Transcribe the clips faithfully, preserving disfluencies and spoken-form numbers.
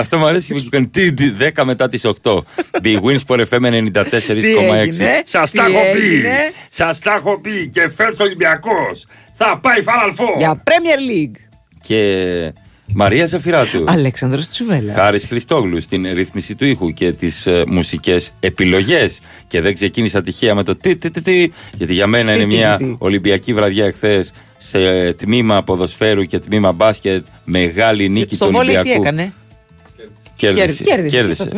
Αυτό μου αρέσει που κάνει δέκα μετά τις οκτώ. BWIN Sport εφ εμ ενενήντα τέσσερα κόμμα έξι. Σας τα έχω πει. Σας τα έχω πει. Και φέρνει ο Ολυμπιακός. Θα πάει φαραλφό. Για Premier League. Και Μαρία Ζαφειράτου, Αλέξανδρος Τσουβέλας, Χάρης Χριστόγλου στην ρύθμιση του ήχου και τις ε, μουσικές επιλογές. Και δεν ξεκίνησα τυχαία με το τι τι τι τι, γιατί για μένα είναι μια Ολυμπιακή βραδιά εχθές σε τμήμα ποδοσφαίρου και τμήμα μπάσκετ. Μεγάλη νίκη του Ολυμπιακού. Στο βόλεϊ τι έκανε? Κέρδισε. Κέρδισε.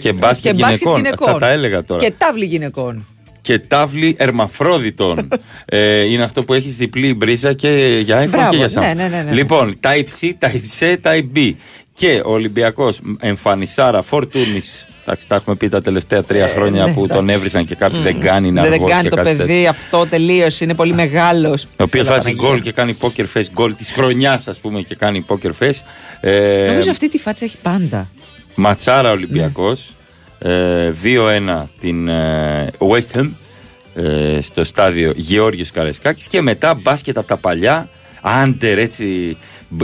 Και μπάσκετ γυναικών. Θα τα έλεγα τώρα. Και τάβλη γυναικών. Και τάβλη ερμαφρόδιτων. ε, είναι αυτό που έχει διπλή μπρίζα και για iPhone. Μπράβο, και για Samsung. Ναι, ναι, ναι. Λοιπόν, Type-C, Type-C, Type-B. Και ο Ολυμπιακός εμφανισάρα φορτούνης. Εντάξει, τα έχουμε πει τα τελευταία τρία χρόνια ε, ναι, που εντάξει. τον έβρισαν και κάτι mm. δεν κάνει να βγει. Δεν κάνει το παιδί, τέτοιο. Αυτό τελείωσε. Είναι πολύ μεγάλος. Ο οποίος βάζει γκολ και κάνει poker face. Γκολ τη χρονιάς, ας πούμε, και κάνει poker face. Ε, Νομίζω αυτή τη φάτσα έχει πάντα. Ματσάρα Ολυμπιακός. Mm. δύο ένα την West Ham στο στάδιο Γεώργιος Καραϊσκάκης. Και μετά μπάσκετ από τα παλιά, άντερ έτσι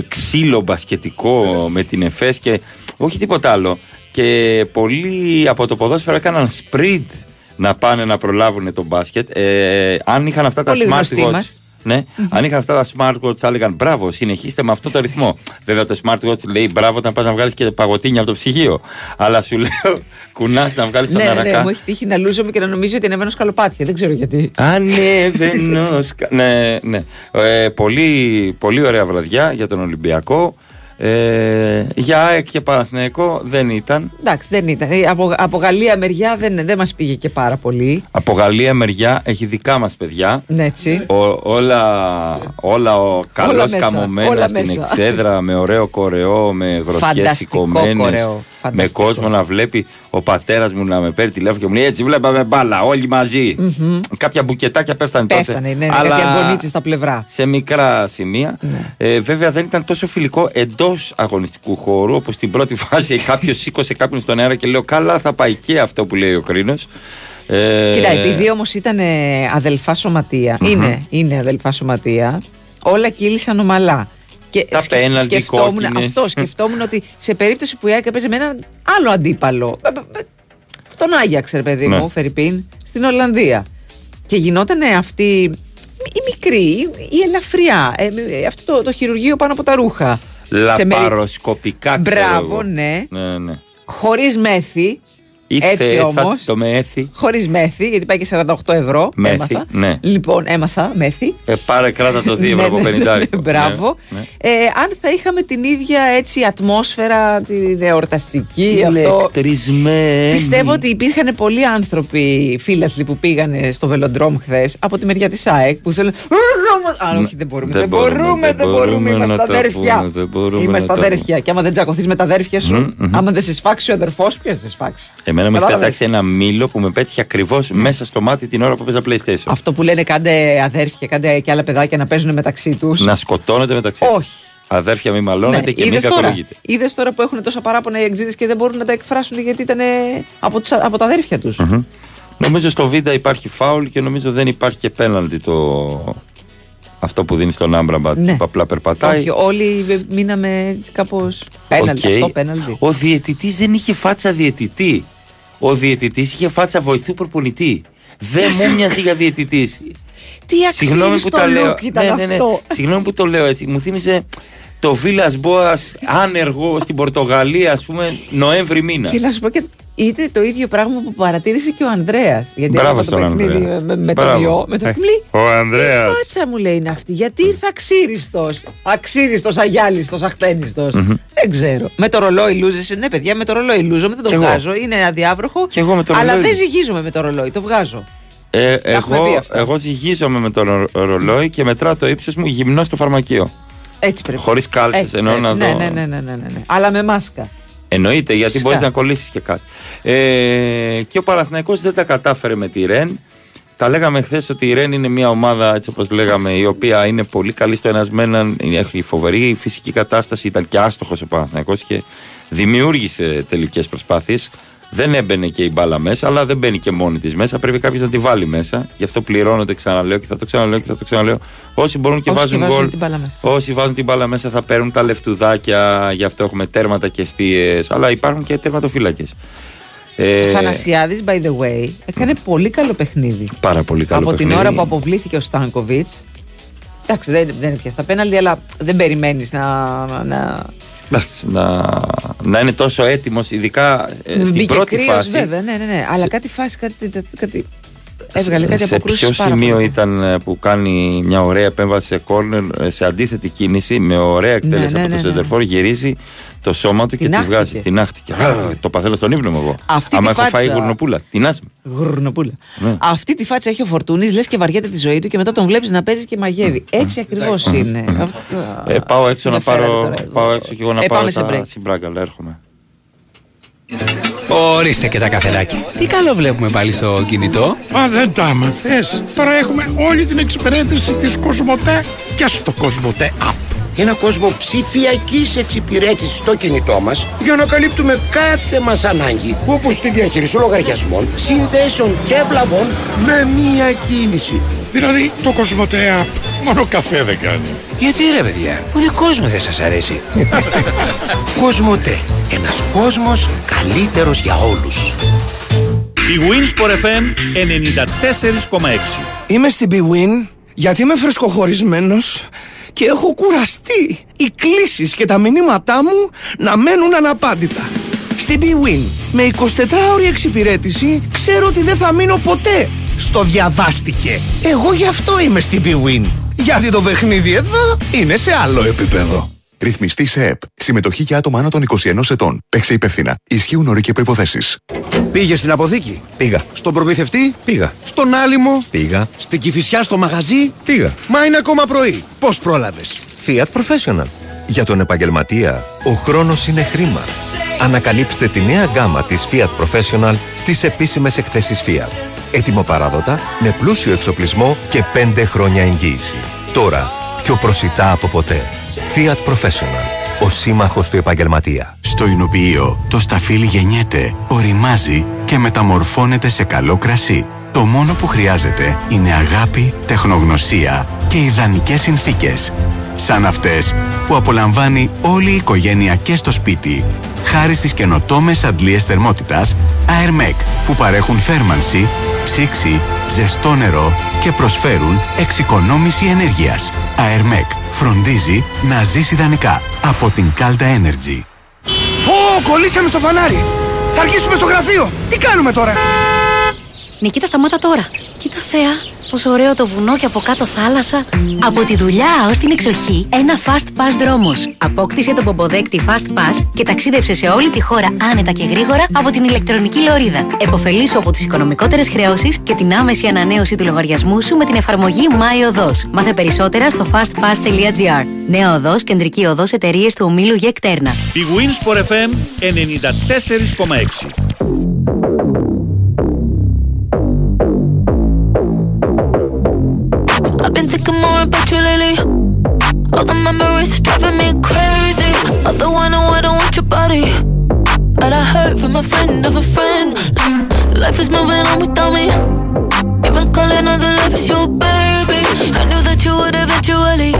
ξύλο μπασκετικό με την Εφές και όχι τίποτα άλλο. Και πολλοί από το ποδόσφαιρο έκαναν σπριντ να πάνε να προλάβουν το μπάσκετ. ε, Αν είχαν αυτά τα smartwatch, ναι, mm-hmm. αν είχαν αυτά τα smartwatch θα έλεγαν μπράβο, συνεχίστε με αυτό το ρυθμό. Βέβαια το smartwatch λέει μπράβο όταν πας να βγάλεις και παγωτίνια από το ψυγείο. Αλλά σου λέω κουνάς να βγάλεις τον αρακά. Ναι, ναι, μου έχει τύχει να λούζομαι και να νομίζω ότι ανεβαίνω σκαλοπάτια. Δεν ξέρω γιατί. Ανεβαίνω σκα... ναι, ναι. Ε, πολύ, πολύ ωραία βραδιά για τον Ολυμπιακό. Ε, για ΑΕΚ και Παναθηναϊκό δεν ήταν. Εντάξει, δεν ήταν. Από, από Γαλλία μεριά δεν, δεν μας πήγε και πάρα πολύ. Από Γαλλία μεριά έχει δικά μας παιδιά. Ναι, έτσι. Ο, όλα όλα ο, καλώς καμωμένα στην μέσα. Εξέδρα με ωραίο κορεό, με γροθιές σηκωμένες. Με κόσμο να βλέπει. Ο πατέρας μου να με παίρνει τηλέφωνο και μου λέει έτσι βλέπαμε μπάλα όλοι μαζί. Mm-hmm. Κάποια μπουκετάκια πέφτανε, πέφτανε τότε. Ναι, αλλά κάποια μπονίτσες στα πλευρά. Σε μικρά σημεία. Ναι. Ε, βέβαια δεν ήταν τόσο φιλικό εντός αγωνιστικού χώρου, όπως στην πρώτη φάση κάποιος σήκωσε κάποιον στον αέρα και λέω καλά θα πάει και αυτό που λέει ο Κρίνος. Ε... Κοίτα, επειδή όμως ήταν αδελφά σωματεία, mm-hmm. είναι, είναι αδελφά σωματεία, όλα κύλησαν ομαλά. Και τα σκεφ, πέναλτι, σκεφτόμουν, αυτό, σκεφτόμουν ότι σε περίπτωση που η ΑΕΚ έπαιζε με έναν άλλο αντίπαλο, τον Άγιαξ, ρε παιδί μου, φερρυπίν, στην Ολλανδία. Και γινότανε αυτή η μικρή, η ελαφριά, ε, αυτό το, το χειρουργείο πάνω από τα ρούχα. Λαπαροσκοπικά, ξέρω. Μπράβο, ναι. ναι, ναι. Χωρίς μέθη. Ήθε, έτσι όμως. Το μέθη. Χωρίς μέθη, γιατί πάει και σαράντα οκτώ ευρώ. Μέθη, έμαθα. Ναι. Λοιπόν, έμαθα μέθη. Ε, πάρε κράτα το δύο ευρώ από πενήντα. Μπράβο. Ναι, ναι. Ε, αν θα είχαμε την ίδια έτσι ατμόσφαιρα, την εορταστική. Ηλεκτρισμένη. Πιστεύω ότι υπήρχαν πολλοί άνθρωποι, φίλαθλοι που πήγανε στο Βελοντρόμ χθες από τη μεριά της ΑΕΚ που θέλουν. Α, όχι, δεν μπορούμε. Δεν μπορούμε, δεν μπορούμε. Είμαστε αδέρφια. Είμαστε αδέρφια. Και άμα δεν τσακωθείς με τα αδέρφια σου, άμα δεν σε σφάξει ο αδερφός, ποιος θα σε σφάξει. Εμένα με πέταξε ένα μήλο που με πέτυχε ακριβώς μέσα στο μάτι την ώρα που παίζα PlayStation. Αυτό που λένε κάντε αδέρφια, κάντε και άλλα παιδάκια να παίζουν μεταξύ τους. Να σκοτώνονται μεταξύ τους. Όχι. Αδέρφια, μην μαλώνετε ναι, και μην κακολογείτε. Είδες τώρα που έχουν τόσα παράπονα οι εξήδες και δεν μπορούν να τα εκφράσουν γιατί ήταν από, τους, από τα αδέρφια τους. Mm-hmm. Νομίζω στο Β' υπάρχει φάουλ και νομίζω δεν υπάρχει και πέναλτι το. Αυτό που δίνει στον Άμπραμπα ναι. που απλά περπατάει. Όχι, όλοι μείναμε κάπως πέναλτι. Okay. Αυτό πέναλτι. Ο διαιτητής δεν είχε φάτσα διαιτητή. Ο διαιτητής είχε φάτσα βοηθού προπονητή. Δεν μου μοιάζει για διαιτητής. Τι αξίζει στο look ήταν ναι, ναι, ναι. αυτό. Συγγνώμη που το λέω έτσι. Μου θύμισε το Βίλας Μπόας άνεργο στην Πορτογαλία, ας πούμε, Νοέμβρη μήνα. Και να σου πω και είτε το ίδιο πράγμα που παρατήρησε και ο Ανδρέας. Γιατί μπράβο αυτό το παιχνίδι με, με τον ιό, με τον πλή. Ο Ανδρέας. Τι φάτσα μου λέει είναι αυτή. Γιατί ήρθα αξίριστος. Αξίριστος, αγιάλιστος, αχτένιστος. Mm-hmm. Δεν ξέρω. Με το ρολόι λούζεσαι. Ναι, παιδιά, με το ρολόι λούζομαι. Δεν το και βγάζω. Εγώ. Είναι αδιάβροχο. Και εγώ με το ρολόι. Αλλά δεν ζυγίζομαι με το ρολόι. Το βγάζω. Ε, εγώ, εγώ ζυγίζομαι με το ρολόι και μετρά το ύψος μου γυμνό στο φαρμακείο. Έτσι πρέπει. Χωρίς κάλτσες εννοώ να δω. Ναι, ναι, ναι, ναι, ναι, ναι. Αλλά με μάσκα. Εννοείται, γιατί φυσικά μπορείς να κολλήσεις και κάτι. Ε, και ο Παναθηναϊκός δεν τα κατάφερε με τη Ρεν. Τα λέγαμε χθες ότι η Ρεν είναι μια ομάδα, έτσι όπως λέγαμε, η οποία είναι πολύ καλή στο ένας με έναν. Έχει φοβερή φυσική κατάσταση. Ήταν και άστοχος ο Παναθηναϊκός και δημιούργησε τελικές προσπάθειες. Δεν έμπαινε και η μπάλα μέσα, αλλά δεν μπαίνει και μόνη της μέσα. Πρέπει κάποιος να τη βάλει μέσα. Γι' αυτό πληρώνονται, ξαναλέω και θα το ξαναλέω και θα το ξαναλέω. Όσοι μπορούν και όσοι βάζουν γκολ. Όσοι βάζουν την μπάλα μέσα θα παίρνουν τα λεφτουδάκια. Γι' αυτό έχουμε τέρματα και εστίες. Αλλά υπάρχουν και τερματοφύλακες. Ο Θανασιάδης, by the way, έκανε mm. πολύ καλό παιχνίδι. Πάρα πολύ καλό από παιχνίδι. Από την ώρα που αποβλήθηκε ο Στάνκοβιτς. Εντάξει, δεν, δεν έπιασε τα πέναλτι, αλλά δεν περιμένεις να. να... Να, να είναι τόσο έτοιμος, ειδικά ε, στην πρώτη κρύος, φάση. Βέβαια, ναι, ναι, ναι. Σε... αλλά κάτι φάση, κάτι, κάτι... έβγαλε κάτι σε αποκρούσεις. Σε ποιο σημείο πολύ ήταν που κάνει μια ωραία επέμβαση σε κόρνερ, σε αντίθετη κίνηση, με ωραία εκτέλεση ναι, από ναι, το σεντερφόρ, ναι, ναι. Γυρίζει το σώμα του την και τη βγάζει. Την άχτηκε. Το παθαίνω στον ύπνο μου εγώ. Αυτή άμα έχω φάει γουρνοπούλα. Την άσε με. Γουρνοπούλα. Ναι. Αυτή τη φάτσα έχει ο Φορτούνης, λες και βαριέται τη ζωή του και μετά τον βλέπεις να παίζει και μαγεύει. Έτσι ακριβώς είναι. ε, πάω έξω να πάρω. Πάω έξω και εγώ να ε, πάρω. Συμπράγκα, έρχομαι. Ορίστε και τα καφεδάκια. Τι καλό βλέπουμε πάλι στο κινητό. Μα δεν τα μαθες. Τώρα έχουμε όλη την εξυπηρέτηση της Cosmote και στο Cosmote App. Ένα κόσμο ψηφιακής εξυπηρέτησης στο κινητό μας για να καλύπτουμε κάθε μας ανάγκη, όπως τη διαχείριση λογαριασμών, συνδέσεων και βλαβών με μία κίνηση. Δηλαδή το Cosmote App μόνο καφέ δεν κάνει. Γιατί ρε παιδιά, ο δικός μου δεν σας αρέσει. Cosmote. Ένας κόσμος καλύτερος για όλους. Η Winsport εφ εμ ενενήντα τέσσερα κόμμα έξι. Είμαι στην BWIN γιατί είμαι φρεσκοχωρισμένος και έχω κουραστεί οι κλήσεις και τα μηνύματά μου να μένουν αναπάντητα. Στην BWIN με εικοσιτετράωρη εξυπηρέτηση ξέρω ότι δεν θα μείνω ποτέ. Στο διαβάστηκε. Εγώ γι' αυτό είμαι στην BWIN. Γιατί το παιχνίδι εδώ είναι σε άλλο επίπεδο. Ρυθμιστή σε ΕΠ. Συμμετοχή για άτομα άνω των είκοσι ενός ετών. Παίξε υπεύθυνα. Ισχύουν όροι και προϋποθέσεις. Πήγε στην αποθήκη. Πήγα. Στον προμηθευτή. Πήγα. Στον άλυμο. Πήγα. Στην Κηφισιά στο μαγαζί. Πήγα. Μα είναι ακόμα πρωί. Πώς πρόλαβες? Fiat Professional. Για τον επαγγελματία, ο χρόνος είναι χρήμα. Ανακαλύψτε τη νέα γκάμα της Fiat Professional στις επίσημες εκθέσεις Fiat. Έτοιμο παράδοτα, με πλούσιο εξοπλισμό και πέντε χρόνια εγγύηση. Τώρα, πιο προσιτά από ποτέ. Fiat Professional. Ο σύμμαχος του επαγγελματία. Στο Ινοποιείο, το σταφύλι γεννιέται, οριμάζει και μεταμορφώνεται σε καλό κρασί. Το μόνο που χρειάζεται είναι αγάπη, τεχνογνωσία και ιδανικές συνθήκες. Σαν αυτές που απολαμβάνει όλη η οικογένεια και στο σπίτι. Χάρη στις καινοτόμες αντλίες θερμότητας AERMEK που παρέχουν θέρμανση, ψήξη, ζεστό νερό και προσφέρουν εξοικονόμηση ενέργειας. AERMEK φροντίζει να ζεις ιδανικά από την Calda Energy. Ω, κολλήσαμε στο φανάρι! Θα αργήσουμε στο γραφείο! Τι κάνουμε τώρα! Νικήτα, σταμάτα τώρα! Κοίτα Θεά! Πόσο ωραίο το βουνό και από κάτω θάλασσα. Από τη δουλειά ως την εξοχή, ένα Fast Pass δρόμος. Απόκτησε τον πομποδέκτη Fast Pass και ταξίδεψε σε όλη τη χώρα άνετα και γρήγορα από την ηλεκτρονική λωρίδα. Εποφελήσου από τις οικονομικότερες χρεώσεις και την άμεση ανανέωση του λογαριασμού σου με την εφαρμογή My Οδός. Μάθε περισσότερα στο fast pass τελεία gr. Νέα Οδός, κεντρική οδός, εταιρείες του ομίλου ΓΕΚ Τέρνα. Η Winsport εφ εμ ενενήντα τέσσερα κόμμα έξι. I've been thinking more about you lately. All the memories are driving me crazy. All the one who I don't want your body, but I heard from a friend of a friend. Life is moving on without me. Even calling all the love is your baby. I knew that you would eventually,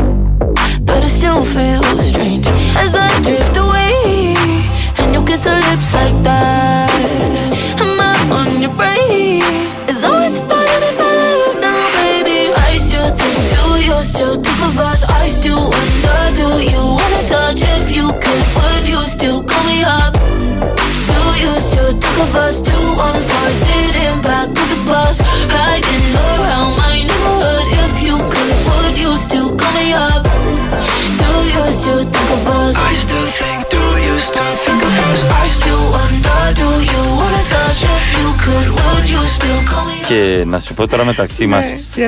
but it still feels strange as I drift away and you kiss her lips like that. Am I on your brain? It's always part of me, but I don't know. Do you still think of us? I still wonder. Do you wanna touch? If you could, would you still call me up? Do you still think of us? Two on four, sitting back with the bus, riding around my neighborhood. If you could, would you still call me up? Do you still think of us? I still think. Do you still think of us? I still wonder. Do you wanna touch? If you could, would you still call me up? Και να σου πω τώρα μεταξύ μας και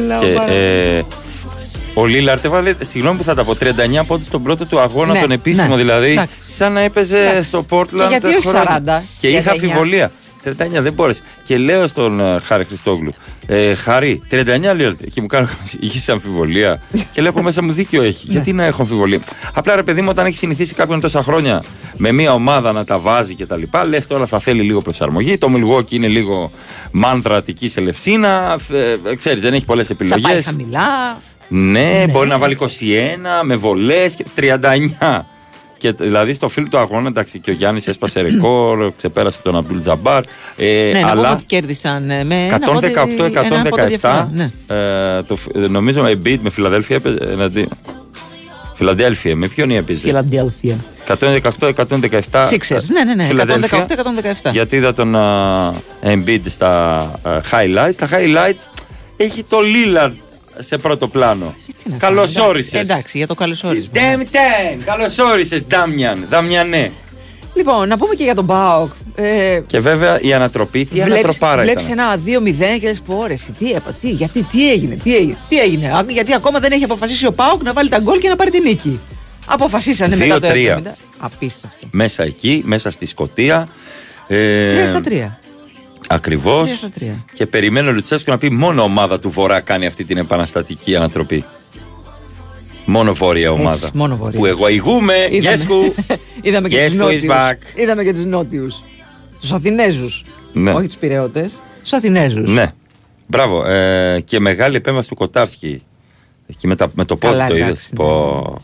ο Λίλαρτ έβαλε, συγγνώμη που θα τα πω, τριάντα εννέα πόντους στον πρώτο του αγώνα, ναι, τον επίσημο, ναι, δηλαδή. Εντάξει. Σαν να έπαιζε εντάξει στο Portland. Και γιατί όχι σαράντα. Και είχα αφιβολία. τριάντα εννιά δεν μπόρεσε. Και λέω στον Χάρη Χριστόγλου, ε, Χάρη, τριάντα εννιά Λίρτ. Και μου κάνω, είχε αμφιβολία. Και λέω από μέσα μου, δίκιο έχει. Γιατί να έχω αμφιβολία. Απλά ρε παιδί μου, όταν έχει συνηθίσει κάποιον τόσα χρόνια με μια ομάδα να τα βάζει κτλ. Λες τώρα θα θέλει λίγο προσαρμογή. Το Μιλγόκι είναι λίγο μάντρατική σε Λευσίνα. Ε, ξέρεις, δεν έχει πολλές επιλογές. Θα πάει χαμηλά. Ναι, ναι, μπορεί να βάλει είκοσι ένα με βολές και τριάντα εννιά. Και, δηλαδή στο φίλο του αγώνα, εντάξει, και ο Γιάννης έσπασε ρεκόρ, ξεπέρασε τον Αμπτούλ Τζαμπάρ. Ε, ναι, αλλά ότι κέρδισαν με εκατόν δεκαοκτώ εκατόν δεκαεπτά. Ναι. Ε, το, νομίζω με Embiid, με Φιλαδέλφια έπαιζε. Φιλαδέλφια, με ποιον έπαιζε. Φιλαδέλφια. εκατόν δεκαοκτώ εκατόν δεκαεπτά. Sixers, ναι, ναι, ναι. εκατόν δεκαοκτώ εκατόν δεκαεπτά. Γιατί είδα τον uh, Embiid στα uh, highlights. Τα highlights έχει το Lillard σε πρώτο πλάνο. Καλώς όρισες. Εντάξει, για το καλώς όρισμα. Καλώς όρισες, Ντάμιαν. Δαμιανέ. Λοιπόν, να πούμε και για τον ΠΑΟΚ. Ε, και βέβαια η ανατροπή. Τι βλέπεις, ανατροπάρα βλέπεις ήταν. Βλέπεις ένα δύο μηδέν και λες πω όρεση, τι, τι, γιατί, τι έγινε, τι έγινε, τι έγινε. Γιατί ακόμα δεν έχει αποφασίσει ο ΠΑΟΚ να βάλει τα γκολ και να πάρει την νίκη. Αποφασίσανε μετά το εβδομήντα. Απίστευτο. Μέσα εκεί, μέσα στη Σκωτία. Ε, τρία στα τρία. Ακριβώς. Και περιμένω ο Λουτσέσκο να πει μόνο ομάδα του Βορρά κάνει αυτή την επαναστατική ανατροπή. Μόνο βόρεια ομάδα. Έτσι, μόνο βόρεια. Που εγώ ηγούμε. Γκέσκου. Είδαμε και τους Νότιους. Είδαμε και τους Νότιους. Τους Αθηνέζους. Ναι. Όχι τους Πειραιώτες. Τους Αθηνέζους. Ναι. Μπράβο. Ε, και μεγάλη επέμβαση του Κοτάρσκι. Και με, τα, με το πόδι το είδες. Πω...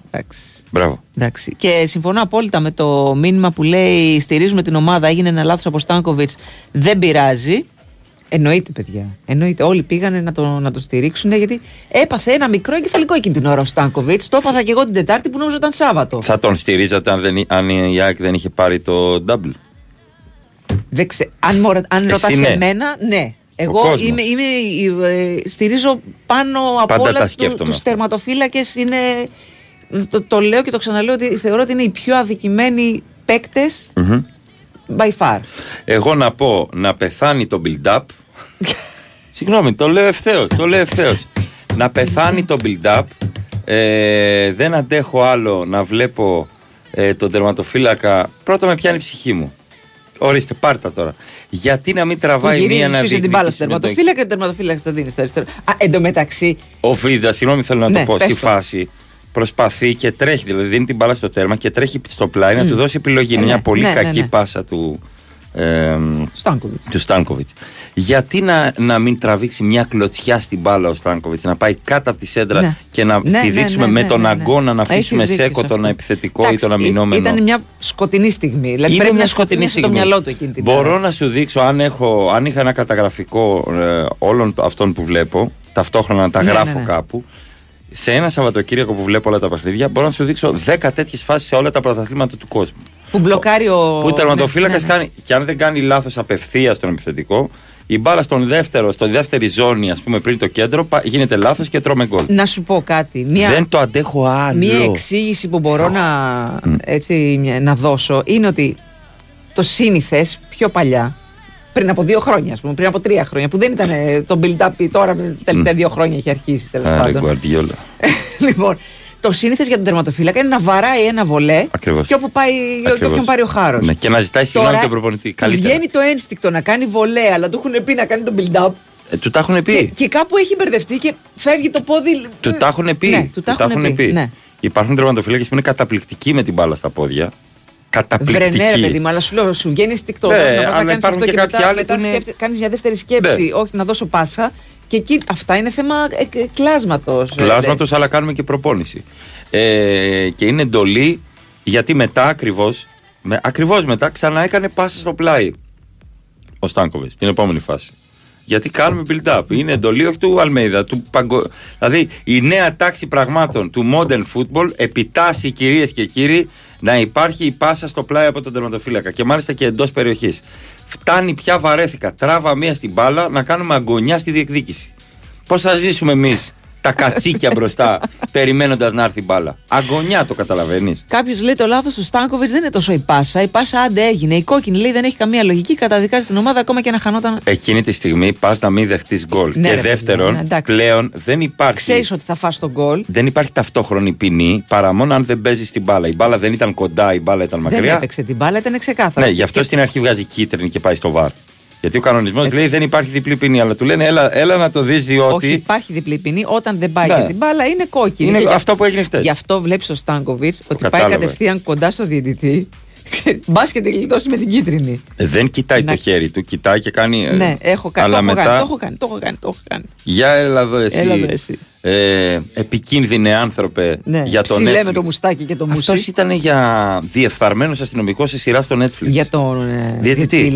Μπράβο. Εντάξει. Και συμφωνώ απόλυτα με το μήνυμα που λέει στηρίζουμε την ομάδα, έγινε ένα λάθος από Stanković, δεν πειράζει. Εννοείται, παιδιά. Εννοείται. Όλοι πήγανε να το, να το στηρίξουν γιατί έπαθε ένα μικρό εγκεφαλικό εκείνη την ώρα ο Stanković. Το έπαθα και εγώ την Τετάρτη που νόμιζα ήταν Σάββατο. Θα τον στηρίζατε αν, δεν, αν η ΑΕΚ δεν είχε πάρει το double. Δεν ξε... Αν, μορα... αν ρωτάς ναι. εμένα, ναι. Εγώ είμαι, είμαι, στηρίζω πάνω από πάντα όλα του, τους τερματοφύλακες. Είναι, το, το λέω και το ξαναλέω ότι θεωρώ ότι είναι οι πιο αδικημένοι παίκτες mm-hmm. by far. Εγώ να πω να πεθάνει το build-up. Συγγνώμη, το λέω ευθέως, το λέω ευθέως. Να πεθάνει το build-up. ε, Δεν αντέχω άλλο να βλέπω ε, τον τερματοφύλακα. Πρώτα με πιάνει η ψυχή μου. Ορίστε, πάρτα τώρα. Γιατί να μην τραβάει μία να δείχνει. Την μπάλα στο τερματοφύλακα και τον τερματοφύλακα θα δίνει στο αριστερό. Α, εντωμεταξύ. Ο Βίδα, συγγνώμη, θέλω να ναι, το πω. Στη το. φάση προσπαθεί και τρέχει. Δηλαδή δίνει την μπάλα στο τέρμα και τρέχει στο πλάι mm. να του δώσει επιλογή. Είναι μια πολύ ναι, κακή ναι, ναι. πάσα του, ε, του Stanković. Γιατί να, να μην τραβήξει μια κλωτσιά στην μπάλα ο Stanković, να πάει κάτω από τη σέντρα ναι. και να ναι, τη δείξουμε ναι, ναι, με τον ναι, ναι, αγώνα, ναι. να αφήσουμε σέκο τον επιθετικό Τάξ, ή τον αμυνόμενο. Ήταν μια σκοτεινή στιγμή. Δηλαδή είναι πρέπει μια σκοτεινή στιγμή. Στο μυαλό του εκείνη την Μπορώ ώρα. να σου δείξω, αν, έχω, αν είχα ένα καταγραφικό ε, όλων αυτών που βλέπω, ταυτόχρονα να τα ναι, γράφω ναι, ναι. κάπου. Σε ένα Σαββατοκύριακο που βλέπω όλα τα παιχνίδια, μπορώ να σου δείξω δέκα τέτοιες φάσεις σε όλα τα πρωταθλήματα του κόσμου. Που μπλοκάρει ο. Που τερματοφύλακας ναι, ναι, ναι. κάνει. Και αν δεν κάνει λάθος απευθείας στον επιθετικό, η μπάλα στον δεύτερο, στο δεύτερη ζώνη, ας πούμε, πριν το κέντρο, γίνεται λάθος και τρώμε γκολ. Να σου πω κάτι. Μια... Δεν το αντέχω άλλο. Μία εξήγηση που μπορώ να, έτσι, να δώσω είναι ότι το σύνηθες πιο παλιά. Πριν από δύο χρόνια, ας πούμε, πριν από τρία χρόνια, που δεν ήταν το build-up τώρα, με τελευταία δύο χρόνια έχει αρχίσει τέλος πάντων. Άρα, Guardiola. Λοιπόν, το σύνηθες για τον τερματοφύλακα είναι να βαράει ένα βολέ και όπου πάει, και όποιον πάρει ο χάρος. Ναι, και να ζητάει συγγνώμη τον προπονητή. Καλύτερα. Βγαίνει το ένστικτο να κάνει βολέ, αλλά του έχουν πει να κάνει τον build-up. Ε, του τα έχουν πει. Και, και κάπου έχει μπερδευτεί και φεύγει το πόδι. Του τα έχουν πει. Ναι, του τα έχουν πει. Ναι. Υπάρχουν τερματοφύλακες που είναι καταπληκτικοί με την μπάλα στα πόδια. Καταπληκτική. Βρε ναι, παιδί μου, αλλά σου λέω, σου βγαίνει τικτό. Αλλά υπάρχουν και κάποιοι άλλοι. Κάνει μια δεύτερη σκέψη. Ναι. Όχι, να δώσω πάσα. Και εκεί αυτά είναι θέμα ε, ε, κλάσματος. Κλάσματος, αλλά κάνουμε και προπόνηση. Ε, και είναι εντολή, γιατί μετά ακριβώς, με, ακριβώς μετά ξανά έκανε πάσα στο πλάι ο Stanković, την επόμενη φάση. Γιατί κάνουμε build-up. Είναι εντολή όχι του Αλμέιδα. Του παγκο... Δηλαδή η νέα τάξη πραγμάτων του modern football επιτάσσει, κυρίες και κύριοι, να υπάρχει η πάσα στο πλάι από τον τερματοφύλακα. Και μάλιστα και εντός περιοχής. Φτάνει πια, βαρέθηκα. Τράβα μία στην μπάλα να κάνουμε αγωνιά στη διεκδίκηση. Πώς θα ζήσουμε εμείς τα κατσίκια μπροστά, περιμένοντας να έρθει η μπάλα. Αγωνιά, το καταλαβαίνεις. Κάποιος λέει το λάθος του Stanković δεν είναι τόσο η πάσα. Η πάσα άντε έγινε. Η κόκκινη λέει δεν έχει καμία λογική. Καταδικάζει την ομάδα ακόμα και να χανόταν. Εκείνη τη στιγμή πας να μην δεχτείς γκολ. Ναι, και ρε, δεύτερον, ναι, πλέον δεν υπάρχει. Ξέρεις ότι θα φας τον γκολ. Δεν υπάρχει ταυτόχρονη ποινή παρά μόνο αν δεν παίζεις την μπάλα. Η μπάλα δεν ήταν κοντά, η μπάλα ήταν μακριά. Δεν έπαιξε την μπάλα, ήταν ξεκάθαρα. Ναι, γι' αυτό και... στην αρχή βγάζει κίτρινη και πάει στο βαρ. Γιατί ο κανονισμός λέει δεν υπάρχει διπλή ποινή, αλλά του λένε έλα, έλα να το δεις διότι. Όχι, υπάρχει διπλή ποινή. Όταν δεν πάει ναι. για την μπάλα είναι κόκκινη. Είναι και αυτό και... που έγινε χτες. Γι' αυτό βλέπεις ο Στάνκοβιτς ότι κατάλαβε. Πάει κατευθείαν κοντά στο διαιτητή. Μπας και τη γλιτώσει με την κίτρινη. Δεν κοιτάει να... το χέρι του, κοιτάει και κάνει. Ναι, έχω κάνει. Αλλά το, μετά... έχω κάνει το έχω κάνει, το έχω κάνει. Για έλα εδώ εσύ. Έλα εδώ εσύ. Ε, επικίνδυνε άνθρωπε ναι. για τον Netflix. Ψηλέμε το μουστάκι και το μουσί. Αυτός ήταν για διεφθαρμένος αστυνομικός σε σειρά στο Netflix. Για τον ε, διαιτητή.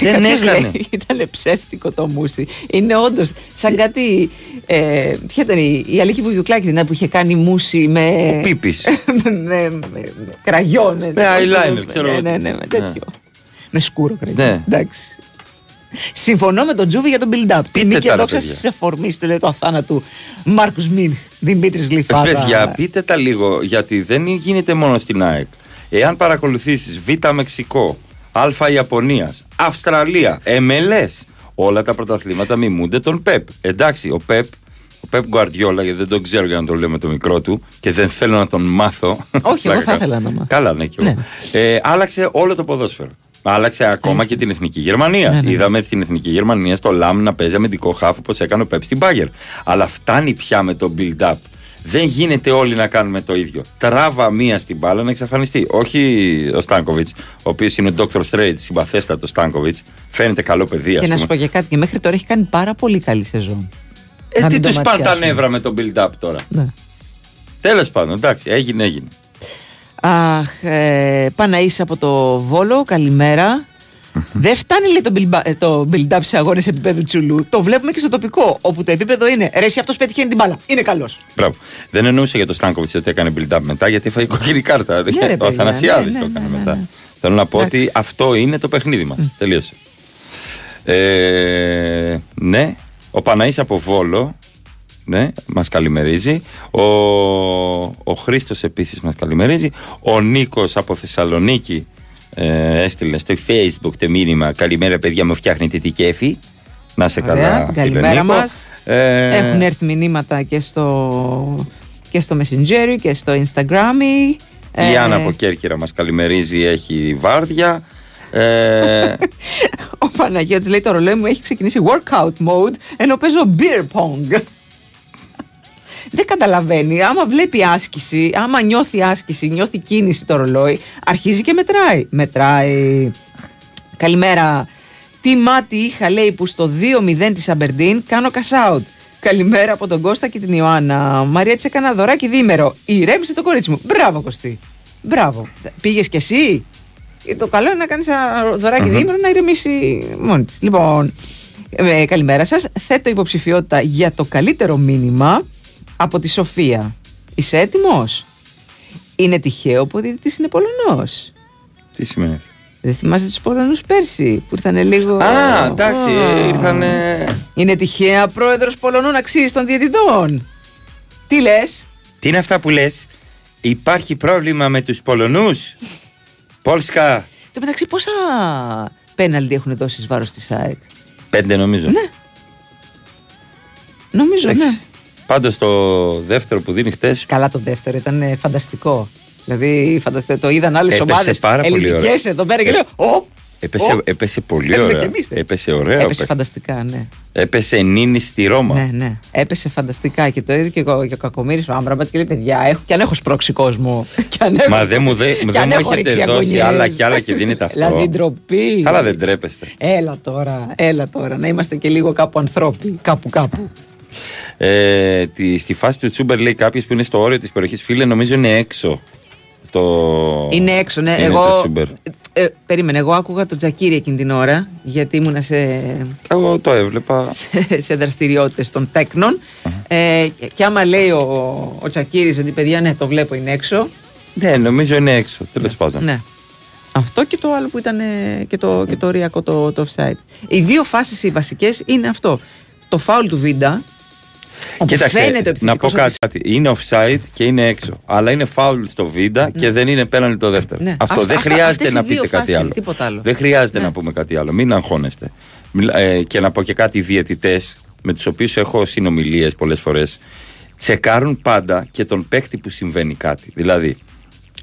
Δεν έκανε. Ήταν ψεύτικο το μουσί. Είναι όντως σαν κάτι. Ε, ποια ήταν η, η Αλίκη Βουγιουκλάκη που είχε κάνει μουσί με. Ο Πίπης. με, με, με κραγιόν. Με eyeliner. Ναι, ναι, ναι, ναι, με τέτοιο. Ναι. Με σκούρο κραγιόν. Ναι. Εντάξει. Συμφωνώ με τον Τζούβι για τον build-up. Ποινή και δόξα στις εφορμής του, λέει το αθάνατο Μάρκους Μιν, Δημήτρης Γλυφάδα. Ε, παιδιά, πείτε τα λίγο, γιατί δεν γίνεται μόνο στην ΑΕΚ. Εάν παρακολουθήσεις Β' Μεξικό, Α' Ιαπωνίας, Αυστραλία, Εμ Ελ Ες, όλα τα πρωταθλήματα μιμούνται τον Πεπ. Εντάξει, ο Πεπ, ο Πεπ Γκουαρδιόλα, γιατί δεν τον ξέρω για να τον λέω με το μικρό του και δεν θέλω να τον μάθω. Όχι, εγώ θα ήθελα να μάθω. Καλά, ναι, και εγώ. Ναι. Ε, άλλαξε όλο το ποδόσφαιρο. Άλλαξε ακόμα Έχει. και την εθνική Γερμανία. Ναι, ναι. Είδαμε την εθνική Γερμανία στο Λαμ να παίζει αμυντικό χάφ όπως έκανε ο Πεπ στην Μπάγερ. Αλλά φτάνει πια με το build-up. Δεν γίνεται όλοι να κάνουμε το ίδιο. Τράβα μία στην μπάλα να εξαφανιστεί. Όχι ο Στάνκοβιτς, ο οποίος είναι Doctor Strange, συμπαθέστατο Στάνκοβιτς. Φαίνεται καλό παιδί. Και πούμε. Να σου πω για κάτι, και μέχρι τώρα έχει κάνει πάρα πολύ καλή σεζόν. Ε, να τι του πάνε τα νεύρα με το build-up τώρα. Ναι. Τέλος πάντων, εντάξει, έγινε, έγινε. Αχ, ε, Παναΐς από το Βόλο, καλημέρα. Δεν φτάνει λέει το build-up σε αγώνες επίπεδου τσουλού. Το βλέπουμε και στο τοπικό, όπου το επίπεδο είναι. Ρε, εσύ αυτός πετυχαίνει την μπάλα. Είναι καλός. Μπράβο. Δεν εννοούσα για το Στάνκοβιτς ότι έκανε build-up μετά, γιατί έφαγε κόκκινη κάρτα. Ναι, ο Αθανασιάδης ναι, ναι, το έκανε ναι, ναι, μετά. Ναι, ναι. Θέλω να πω Άξ. ότι αυτό είναι το παιχνίδι μας. Mm. Τελείωσε. Ε, ναι, ο Παναΐς από Βόλο. Ναι, μας καλημερίζει. Ο, ο Χρήστος επίσης μας καλημερίζει. Ο Νίκος από Θεσσαλονίκη ε, έστειλε στο Facebook το μήνυμα. Καλημέρα, παιδιά μου, φτιάχνετε τι κέφι. Να σε Ωραία, καλά, καλημέρα Νίκο. Μας. Ε... Έχουν έρθει μηνύματα και στο, και στο Messenger και στο Instagram. Η ε... Άννα από Κέρκυρα μας καλημερίζει, έχει βάρδια. Ε... ο Παναγιώτης λέει το ρολόι μου έχει ξεκινήσει workout mode ενώ παίζω beer pong. Δεν καταλαβαίνει. Άμα βλέπει άσκηση, άμα νιώθει άσκηση, νιώθει κίνηση το ρολόι, αρχίζει και μετράει. Μετράει. Καλημέρα. Τι μάτι είχα, λέει, που στο δύο μηδέν της Αμπερντίν κάνω cash out. Καλημέρα από τον Κώστα και την Ιωάννα. Μαρία, της έκανα δωράκι διήμερο. Ηρέμησε το κορίτσι μου. Μπράβο, Κωστή. Μπράβο. Πήγες κι εσύ. Το καλό είναι να κάνεις ένα δωράκι mm-hmm. διήμερο να ηρεμήσει μόνη της. Λοιπόν, ε, καλημέρα σας. Θέτω υποψηφιότητα για το καλύτερο μήνυμα. Από τη Σοφία. Είσαι έτοιμος? Είναι τυχαίο που ο διαιτητής είναι Πολωνός. Τι σημαίνει? Δεν θυμάσαι τους Πολωνούς πέρσι που ήρθανε λίγο. Α, εντάξει, oh. ήρθανε. Είναι τυχαία πρόεδρος Πολωνών αξίς των διαιτητών. Τι λες? Τι είναι αυτά που λες? Υπάρχει πρόβλημα με τους Πολωνούς? Πόλσκα. Το μεταξύ πόσα πέναλτι έχουν δώσει εις βάρος της ΑΕΚ? Πέντε νομίζω. Ναι. Νομίζω εντάξει. ναι. Πάντως το δεύτερο που δίνει χτες. Καλά, το δεύτερο ήταν φανταστικό. Δηλαδή φανταστικό, το είδαν άλλες ομάδες. Ελληνικές εδώ πέρα και λέω. Ω, έπεσε, ω, έπεσε πολύ ωραία. Εμείς, έπεσε ωραία. Έπεσε πέ... φανταστικά, ναι. Έπεσε νίνη στη Ρώμα. Ναι, ναι. Έπεσε φανταστικά και το είδε και ο, ο Κακομοίρης ο Άμπραμπατ και λέει: παιδιά, έχω, και αν έχω σπρώξει κόσμο. Έχω, μα δεν μου, δε, δεν μου έχετε δώσει άλλα και άλλα και δίνετε αυτό. Δηλαδή ντροπή. Καλά, δεν τρέπεστε. Έλα τώρα, έλα τώρα. Να είμαστε και λίγο κάπου ανθρώποι, κάπου κάπου. Ε, τη, στη φάση του Τσούμπερ λέει κάποιος που είναι στο όριο της περιοχής, φίλε, νομίζω είναι έξω το... Είναι έξω, ναι, είναι εγώ ε, ε, περίμενε, εγώ άκουγα τον Τζακίρι εκείνη την ώρα γιατί ήμουνα σε εγώ το έβλεπα σε, σε δραστηριότητες των τέκνων uh-huh. ε, και άμα λέει ο, ο Τζακίρις ότι παιδιά ναι το βλέπω είναι έξω. Ναι, νομίζω είναι έξω, τέλος ναι. πάντων ναι. Αυτό και το άλλο που ήταν και το, και το οριακό το, το offside. Οι δύο φάσεις οι βασικές είναι αυτό. Το φάουλ του Βίντα. Κοίταξε, να πω κάτι. Είναι offside και είναι έξω. Αλλά είναι φάουλ στο Βίντα ναι. και δεν είναι πέναλτι το δεύτερο. Ναι. Αυτό α, δεν α, χρειάζεται α, να πείτε κάτι φάσεις, άλλο. άλλο. Δεν χρειάζεται ναι. να πούμε κάτι άλλο. Μην αγχώνεστε. Ε, και να πω και κάτι, οι διαιτητές με τους οποίους έχω συνομιλίες πολλές φορές τσεκάρουν πάντα και τον παίκτη που συμβαίνει κάτι. Δηλαδή,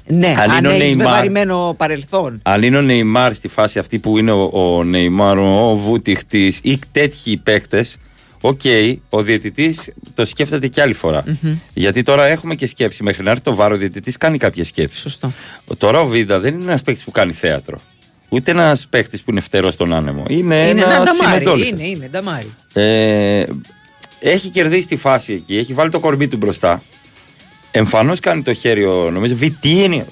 Ναι, αν, αν έχεις Neymar, βεβαρημένο παρελθόν. Αν είναι ο Νεϊμάρ στη φάση αυτή που είναι ο Νεϊμάρ, ο, ο Βούτιχτης ή τέτοιοι παίκτες, οκ, okay, ο διαιτητής το σκέφτεται κι άλλη φορά. Mm-hmm. Γιατί τώρα έχουμε και σκέψη. Μέχρι να έρθει το βάρο, ο διαιτητής κάνει κάποιες σκέψεις. Σωστό. Τώρα ο Βίντα δεν είναι ένας παίκτης που κάνει θέατρο. Ούτε ένας παίκτης που είναι φτερός στον άνεμο. Είναι, είναι ένας συμμετόληθος. Είναι, είναι, νταμάρι. Ε, έχει κερδίσει τη φάση εκεί, έχει βάλει το κορμί του μπροστά. Εμφανώς κάνει το χέρι, νομίζω, Βιτίνι.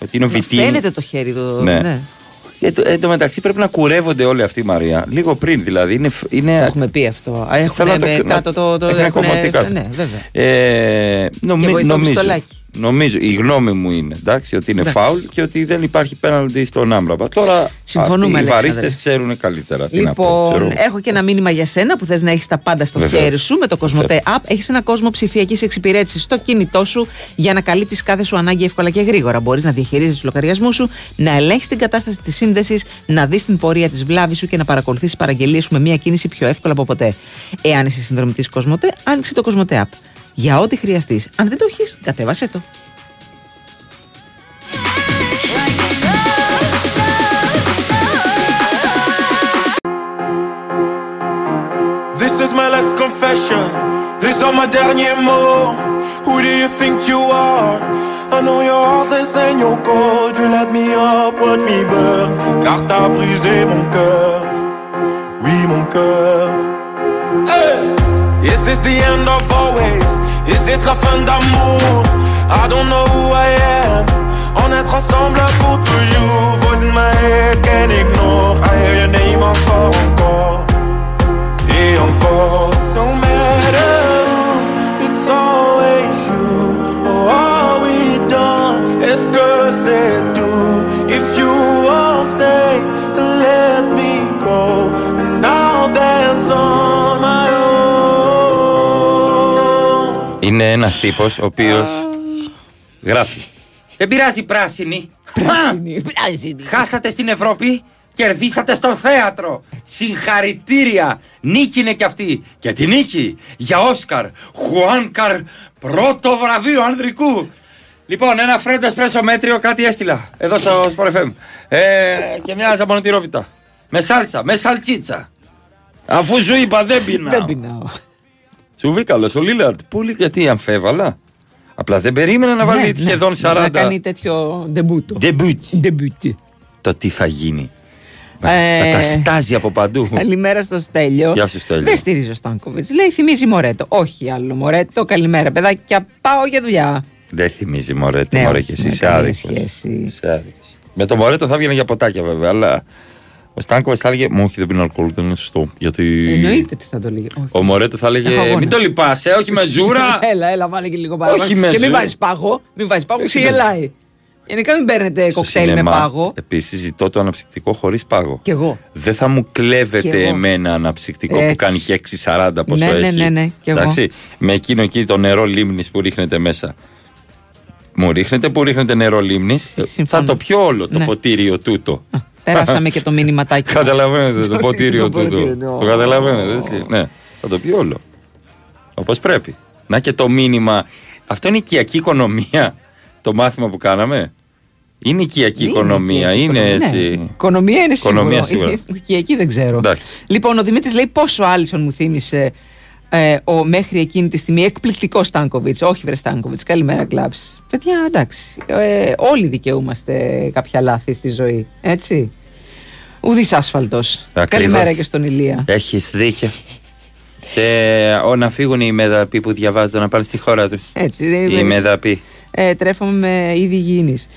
Φαίνεται το χέρι το... Ναι. Ναι. Ε, το, εν τω μεταξύ πρέπει να κουρεύονται όλοι αυτοί, Μαρία. Λίγο πριν δηλαδή. Είναι, είναι... Το έχουμε πει αυτό. Έχουν ναι, το, κάτω το... το έχουν έχουνε, κάτω. Ναι, βέβαια. Ε, νομι, και νομίζω, νομίζω, η γνώμη μου είναι, εντάξει, ότι είναι φάουλ και ότι δεν υπάρχει πέναλτι στον Άμπραμπα. Τώρα οι βαρίστες ξέρουν καλύτερα. Λοιπόν, την έχω και ένα μήνυμα για σένα που θες να έχεις τα πάντα στο βέβαια. Χέρι σου. Με το Cosmote App έχεις ένα κόσμο ψηφιακής εξυπηρέτησης στο κινητό σου για να καλύπτεις κάθε σου ανάγκη εύκολα και γρήγορα. Μπορείς να διαχειρίζεις τους λογαριασμούς σου, να ελέγχεις την κατάσταση της σύνδεσης, να δεις την πορεία της βλάβης σου και να παρακολουθείς παραγγελίες σου με μια κίνηση πιο εύκολα από ποτέ. Εάν είσαι συνδρομητής Cosmote, άνοιξε το Cosmote App. Για ό,τι χρειαστείς. Αν δεν το έχεις, κατέβασέ το. This is my last confession. These are my dernier mots. Who do you think you are? I know your heartless and your cold. You let me up, watch me burn. Car t'as brisé mon cœur. Oui, mon cœur. Hey! Is this the end of always? Is this la fin d'amour? I don't know who I am. On est ensemble pour toujours. Voice in my head can't ignore. I hear your name encore, encore et encore. No matter who, it's always you. Oh, are we done? Est-ce que c'est tout? If you won't stay, then let me go. And I'll dance on my own. Είναι ένας τύπος ο οποίος γράφει. Δεν πειράζει πράσινη. Πράσινη, πράσινη. Χάσατε στην Ευρώπη, κερδίσατε στο θέατρο. Συγχαρητήρια. Νίκη είναι κι αυτή. Και τη νίκη για Όσκαρ Χουάνκαρ, πρώτο βραβείο ανδρικού. Λοιπόν, ένα φρέντο εσπρέσο μέτριο κάτι έστειλα εδώ στο Sport εφ εμ. Ε, και μια ζαμπονοτυρόπιτα. Με σάλτσα, με σαλτσίτσα. Αφού σου είπα δεν πεινάω. Δεν πεινάω. Σου βήκαλος ο Λίλαρντ, πολύ γιατί αμφέβαλα. Απλά δεν περίμενα να βάλει ναι, σχεδόν ναι, σαράντα. Να κάνει τέτοιο ντεμπούτο. Ντεμπούτ. Το τι θα γίνει. Ε... Καταστάζει από παντού. Καλημέρα στο Στέλιο. Γεια σου, Στέλιο. Δεν στηρίζω Στάνκοβιτς. Λέει θυμίζει Μωρέτο. Όχι άλλο Μωρέτο. Καλημέρα, παιδάκια. Πάω για δουλειά. Δεν θυμίζει Μωρέτο. Ναι, Μωρέ, και εσύ είσαι άδικος. Με το Μωρέτο θα βγαίνει για ποτάκια βέβαια, αλλά. Ο Stanković θα έλεγε, μου όχι δεν πίνει αλκοόλ, δεν είναι σωστό. Γιατί... Εννοείται τι θα το λέγε. Όχι. Ο Μωρέτο θα έλεγε, μην το λυπάσαι, όχι με ζούρα. Έλα, έλα, βάλε και λίγο παραπάνω. Και μην ζου... βάζεις πάγο, μην βάζεις πάγο, ξεγελάει. Γενικά μην παίρνετε κοκτέιλ με πάγο. Επίσης ζητώ το αναψυκτικό χωρίς πάγο. Κι εγώ. Δεν θα μου κλέβετε εμένα αναψυκτικό έτσι. Που κάνει και έξι σαράντα πόσο ναι, έχει. Ναι, ναι, ναι, κι εγώ. Με εκείνο εκεί το νερό λίμνης που ρίχνετε μέσα. Μου ρίχνετε που ρίχνετε νερό λίμνης. Θα το πιω όλο το ποτήριο τούτο. Πέρασαμε και το μήνυματάκι. Καταλαβαίνετε το ποτήριο του. Το καταλαβαίνετε, έτσι. Ναι, θα το πει όλο. Όπως πρέπει. Να και το μήνυμα. Αυτό είναι η οικιακή οικονομία. Το μάθημα που κάναμε. Είναι οικιακή οικονομία. Είναι έτσι. Οικονομία είναι σίγουρο. Οικιακή δεν ξέρω. Λοιπόν, ο Δημήτρης λέει πόσο Άλισον μου θύμισε ο μέχρι εκείνη τη στιγμή εκπληκτικό Στάνκοβιτς. Όχι, βρε Στάνκοβιτς. Καλημέρα, κλάψεις. Παιδιά, εντάξει. Όλοι δικαιούμαστε κάποια λάθη στη ζωή. Έτσι. Ουδής άσφαλτος. Καλημέρα και στον Ηλία. Έχεις δίκιο. Και ό, να φύγουν οι μεδαποί που διαβάζω να πάνε στη χώρα τους. Έτσι. Δηλαδή, οι μεδαποί. Ε, τρέφομαι με είδη υγιεινής.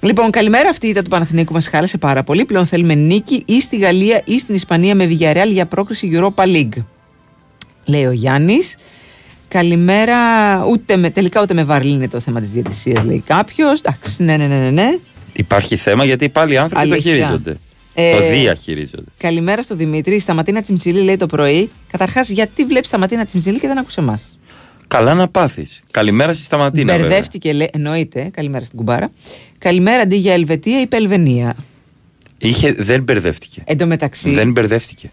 Λοιπόν, καλημέρα. Αυτή η ήττα του Παναθηναϊκού μας χάλασε πάρα πολύ. Πλέον θέλουμε νίκη ή στη Γαλλία ή στην Ισπανία με Villarreal για πρόκριση Europa League. Λέει ο Γιάννης. Καλημέρα. Ούτε με, τελικά ούτε με βαρλή είναι το θέμα της διαιτησίας, λέει κάποιος. Εντάξει, ναι, ναι, ναι, ναι. Υπάρχει θέμα γιατί πάλι οι άνθρωποι αλήθεια. Το χειρίζονται. Ε, το διαχειρίζονται. Καλημέρα στο Δημήτρη. Η Σταματίνα Τσιμψιλή λέει το πρωί. Καταρχάς, γιατί βλέπεις Σταματίνα Τσιμψιλή και δεν άκουσε εμάς. Καλά να πάθεις. Καλημέρα στη Σταματίνα. Μπερδεύτηκε, λέει, εννοείται. Καλημέρα στην κουμπάρα. Καλημέρα αντί για Ελβετία, είπε Ελβενία. Είχε, δεν μπερδεύτηκε. Εν τω μεταξύ. Δεν μπερδεύτηκε.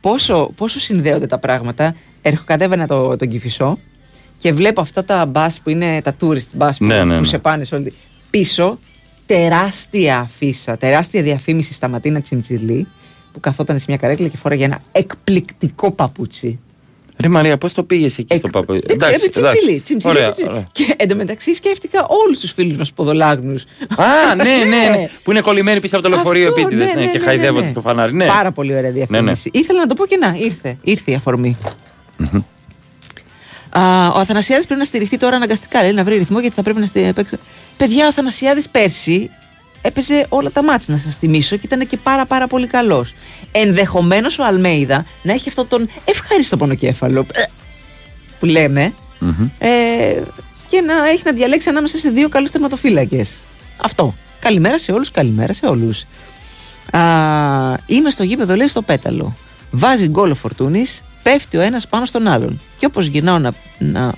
Πόσο, πόσο συνδέονται τα πράγματα. Ερχοκατέβαινα το, τον Κηφισό και βλέπω αυτά τα μπας που είναι τα tourist μπας που, ναι, ναι, ναι. που σε πάνε σε όλη... πίσω τεράστια αφίσα, τεράστια διαφήμιση στα Ματίνα Τσιμτζιλή, που καθόταν σε μια καρέκλα και φόραγε ένα εκπληκτικό παπούτσι. Ρε Μαρία, πώς το πήγες εκεί Εκ... στο παπούτσι? Εντάξει, τσιμτσιλί, τσιμτσιλί. Και εντωμεταξύ σκέφτηκα όλους τους φίλους μας ποδολάγνους. Α, ναι, ναι, ναι. Που είναι κολλημένοι πίσω από το λεωφορείο επίτηδες, ναι, ναι, ναι, και χαϊδεύονται, ναι, ναι, στο φανάρι. Ναι. Πάρα πολύ ωραία διαφήμιση. Ναι, ναι. Ήθελα να το πω και να, ήρθε. Ήρθε η αφορμή. Mm-hmm. Α, ο Αθανασιάδης πρέπει να στηριχθεί τώρα αναγκαστικά. Λέει να βρει ρυθμό, γιατί θα πρέπει να στηριχθεί. Παιδιά, ο Αθανασιάδης πέρσι έπαιζε όλα τα μάτς, να σας θυμίσω, και ήταν και πάρα πάρα πολύ καλός. Ενδεχομένως ο Αλμέιδα να έχει αυτόν τον ευχάριστο πονοκέφαλο που λέμε, mm-hmm. ε, και να έχει να διαλέξει ανάμεσα σε δύο καλούς τερματοφύλακες. Αυτό. Καλημέρα σε όλους, καλημέρα σε όλους. Α, είμαι στο γήπεδο, λέει, στο Πέταλο. Βάζει γκολ ο Φορτούνης, πέφτει ο ένας πάνω στον άλλον. Και όπως γυρνάω να, να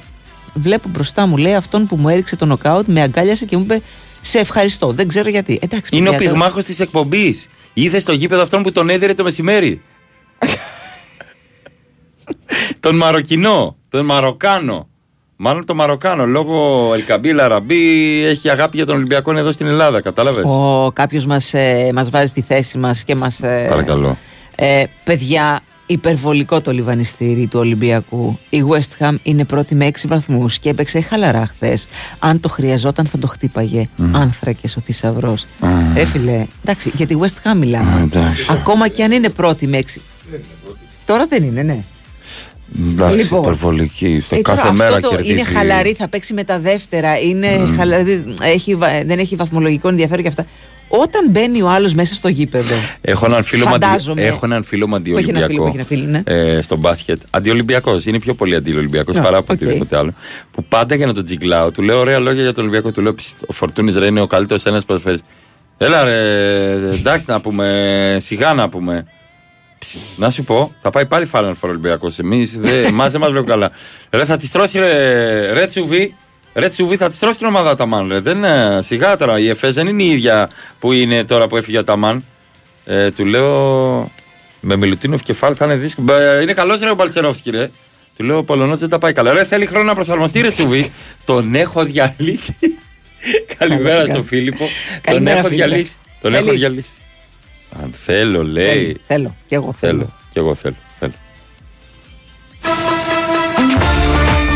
βλέπω μπροστά μου, λέει, αυτόν που μου έριξε το νοκάουτ, με αγκάλιασε και μου είπε: σε ευχαριστώ, δεν ξέρω γιατί. Εντάξει, είναι παιδιά, ο πυγμάχος τώρα... της εκπομπής. Είδε στο γήπεδο αυτόν που τον έδιρε το μεσημέρι. Τον Μαροκινό, τον Μαροκάνο. Μάλλον τον Μαροκάνο, λόγω Ελκαμπίλα Ραμπί, έχει αγάπη για τον Ολυμπιακό εδώ στην Ελλάδα, κατάλαβες. Ο κάποιος μας, ε, μας βάζει στη θέση μας και μας... Ε, παρακαλώ. Ε, παιδιά, υπερβολικό το λιβανιστήρι του Ολυμπιακού. Η West Ham είναι πρώτη με έξι βαθμούς και έπαιξε χαλαρά χθες. Αν το χρειαζόταν θα το χτύπαγε. Mm. Άνθρακες ο θησαυρός. Mm. Ρε φίλε, εντάξει, για τη West Ham μιλάμε. Mm, ακόμα και αν είναι πρώτη με έξι. Δεν τώρα δεν είναι, ναι. Εντάξει, λοιπόν, υπερβολική. Στο ε, κάθε μέρα κερδίζει. Είναι χαλαρή, θα παίξει με τα δεύτερα. Είναι mm. χαλαρή, έχει, δεν έχει βαθμολογικό ενδιαφέρον και αυτά. Όταν μπαίνει ο άλλος μέσα στο γήπεδο. Έχω έναν φίλο, φαντάζομαι... φίλο αντιολυμπιακό. Ναι. Ε, στο μπάσκετ. Αντιολυμπιακός. Είναι πιο πολύ αντιολυμπιακός no, παρά από οτιδήποτε okay. άλλο. Που πάντα για να τον τζιγκλάω, του λέω ωραία λόγια για τον Ολυμπιακό. Του λέω: ο Φορτούνης, ρε, είναι ο καλύτερος ένας ποδοσφαιριστής. Έλα, ρε, εντάξει να πούμε, σιγά να πούμε. Να σου πω, θα πάει πάλι Final Four Ολυμπιακός. Εμείς, εμάς δεν μας λέω καλά. Ρε, θα τη τρώσει, ρε, ρε τσουβί. Ρε Τσουβί, θα τη τρώσει την ομάδα τα Μαν. Ρε. Δεν, σιγά τώρα. Η ΕΦΕΣ δεν είναι η ίδια που είναι τώρα που έφυγε τα Μαν. Ε, του λέω. Με Μιλουτίνοφ κεφάλι θα είναι δύσκολο. Είναι καλό ρε ο Μπαλτσερόφσκι, ρε. Του λέω: ο Πολωνός δεν τα πάει καλά. Ρε, θέλει χρόνο να προσαρμοστεί, ρε Τσουβί. Τον έχω διαλύσει. Καλημέρα στον Φίλιππο. Τον έχω διαλύσει. Τον έχω διαλύσει. Αν θέλω, λέει. Θέλω. Κι εγώ θέλω. Κι εγώ θέλω.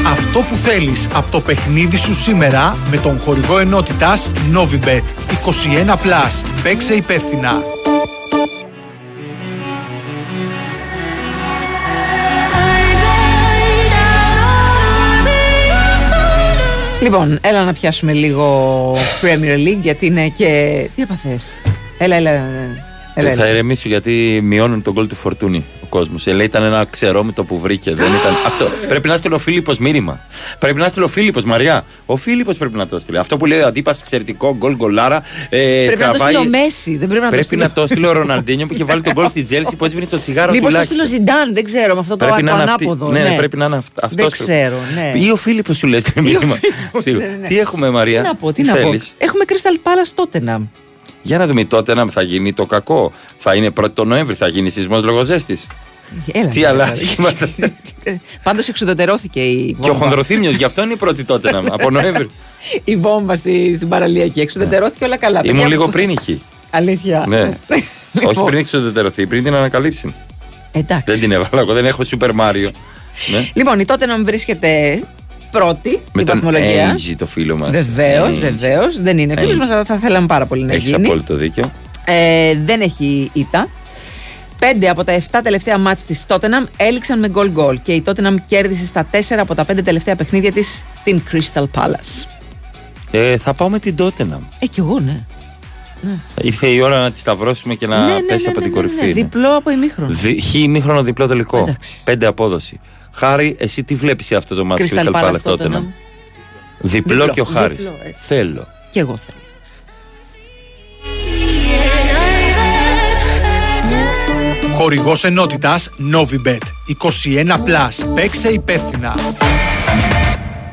Αυτό που θέλεις από το παιχνίδι σου σήμερα με τον χορηγό ενότητας Novibet είκοσι ένα συν. Παίξε υπεύθυνα. Λοιπόν, έλα να πιάσουμε λίγο Premier League, γιατί είναι και... Τι έπαθες? Έλα, έλα, έλα, έλα, έλα. Θα ηρεμήσω, γιατί μειώνουν τον γκολ του Φορτούνη. Λέει, ήταν ένα ξερόμητο που βρήκε. Δεν ήταν... Αυτό. Πρέπει να στείλει ο Φίλιππος μήνυμα. Πρέπει να στείλει ο Φίλιππος, Μαριά. Ο Φίλιππος πρέπει να το στείλει. Αυτό που λέει ο αντίπας, εξαιρετικό γκολ, γκολάρα. Ε, πρέπει τραβάει... να το στείλει ο Μέση. Δεν πρέπει να, πρέπει να το στείλει ο Ροναλντίνιο που είχε βάλει τον γκολ στη Τζέλση, που έσβηνε το σιγάρο. Μήπως το στείλει ο Ζιντάν, δεν ξέρω, με αυτό το ανάποδο. Ναι, ναι, πρέπει να είναι αυτό. Δεν ξέρω. Ναι. Ή ο Φίλιππος σου λέει το μήνυμα. Τι έχουμε, Μαριά? Έχουμε Crystal Palace Tottenham. Για να δούμε, τότε να θα γίνει το κακό. Θα είναι πρώτη Νοέμβρη, θα γίνει σεισμός λόγω ζέστης. Τι αλλάζει. Πάντως εξουδετερώθηκε η βόμβα. Και ο Χονδροθύμνιος, γι' αυτό είναι η πρώτη τότε να από Νοέμβρη. Η βόμβα στη, στην παραλία και εξουδετερώθηκε, όλα καλά. Ήμουν λίγο πριν εκεί. Αλήθεια. Ναι. Όχι πριν εξουδετερωθεί, πριν την ανακαλύψει. Εντάξει. Δεν την έβαλα, εγώ δεν έχω Super Mario. Ναι. Λοιπόν, η τότε να μην βρίσκεται. Πρώτη, με την βαθμολογία. Edgy, το φίλο μας. Βεβαίως, βεβαίως. Δεν είναι φίλος μας, αλλά θα θέλαμε πάρα πολύ να έχει γίνει. Έχεις απόλυτο δίκιο. Ε, δεν έχει ήττα. Πέντε από τα εφτά τελευταία μάτς της Tottenham έληξαν με goal goal και η Tottenham κέρδισε στα τέσσερα από τα πέντε τελευταία παιχνίδια της την Crystal Palace. Ε, θα πάω με την Tottenham. Ε, κι εγώ, ναι. Ναι. Ήρθε η ώρα να τη σταυρώσουμε και να ναι, ναι, πέσει ναι, από ναι, την ναι, κορυφή. Ναι, ναι. Διπλό από ημίχρονο. Χ ημίχρονο, διπλό τελικό. Εντάξει. Πέντε απόδοση. Χάρη, εσύ τι βλέπεις σε αυτό το μάτι Crystal Palace τότε? Ναι. Διπλό, διπλό και ο Χάρης. Διπλό, ε. Θέλω. Και εγώ θέλω. Χορηγός ενότητας Novibet είκοσι ένα συν. Παίξε υπεύθυνα.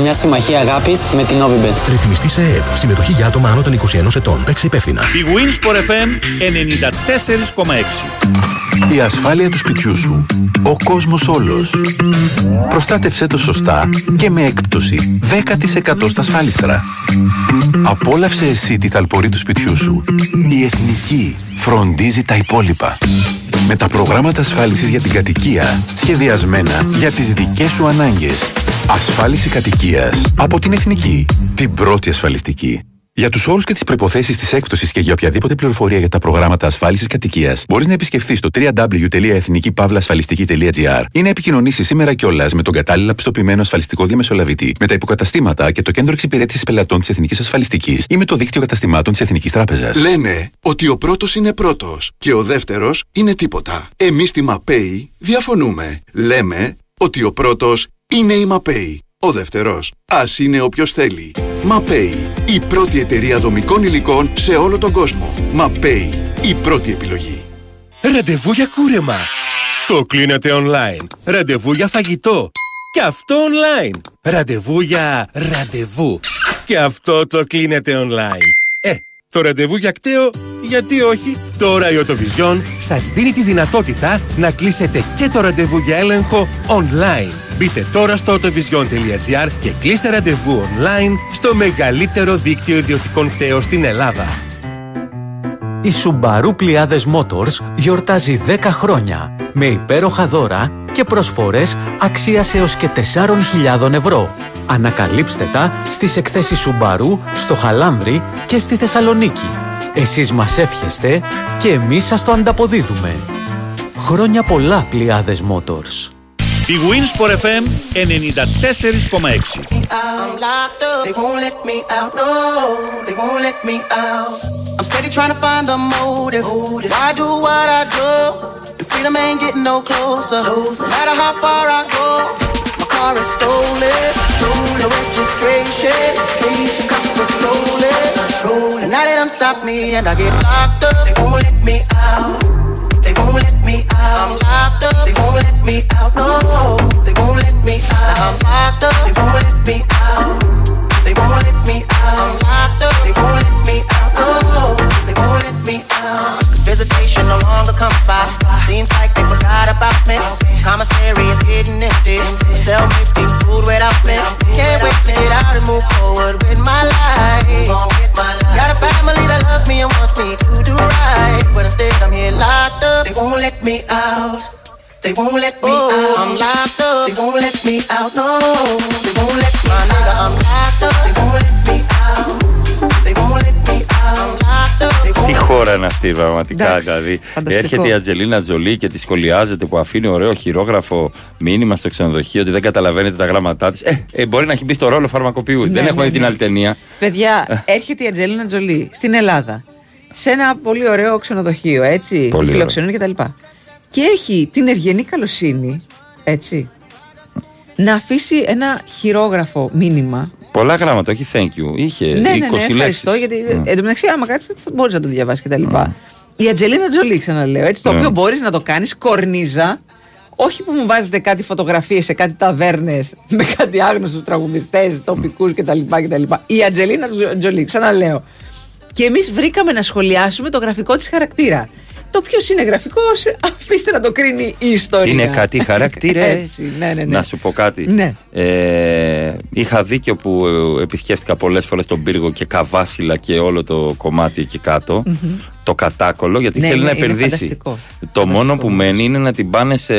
Μια συμμαχία αγάπης με την Novibet. Ρυθμιστή σε ΕΕΠ. Συμμετοχή για άτομα άνω των είκοσι ενός ετών. Παίξε υπεύθυνα. Η BWIN Sport εφ εμ ενενήντα τέσσερα κόμμα έξι. Η ασφάλεια του σπιτιού σου. Ο κόσμος όλος. Προστάτευσέ το σωστά και με έκπτωση δέκα τοις εκατό στα ασφάλιστρα. Απόλαυσε εσύ τη ταλπορή του σπιτιού σου. Η Εθνική φροντίζει τα υπόλοιπα. Με τα προγράμματα ασφάλισης για την κατοικία σχεδιασμένα για τις δικές σου ανάγκες. Ασφάλιση κατοικίας από την Εθνική, την πρώτη ασφαλιστική. Για τους όρους και τις προϋποθέσεις της έκπτωσης και για οποιαδήποτε πληροφορία για τα προγράμματα ασφάλισης κατοικίας, μπορείς να επισκεφθείς το double-u double-u double-u τελεία εθνική παύλα ασφαλιστική τελεία τζι άρ ή να επικοινωνήσεις σήμερα κιόλας με τον κατάλληλα πιστοποιημένο ασφαλιστικό διαμεσολαβητή, με τα υποκαταστήματα και το κέντρο εξυπηρέτησης πελατών της Εθνικής Ασφαλιστικής ή με το δίκτυο καταστημάτων της Εθνικής Τράπεζας. Λένε ότι ο πρώτος είναι πρώτος και ο δεύτερος είναι τίποτα. Εμείς στη ΜΑΠΕΗ διαφωνούμε. Λέμε ότι ο πρώτος είναι η ΜΑΠΕΗ. Ο δεύτερος, ας είναι όποιος θέλει. ΜΑΠΕΗ, η πρώτη εταιρεία δομικών υλικών σε όλο τον κόσμο. ΜΑΠΕΗ, η πρώτη επιλογή. Ραντεβού για κούρεμα. Το κλείνετε online. Ραντεβού για φαγητό. Και αυτό online. Ραντεβού για ραντεβού. Και αυτό το κλείνετε online. Ε, το ραντεβού για κταίο, γιατί όχι. Τώρα η Οτοβιζιόν σας δίνει τη δυνατότητα να κλείσετε και το ραντεβού για έλεγχο online. Μπείτε τώρα στο autovision τελεία τζι άρ και κλείστε ραντεβού online στο μεγαλύτερο δίκτυο ιδιωτικών κταίων στην Ελλάδα. Η Subaru Πλιάδες Motors γιορτάζει δέκα χρόνια με υπέροχα δώρα και προσφορές αξίας έως και τεσσάρων χιλιάδων ευρώ. Ανακαλύψτε τα στις εκθέσεις Subaru στο Χαλάνδρη και στη Θεσσαλονίκη. Εσείς μας εύχεστε και εμείς σας το ανταποδίδουμε. Χρόνια πολλά Πλιάδες Motors. Η BWIN Sport εφ εμ ενενήντα τέσσερα κόμμα έξι. They won't let me out. I'm locked up. They won't let me out. No, they won't let me out. I'm locked up. They won't let me out. They won't let me out. I'm locked up. They won't let me out. No, they won't let me out. Visitation no longer comes by. Seems like they forgot about me. Commissary is getting empty. Cellmates getting food without me. Can't wait to get out and move forward with my life. Got a family that loves me and wants me to do right, but instead I'm here locked up. They won't let me out. They won't let me oh, out. I'm locked up. They won't let me out. No, they won't let me out. My nigga, I'm locked up. They won't let me out. They won't let me out. I'm locked up. They won't. Τι χώρα είναι αυτή πραγματικά, δηλαδή. Έρχεται η Αντζελίνα Τζολί και τη σχολιάζεται που αφήνει ωραίο χειρόγραφο μήνυμα στο ξενοδοχείο ότι δεν καταλαβαίνετε τα γράμματά της. Ε, ε, μπορεί να έχει μπει στο ρόλο φαρμακοποιού. Ναι, δεν ναι, έχουμε ναι, την άλλη ταινία. Παιδιά, έρχεται η Αντζελίνα Τζολί στην Ελλάδα. Σε ένα πολύ ωραίο ξενοδοχείο, έτσι, φιλοξενούν κτλ. Και, και έχει την ευγενή καλοσύνη, έτσι, να αφήσει ένα χειρόγραφο μήνυμα. Πολλά γράμματα, όχι thank you. Είχε ναι, είκοσι ναι, ναι, λέξεις. Ευχαριστώ, γιατί yeah. εν τω μεταξύ, άμα κάτσεις, θα μπορείς να το διαβάσεις κτλ. Yeah. Η Αντζελίνα Τζολί, ξαναλέω, έτσι, το yeah. οποίο μπορείς να το κάνεις κορνίζα. Όχι που μου βάζετε κάτι φωτογραφίες σε κάτι ταβέρνες με κάτι άγνωστους τραγουδιστές, τοπικούς κτλ. Η Αντζελίνα Τζολί, ξαναλέω. Και εμείς βρήκαμε να σχολιάσουμε το γραφικό της χαρακτήρα. Το ποιος είναι γραφικός, αφήστε να το κρίνει η ιστορία. Είναι κάτι χαρακτήρες. ναι, ναι, ναι. Να σου πω κάτι. Ναι. Ε, είχα δίκιο που επισκέφτηκα πολλές φορές τον πύργο και Καβάσιλα και όλο το κομμάτι εκεί κάτω. Mm-hmm. Το κατάκολο, γιατί ναι, θέλει ναι, να επενδύσει. Φανταστικό. Το φανταστικό. Μόνο που μένει είναι να την πάνε σε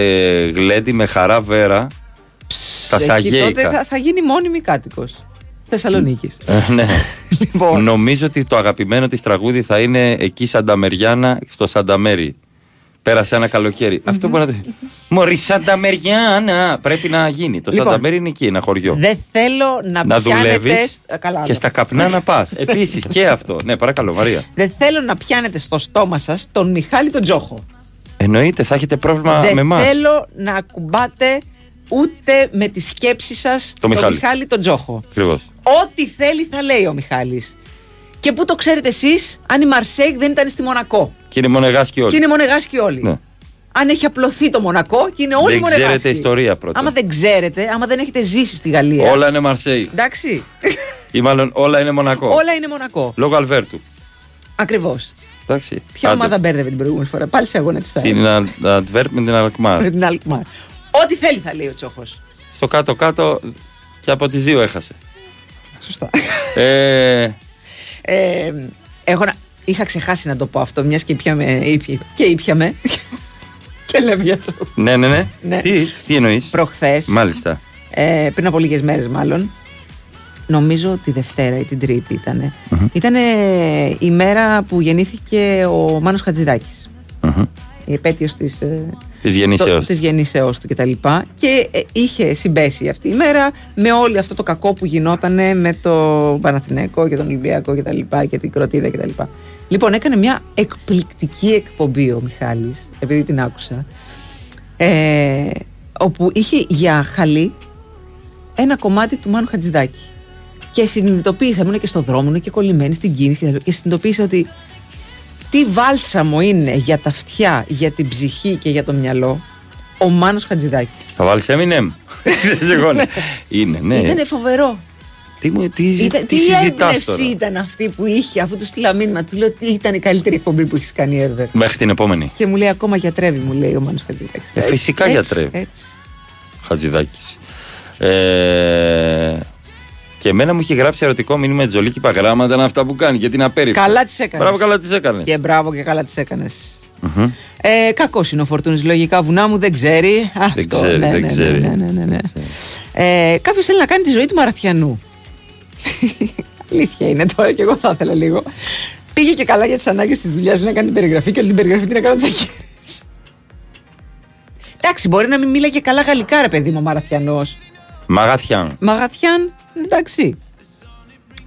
γλέντι με χαρά βέρα. Στα Σαγέικα. Θα, θα γίνει μόνιμη κάτοικος. Θεσσαλονίκης. Ναι. Λοιπόν. Νομίζω ότι το αγαπημένο της τραγούδι θα είναι εκεί Σανταμεριάνα στο Σανταμέρι. Πέρασε ένα καλοκαίρι. Αυτό μπορεί να το. Μωρή Σάντα Μεριάνα. Πρέπει να γίνει. Το λοιπόν, Σάντα Μέρι είναι εκεί, ένα χωριό. Δεν θέλω να, να πιάνετε. Καλά, και στα καπνά να πας. Επίσης και αυτό. Ναι, παρακαλώ, Μαρία. Δεν θέλω να πιάνετε στο στόμα σας τον Μιχάλη τον Τζόχο. Εννοείται, θα έχετε πρόβλημα δεν με εμάς. Δεν θέλω να ακουμπάτε ούτε με τη σκέψη σας το τον Μιχάλη. Μιχάλη τον Τζόχο. Ακριβώς. Ό,τι θέλει θα λέει ο Μιχάλης. Και πού το ξέρετε εσείς αν η Μαρσέικ δεν ήταν στη Μονακό. Και είναι μονεγάσκοι όλοι. Και είναι μονεγάσκοι όλοι. Ναι. Αν έχει απλωθεί το Μονακό και είναι όλοι δεν μονεγάσκοι. Δεν ξέρετε ιστορία πρώτα. Άμα δεν ξέρετε, άμα δεν έχετε ζήσει στη Γαλλία. Όλα είναι Μαρσέικ. Εντάξει. Ή μάλλον όλα είναι Μονακό. Όλα είναι Μονακό. Λόγω Αλβέρτου. Ακριβώς. Εντάξει. Ποια Άντε. ομάδα μπέρδευε την προηγούμενη φορά. Πάλι σε αγώνα της Άρης. Την Αντβέρπ με την Αλκμάρ. Με την Αλκμάρ. Ό,τι θέλει θα λέει ο Τσόχος. Στο κάτω-κάτω και από τις δύο έχασε. Σωστά. ε... Ε, έχω να... Είχα ξεχάσει να το πω αυτό, μιας και ήπιαμε και ήπιαμε και λεβιάζω. Ναι, ναι, ναι. ναι. Τι, τι εννοείς? Προχθές. Μάλιστα. Ε, πριν από λίγες μέρες μάλλον. Νομίζω τη Δευτέρα ή την Τρίτη ήτανε. Mm-hmm. Ήτανε η μέρα που γεννήθηκε ο Μάνος Χατζηδάκης. Mm-hmm. Η επέτειος της, της, γεννήσεως. Το, της γεννήσεως του κτλ. Και, και ε, είχε συμπέσει αυτή η μέρα με όλο αυτό το κακό που γινότανε με το Παναθηναϊκό και τον Ολυμπιακό κτλ. Και, και την Κροτίδα κτλ. Λοιπόν, έκανε μια εκπληκτική εκπομπή ο Μιχάλης, επειδή την άκουσα, ε, όπου είχε για χαλί ένα κομμάτι του Μάνου Χατζηδάκη. Και συνειδητοποίησα, ήμουν και στο δρόμο, ήμουν και κολλημένη στην κίνηση και συνειδητοποίησα ότι τι βάλσαμο είναι για τα αυτιά, για την ψυχή και για το μυαλό ο Μάνος Χατζηδάκης. Θα βάλεις Eminem. Είναι, ναι. Ήταν φοβερό. Τι, μου, τι, ήταν, τι, τι έμπνευση ήταν αυτή που είχε, αφού του στείλα μήνυμα. Του λέω ότι ήταν η καλύτερη εκπομπή που έχεις κάνει, Έρβε. Μέχρι την επόμενη. Και μου λέει ακόμα γιατρεύει, μου λέει ο Μάνος Χατζηδάκης. Ε, φυσικά έτσι, γιατρεύει. Έτσι. Χατζηδάκης. Ε... Και εμένα μου είχε γράψει ερωτικό μήνυμα η Τζολίκη Παγράμματα, είναι αυτά που κάνει, γιατί είναι απέριψη. Καλά τις έκανες. Μπράβο, καλά τις έκανες. Και μπράβο και καλά τις έκανες. Mm-hmm. Ε, κακός είναι ο Φορτούνης, λογικά βουνά μου, δεν ξέρει. Δεν Αυτό, ξέρει, ναι, δεν ναι, ξέρει. Ναι, ναι, ναι, ναι, ναι. Ε, κάποιος θέλει να κάνει τη ζωή του Μαραθιανού. Αλήθεια είναι τώρα και εγώ θα ήθελα λίγο. Πήγε και καλά για τις ανάγκες της δουλειάς να κάνει την περιγραφή και όλη την περιγραφή την έκανε τσακίρι. Εντάξει, μπορεί να μην μίλαγε καλά γαλλικά, ρε παιδί μου, ο Μαραθιανός. Μαγαθιάν. Μαγαθιάν, εντάξει.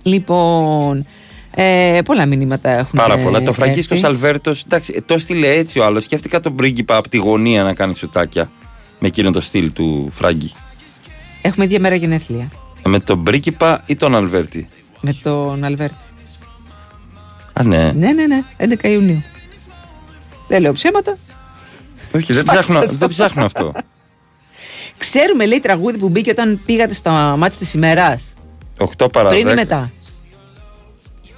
Λοιπόν, ε, πολλά μηνύματα έχουν. Πάρα πολλά. Ε, το Φραγκίσκος Αλβέρτος, εντάξει, το στείλε έτσι ο άλλος. Σκέφτηκα τον πρίγκιπα από τη γωνία να κάνει σουτάκια με εκείνο το στυλ του Φράγκη. Έχουμε ίδια μέρα γενέθλια. Με τον πρίγκιπα ή τον Αλβέρτη? Με τον Αλβέρτη. Α, ναι. Ναι, ναι, ναι. έντεκα Ιουνίου. Δεν λέω ψέματα. Όχι, δεν ψάχνω, δεν ψάχνω αυτό. Ξέρουμε, λέει, τραγούδι που μπήκε όταν πήγατε στα μάτς της ημέρας. οκτώ παρά δέκα. Πριν ή μετά?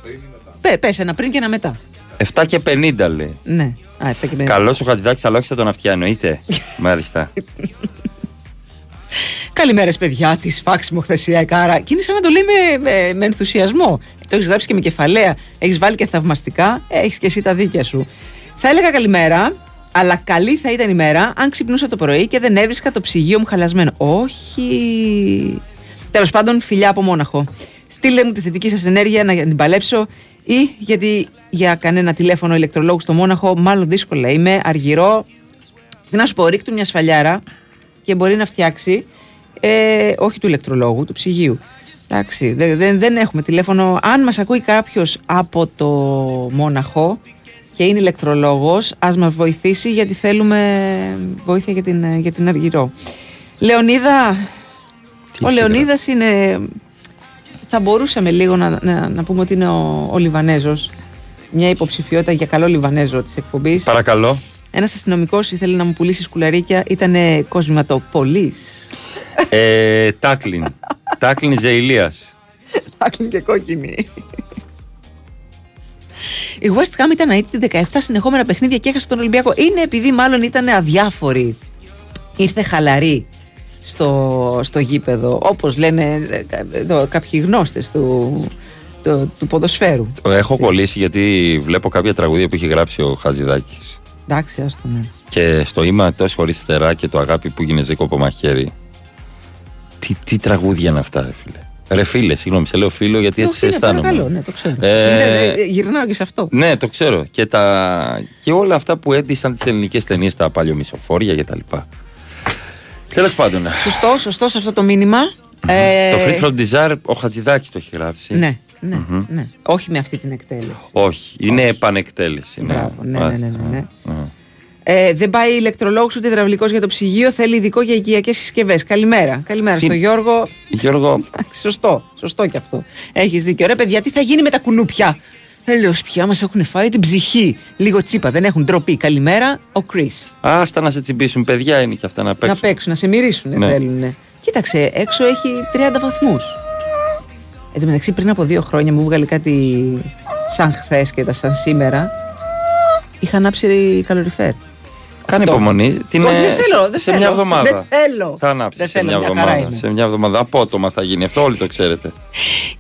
Πριν ή μετά. Πε, πες ένα πριν και ένα μετά. επτά και πενήντα λέει. Ναι. Α, επτά και πενήντα. Καλώς ο Χατζηδάκης, αλλά όχι στα τον αυτιά, εννοείται. Μάλιστα. Καλημέρες, παιδιά, τη σφάξη μου χθεσιά, Κάρα. Και είναι σαν να το λέει με, με, με ενθουσιασμό. Το έχεις γράψει και με κεφαλαία. Έχεις βάλει και θαυμαστικά. Έχεις και εσύ τα δίκια σου. Θα έλεγα καλημέρα. Αλλά καλή θα ήταν η μέρα αν ξυπνούσα το πρωί και δεν έβρισκα το ψυγείο μου χαλασμένο. Όχι. Τέλος πάντων, φιλιά από Μόναχο. Στείλτε μου τη θετική σας ενέργεια να την παλέψω, ή γιατί για κανένα τηλέφωνο ηλεκτρολόγου στο Μόναχο μάλλον δύσκολα είμαι. Αργυρό. Να σου πω, ρίκτου μια σφαλιάρα και μπορεί να φτιάξει. Ε, όχι του ηλεκτρολόγου, του ψυγείου. Εντάξει, δεν, δεν, δεν έχουμε τηλέφωνο. Αν μας ακούει κάποιος από το Μόναχο και είναι ηλεκτρολόγος, ας μας βοηθήσει, γιατί θέλουμε βοήθεια για την, για την Αργυρό. Λεωνίδα. Τι ο Λεωνίδας είναι. Θα μπορούσαμε λίγο να, να, να πούμε ότι είναι ο, ο Λιβανέζος. Μια υποψηφιότητα για καλό Λιβανέζο της εκπομπής. Παρακαλώ. Ένας αστυνομικός ήθελε να μου πουλήσει σκουλαρίκια. Ήτανε κοσματοπολής. Ε, τάκλιν. Τάκλιν Ζεηλίας. Τάκλιν και κόκκινη. Η West Ham ήταν αίτητη δεκαεπτά συνεχόμενα παιχνίδια και έχασε τον Ολυμπιακό. Είναι επειδή μάλλον ήταν αδιάφοροι. Ήρθε χαλαρή στο, στο γήπεδο, όπως λένε εδώ κάποιοι γνώστες του, του, του ποδοσφαίρου. Έχω κολλήσει γιατί βλέπω κάποια τραγούδια που έχει γράψει ο Χατζηδάκης. Εντάξει, ας το ναι. Και στο «Είμα τόσο χωρίς στερά» και το «Αγάπη που γίνεσαι κόπο μαχαίρι». Τι, τι τραγούδια είναι αυτά, ρε φίλε. Ρε φίλε, συγγνώμη, σε λέω φίλο γιατί έτσι σε αισθάνομαι. Καλό, ναι, το ξέρω. Ε, ναι, γυρνάω και σε αυτό. Ναι, το ξέρω. Και, τα... και όλα αυτά που έντυσαν τις ελληνικές ταινίες, τα παλιομισοφόρια κτλ. Τέλος πάντων. Σωστό, σωστό αυτό το μήνυμα. Mm-hmm. Ε... Το Free From Desire ο Χατζηδάκης το έχει γράψει. Ναι, ναι, mm-hmm. ναι. Όχι με αυτή την εκτέλεση. Όχι, είναι επανεκτέλεση. Ναι. Ναι, ναι, ναι, ναι, ναι. Mm-hmm. Ε, δεν πάει ηλεκτρολόγος ούτε υδραυλικός για το ψυγείο, θέλει ειδικό για οικιακές συσκευές. Καλημέρα. Καλημέρα τι... στον Γιώργο. Γιώργο. Σωστό, σωστό κι αυτό. Έχεις δίκιο. Ρε παιδιά, τι θα γίνει με τα κουνούπια. Τέλος πια, μας έχουν φάει την ψυχή. Λίγο τσίπα, δεν έχουν ντροπή. Καλημέρα, ο Κρίς. Άστα να σε τσιμπήσουν, παιδιά είναι και αυτά να παίξουν. Να παίξουν, να σε μυρίσουν, ναι. Θέλουν. Κοίταξε, έξω έχει τριάντα βαθμούς. Εν τω μεταξύ, πριν από δύο χρόνια μου βγάλε κάτι σαν χθες και τα σαν σήμερα. Είχα ανάψει καλοριφέρ. Κάνε υπομονή. Δεν θέλω, δεν σε μια εβδομάδα. Θα ανάψει σε μια εβδομάδα. Σε μια εβδομάδα. Απότομα θα γίνει αυτό, όλοι το ξέρετε.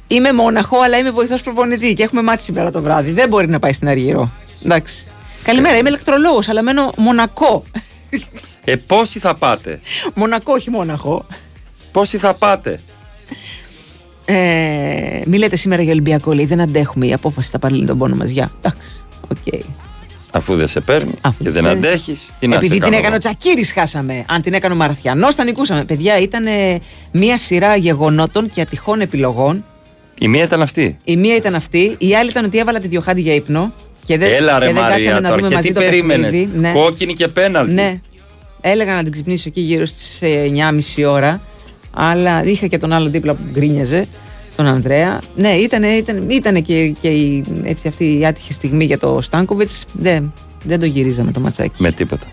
Είμαι Μόναχο, αλλά είμαι βοηθός προπονητή και έχουμε μάτς σήμερα το βράδυ. Δεν μπορεί να πάει στην Αργυρό. Εντάξει. Καλημέρα, είμαι ηλεκτρολόγος, αλλά μένω Μονακό. Ε, πόσοι θα πάτε. Μονακό, όχι Μόναχο. Πόσοι θα πάτε. Ε, μη λέτε σήμερα για Ολυμπιακό, λέει. Δεν αντέχουμε. Η απόφαση θα πάρει τον πόνο μας. Γεια. Εντάξει. Οκ. Αφού δεν σε παίρνει Αφού και δεν αντέχεις. Επειδή την έκανε ο Τσακίρης χάσαμε. Αν την έκανε ο Μαραθιανός θα νικούσαμε. Παιδιά, ήταν μία σειρά γεγονότων και ατυχών επιλογών. Η μία ήταν αυτή. Η μία ήταν αυτή. Η άλλη ήταν ότι έβαλα τη Διοχάντη για ύπνο. Και δεν, έλα ρε και δεν Μαρία τώρα να και τι περίμενες ναι. Κόκκινη και πέναλτι ναι. Έλεγα να την ξυπνήσω εκεί γύρω στις εννιά και μισή ώρα. Αλλά είχα και τον άλλο δίπλα που γκρίνιαζε, τον Ανδρέα. Ναι, ήταν, ήταν, ήταν και, και η, έτσι, αυτή η άτυχη στιγμή για το Stanković. Δεν, δεν το γυρίζαμε το ματσάκι. Με τίποτα.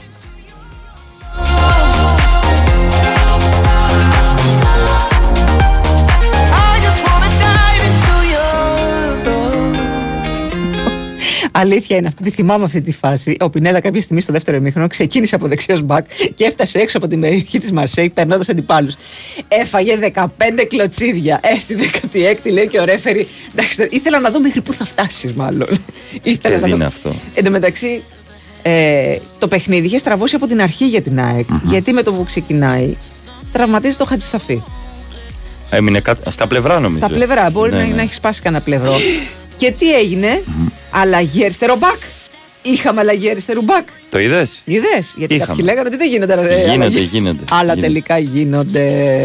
Αλήθεια είναι αυτή, τη θυμάμαι αυτή τη φάση. Ο Πινέλα κάποια στιγμή στο δεύτερο ημίχρονο ξεκίνησε από δεξιός μπακ και έφτασε έξω από την περιοχή της Μαρσέη περνώντας αντιπάλους. Έφαγε δεκαπέντε κλωτσίδια. Ε, στη δεκαέξι λέει και ο ρέφερι. Εντάξει, ήθελα να δω μέχρι πού θα φτάσεις, μάλλον. ήθελα να δω. Είναι αυτό. Εν τω μεταξύ, ε, το παιχνίδι είχε στραβώσει από την αρχή για την ΑΕΚ. Mm-hmm. Γιατί με το που ξεκινάει, τραυματίζει το Χατζησαφή. Έμεινε κά... στα πλευρά, νομίζω. Στα πλευρά. Μπορεί ναι, να, ναι. να έχει σπάσει κανένα πλευρό. Και τι έγινε, mm. αλλαγή αριστερό μπακ. Είχαμε αλλαγή αριστερού μπακ. Το είδες. Είδες. Γιατί είχαμε. Κάποιοι λέγανε ότι δεν γίνονται. Γίνεται, αλλαγή. γίνεται. Αλλά γίνεται. τελικά γίνονται.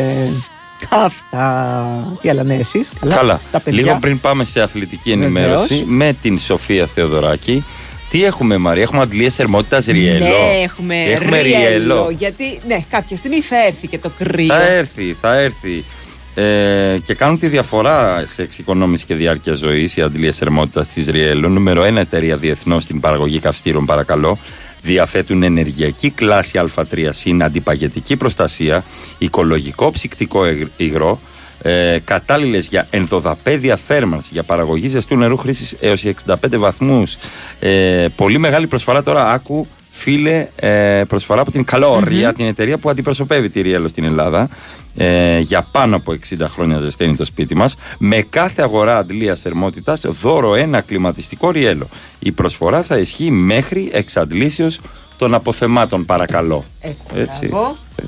Αυτά. Τι άλλα, ναι, εσείς. Καλά. Καλά. Τα παιδιά. Λίγο πριν πάμε σε αθλητική ενημέρωση, βεβαίως, με την Σοφία Θεοδωράκη. Τι έχουμε, Μαρία, έχουμε αντλίες θερμότητας Ριελό. Ναι, έχουμε, έχουμε Ριελό. Ριελό. Γιατί, ναι, κάποια στιγμή θα έρθει και το κρύο. Θα έρθει, θα έρθει. Ε, και κάνουν τη διαφορά σε εξοικονόμηση και διάρκεια ζωής οι αντλίες θερμότητας της Riello. Νούμερο ένα εταιρεία διεθνώς στην παραγωγή καυστήρων, παρακαλώ. Διαθέτουν ενεργειακή κλάση Α τρία συν, αντιπαγετική προστασία, οικολογικό ψυκτικό υγρό, ε, κατάλληλες για ενδοδαπέδια θέρμανση, για παραγωγή ζεστού νερού χρήσης έως εξήντα πέντε βαθμούς. Ε, πολύ μεγάλη προσφορά τώρα, άκου. Φίλε, προσφορά από την Καλόρια, mm-hmm. την εταιρεία που αντιπροσωπεύει τη Riello στην Ελλάδα. Ε, για πάνω από εξήντα χρόνια ζεσταίνει το σπίτι μας. Με κάθε αγορά αντλίας θερμότητας, δώρο ένα κλιματιστικό Riello. Η προσφορά θα ισχύει μέχρι εξαντλήσεως των αποθεμάτων, παρακαλώ. Έτσι, έτσι, έτσι.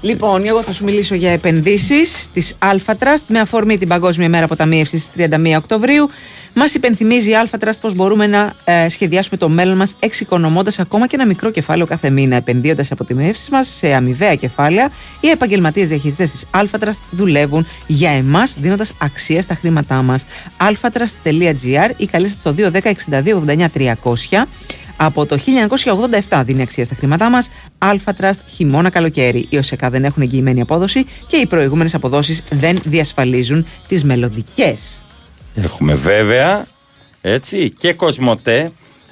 Λοιπόν, εγώ θα σου μιλήσω για επενδύσεις της Alpha Trust με αφορμή την Παγκόσμια Μέρα Αποταμίευσης στις τριάντα μία Οκτωβρίου. Μας υπενθυμίζει η Alpha Trust πως μπορούμε να ε, σχεδιάσουμε το μέλλον μας εξοικονομώντας ακόμα και ένα μικρό κεφάλαιο κάθε μήνα, επενδύοντας αποταμιεύσεις μας σε αμοιβαία κεφάλαια. Οι επαγγελματίες διαχειριστές της Alpha Trust δουλεύουν για εμάς, δίνοντας αξία στα χρήματά μας. alpha trust τελεία gr ή καλέστε στο δύο ένα μηδέν εξήντα δύο ογδόντα εννιά τριακόσια. Από το χίλια εννιακόσια ογδόντα επτά δίνει αξία στα χρήματά μας. Alpha Trust χειμώνα καλοκαίρι. Οι ΟΣΕΚΑ δεν έχουν εγγυημένη απόδοση και οι προηγούμενες αποδόσεις δεν διασφαλίζουν τις μελλοντικές. Έχουμε βέβαια, έτσι, και Cosmote.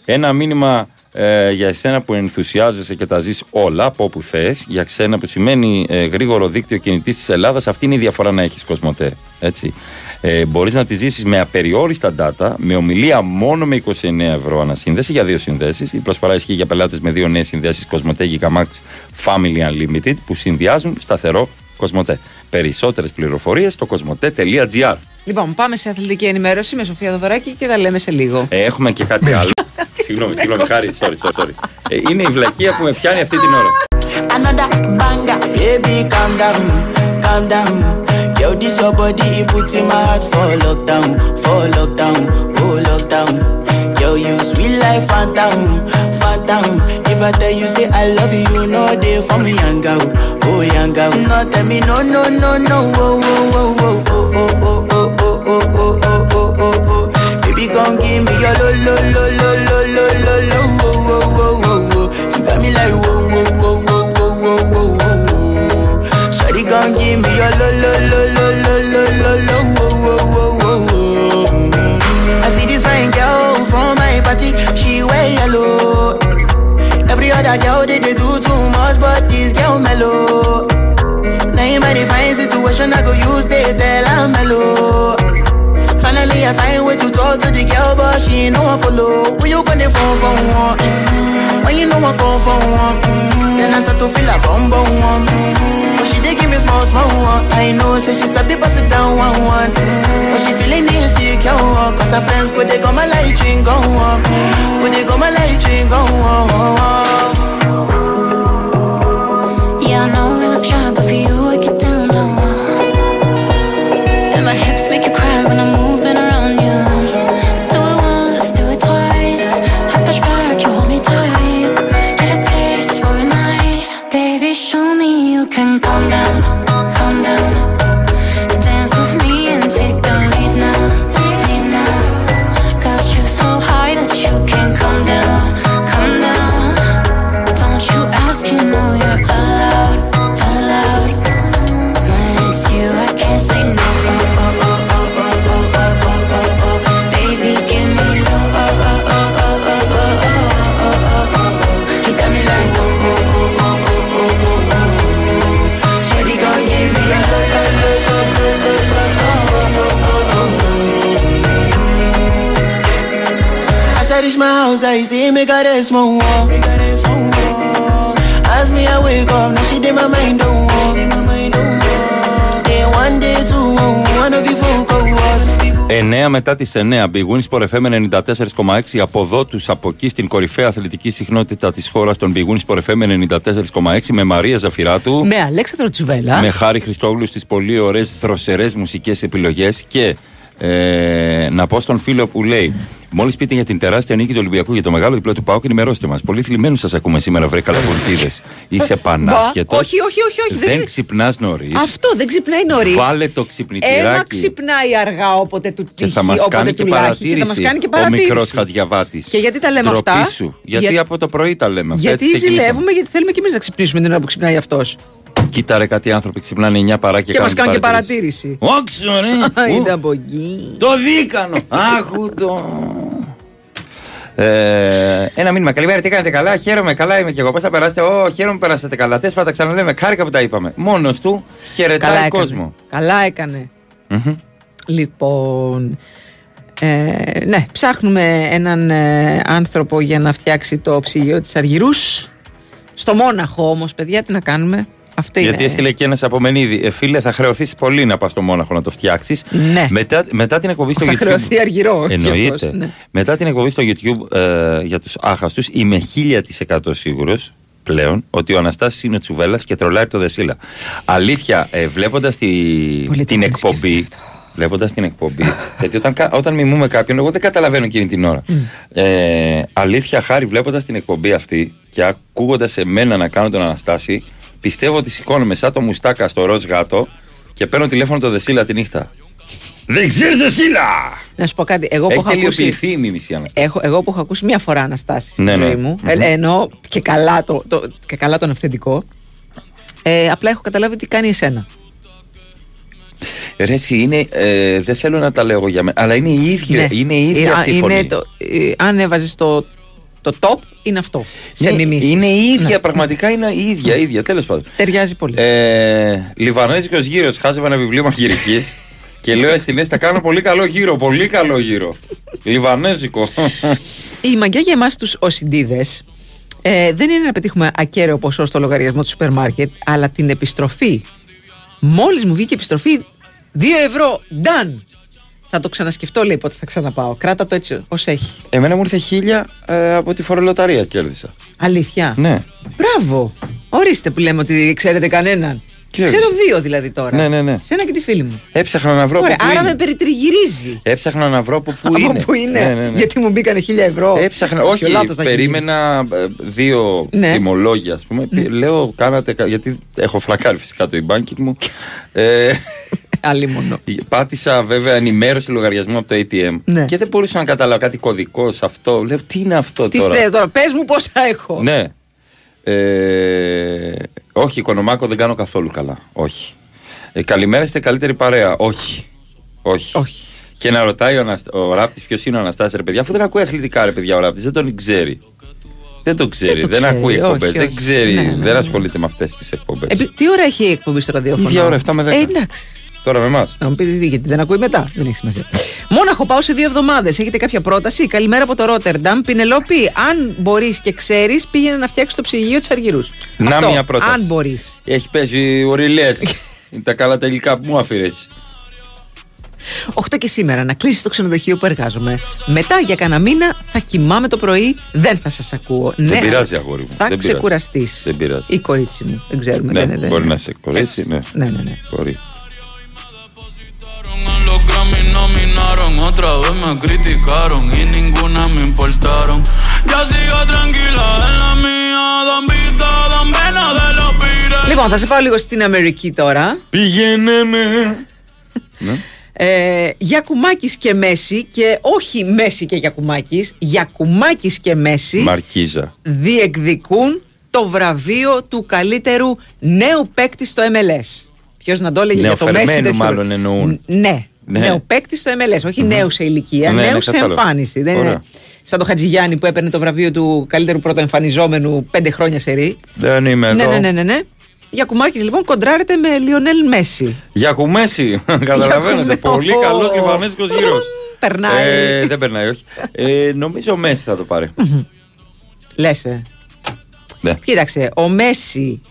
Ένα μήνυμα ε, για εσένα που ενθουσιάζεσαι και τα ζεις όλα από όπου θες. Για ξένα που σημαίνει ε, γρήγορο δίκτυο κινητής της Ελλάδας. Αυτή είναι η διαφορά να έχεις Cosmote, έτσι. Ε, μπορείς να τη ζήσεις με απεριόριστα data, με ομιλία μόνο με είκοσι εννέα ευρώ ανασύνδεση για δύο συνδέσεις. Η προσφορά ισχύει για πελάτες με δύο νέες συνδέσεις Cosmote Gigamax Family Unlimited που συνδυάζουν σταθερό Cosmote. Περισσότερες πληροφορίες στο cosmote τελεία gr. Λοιπόν, πάμε σε αθλητική ενημέρωση με Σοφία Δωδωράκη και τα λέμε σε λίγο. Ε, έχουμε και κάτι άλλο. Συγγνώμη, συγγνώμη, Χάρη, sorry, sorry. Ε, είναι η βλακεία που με πιάνει αυτή την ώρα. Oh, young girl, no, tell me no, no, no, no. Oh, oh, oh, oh, oh, oh, oh, oh, oh, oh, oh, oh, oh, oh. Baby, gon' give me your lo, lo, lo, lo, lo, lo, lo, lo. Oh, oh, oh, oh, oh. You got me like oh, oh, oh, oh, oh, oh, oh, oh. Shawty, gon' give me your lo, lo, lo, lo, lo, lo, lo, lo. Oh, oh, oh, oh, oh. I see this fine girl from my party, she wear yellow. Every other girl they, they do too much, but this girl mellow. Now in my divine situation I go use they tell I'm mellow. Finally I find way to talk to the girl, but she ain't no one follow. Who you gonna phone for one? Mm-hmm. When you know I come for one? Mm-hmm. Then I start to feel a bum bum one. Mm-hmm. But she they give me small small one. I know say so she start to pass it down one one. Mm-hmm. But she feeling insecure one. Cause her friends go they come my light ring go on. Go they come my light ring go on. I say make her rest my wall, make her rest my wall. As me I wake up, now she did my mind don't walk, did my mind don't walk. Then one day two, one of you folk was. εννιά μετά τις εννιά, BWIN Sport εφ εμ ενενήντα τέσσερα κόμμα έξι. Από εδώ τους από εκεί στην κορυφαία αθλητική συχνότητα της χώρας των BWIN Sport εφ εμ ενενήντα τέσσερα κόμμα έξι με Μαρία Ζαφειράτου, με Αλέξανδρο Τσουβέλα, με Χάρη Χριστόγλου στις πολύ ωραίες δροσερές μουσικές επιλογές. Και Ε, να πω στον φίλο που λέει: μόλις πείτε για την τεράστια νίκη του Ολυμπιακού για το μεγάλο διπλό του ΠΑΟΚ, ενημερώστε μας. Πολύ θλιμμένους σας ακούμε σήμερα, βρε καλακουρτσίδες. Είσαι πανάσχετος. Όχι, όχι, όχι, όχι. Δεν, δεν... ξυπνάς νωρίς. Αυτό δεν ξυπνάει νωρίς. Βάλε το ξυπνητήρι. Ένα ξυπνάει αργά όποτε του τύχει. Και θα μας κάνει, και παρατήρηση, και θα μας κάνει και παρατήρηση. Ο μικρός χαδιαβάτης. Και γιατί τα λέμε Τροπή αυτά. Σου. Γιατί για... από το πρωί τα λέμε αυτά. Γιατί ζηλεύουμε, γιατί θέλουμε κι εμείς να ξυπνήσουμε την ώρα που ξυπνάει αυτός. Κοίταρε κάτι άνθρωποι ξυπνάνε εννιά παρά και, και κάνουν μας και παρατήρηση. Όξο ρε! Ήταν από εκεί. Το δίκανο! Άχου το! Ε, ένα μήνυμα. Καλημέρα, τι κάνετε καλά? Χαίρομαι, καλά είμαι και εγώ. Πώς θα περάσετε? Ω, χαίρομαι, περάσατε καλά. Τέσπα τα ξαναλέμε. Χάρηκα που τα είπαμε. Μόνος του χαιρετάει κόσμο. Καλά έκανε. Mm-hmm. Λοιπόν. Ε, ναι, ψάχνουμε έναν ε, άνθρωπο για να φτιάξει το ψυγείο της Αργυρούς. Στο Μόναχο όμως, παιδιά, τι να κάνουμε. Αυτή γιατί είναι. Έστειλε και ένας απομενίδι. Ε, φίλε, θα χρεωθείς πολύ να πας στο Μόναχο να το φτιάξεις. Ναι. Μετά, μετά την εκπομπή στο θα YouTube. Θα χρεωθεί αργυρό. Εννοείται. Ναι. Μετά την εκπομπή στο YouTube ε, για τους άχαστους, είμαι χίλια τοις εκατό σίγουρος πλέον ότι ο Αναστάσης είναι ο Τσουβέλας και τρολάρει το Δεσίλα. Αλήθεια, ε, βλέποντας τη, την εκπομπή. Βλέποντας την εκπομπή. Γιατί όταν, όταν μιμούμε κάποιον, εγώ δεν καταλαβαίνω εκείνη την ώρα. Mm. Ε, αλήθεια, χάρη, βλέποντας την εκπομπή αυτή και ακούγοντας εμένα να κάνω τον Αναστάση, πιστεύω ότι σηκώνομαι σαν το μουστάκα στο ροζ γάτο και παίρνω τηλέφωνο το Δεσίλα τη νύχτα. Δεν ξέρεις Δεσίλα! Να σου πω κάτι. Εγώ που έχω τελειοποιηθεί η μίμηση, Αναστάση. Έχω, εγώ που έχω ακούσει μία φορά Αναστάση στη ναι, ζωή ναι. μου, mm-hmm. ε, εννοώ και καλά, το, το, και καλά τον αυθεντικό, ε, απλά έχω καταλάβει τι κάνει εσένα. Ρε εσύ είναι, ε, δεν θέλω να τα λέω εγώ για μένα, αλλά είναι η ίδια, ναι. είναι η ίδια ε, αυτή η φωνή. Το, ε, αν έβαζες το... Το top είναι αυτό. Σε ναι, μιμήσεις. Είναι η ίδια, ναι. πραγματικά είναι η ίδια. ίδια Τέλος πάντων. Ταιριάζει πολύ. Ε, Λιβανοέζικος γύρος. Χάζευα ένα βιβλίο μαγειρικής και λέω εσύ λες, θα κάνω πολύ καλό γύρο. Πολύ καλό γύρο. Λιβανέζικο. Η μαγκιά για εμάς τους οσιντίδες ε, δεν είναι να πετύχουμε ακέραιο ποσό στο λογαριασμό του σούπερ μάρκετ, αλλά την επιστροφή. Μόλις μου βγήκε επιστροφή, δύο ευρώ. Done. Θα το ξανασκεφτώ, λέει, πότε θα ξαναπάω. Κράτα το έτσι ως έχει. Εμένα μου ήρθε χίλια ε, από τη φορολοταρία κέρδισα. Αλήθεια. Ναι. Μπράβο. Ορίστε που λέμε ότι ξέρετε κανέναν. Ξέρω δύο δηλαδή τώρα. Ναι, ναι, ναι. Σένα και τη φίλη μου. Έψαχνα να βρω. Ωραία, άρα είναι. Με περιτριγυρίζει. Έψαχνα να βρω που, που είναι. Που είναι. Ναι, ναι, ναι. Γιατί μου μπήκανε χίλια ευρώ. Έψαχνα. Όχι, περίμενα δύο ναι. τιμολόγια, ας πούμε. Ναι. Λέω, κάνατε. Γιατί έχω φλακάρει φυσικά το e-banking μου. ε, Αλλήμον. Πάτησα βέβαια ενημέρωση λογαριασμού από το έι τι εμ. Ναι. Και δεν μπορούσα να καταλάβω κάτι κωδικό σε αυτό. Λέω, τι είναι αυτό τι τώρα. Τι θέλω τώρα, πες μου πόσα έχω. Ναι. Ε, όχι, Οικονομάκο δεν κάνω καθόλου καλά. Όχι. Ε, καλημέρα, είστε καλύτερη παρέα. Όχι. Όχι. όχι. Και να ρωτάει ο, Ανασ... ο Ράπτης ποιος είναι ο Αναστάσης, ρε παιδιά, αφού δεν ακούει αθλητικά, ρε παιδιά, ο Ράπτης δεν τον ξέρει. Δεν το ξέρει, δεν, το δεν ξέρει, ακούει εκπομπές, δεν ξέρει, ναι, ναι, ναι. δεν ασχολείται με αυτές τις εκπομπές. Ε, τι ώρα έχει η εκπομπή στο ραδιόφωνο? Δύο ώρα, εφτά με δέκα. Ε, εντάξει. Τώρα με εμάς. Να μου πείτε γιατί δεν ακούει μετά. Δεν έχει σημασία. Μόναχο, πάω σε δύο εβδομάδες. Έχετε κάποια πρόταση? Καλημέρα από το Ρότερνταμ. Πινελόπη, αν μπορείς και ξέρεις, πήγαινε να φτιάξεις το ψυγείο της Αργυρούς. Να αυτό, μια πρόταση. Αν μπορείς. Έχει παίζει ο Ριλές. Είναι τα καλά τα υλικά που μου αφιερέσεις. οκτώ και σήμερα να κλείσεις το ξενοδοχείο που εργάζομαι. Μετά για κανένα μήνα θα κοιμάμαι το πρωί, δεν θα σας ακούω. Δεν ναι, πειράζει, αγόρι μου. Θα ξεκουραστείς. Η κορίτσι μου. Δεν ξέρουμε. Ναι, δεν, μπορεί δεν, να σε εκπορέσει. Ναι, ναι, ναι. ναι. Otra vez me criticaron y ninguna me importaron. Ya sigo tranquila en la mía, don Vito, don Vena de los Pires. Λοιπόν, θα σε πάω λίγο στην Αμερική τώρα. Πήγαινε με. Ναι. Ε, Γιακουμάκης και Μέση, και όχι Μέση και Γιακουμάκης, Γιακουμάκης και Μέση. Μαρκίζα. Διεκδικούν το βραβείο του καλύτερου νέου παίκτη στο εμ ελ ες. Ποιος να το έλεγε για το Μέση? Νεοφερμένου μάλλον εννοούν. Ναι. Ναι. Νέο παίκτη στο εμ ελ ες, όχι mm-hmm. νέο σε ηλικία, ναι, νέο ναι, σε εμφάνιση. Δεν είναι σαν τον Χατζηγιάννη που έπαιρνε το βραβείο του καλύτερου πρώτο εμφανιζόμενου πέντε χρόνια σε ρί. Δεν είμαι ναι, εδώ. Ναι, ναι, ναι, ναι. Γιακουμάκης λοιπόν κοντράρεται με Λιονέλ Μέση. Γιακουμέση, καταλαβαίνετε. Πολύ καλό Λιβανέζικος γύρος. Περνάει. Ε, δεν περνάει, όχι. ε, νομίζω ο Μέση θα το πάρει. Λες. Ε. Ναι. Κοίταξε, ο Μέση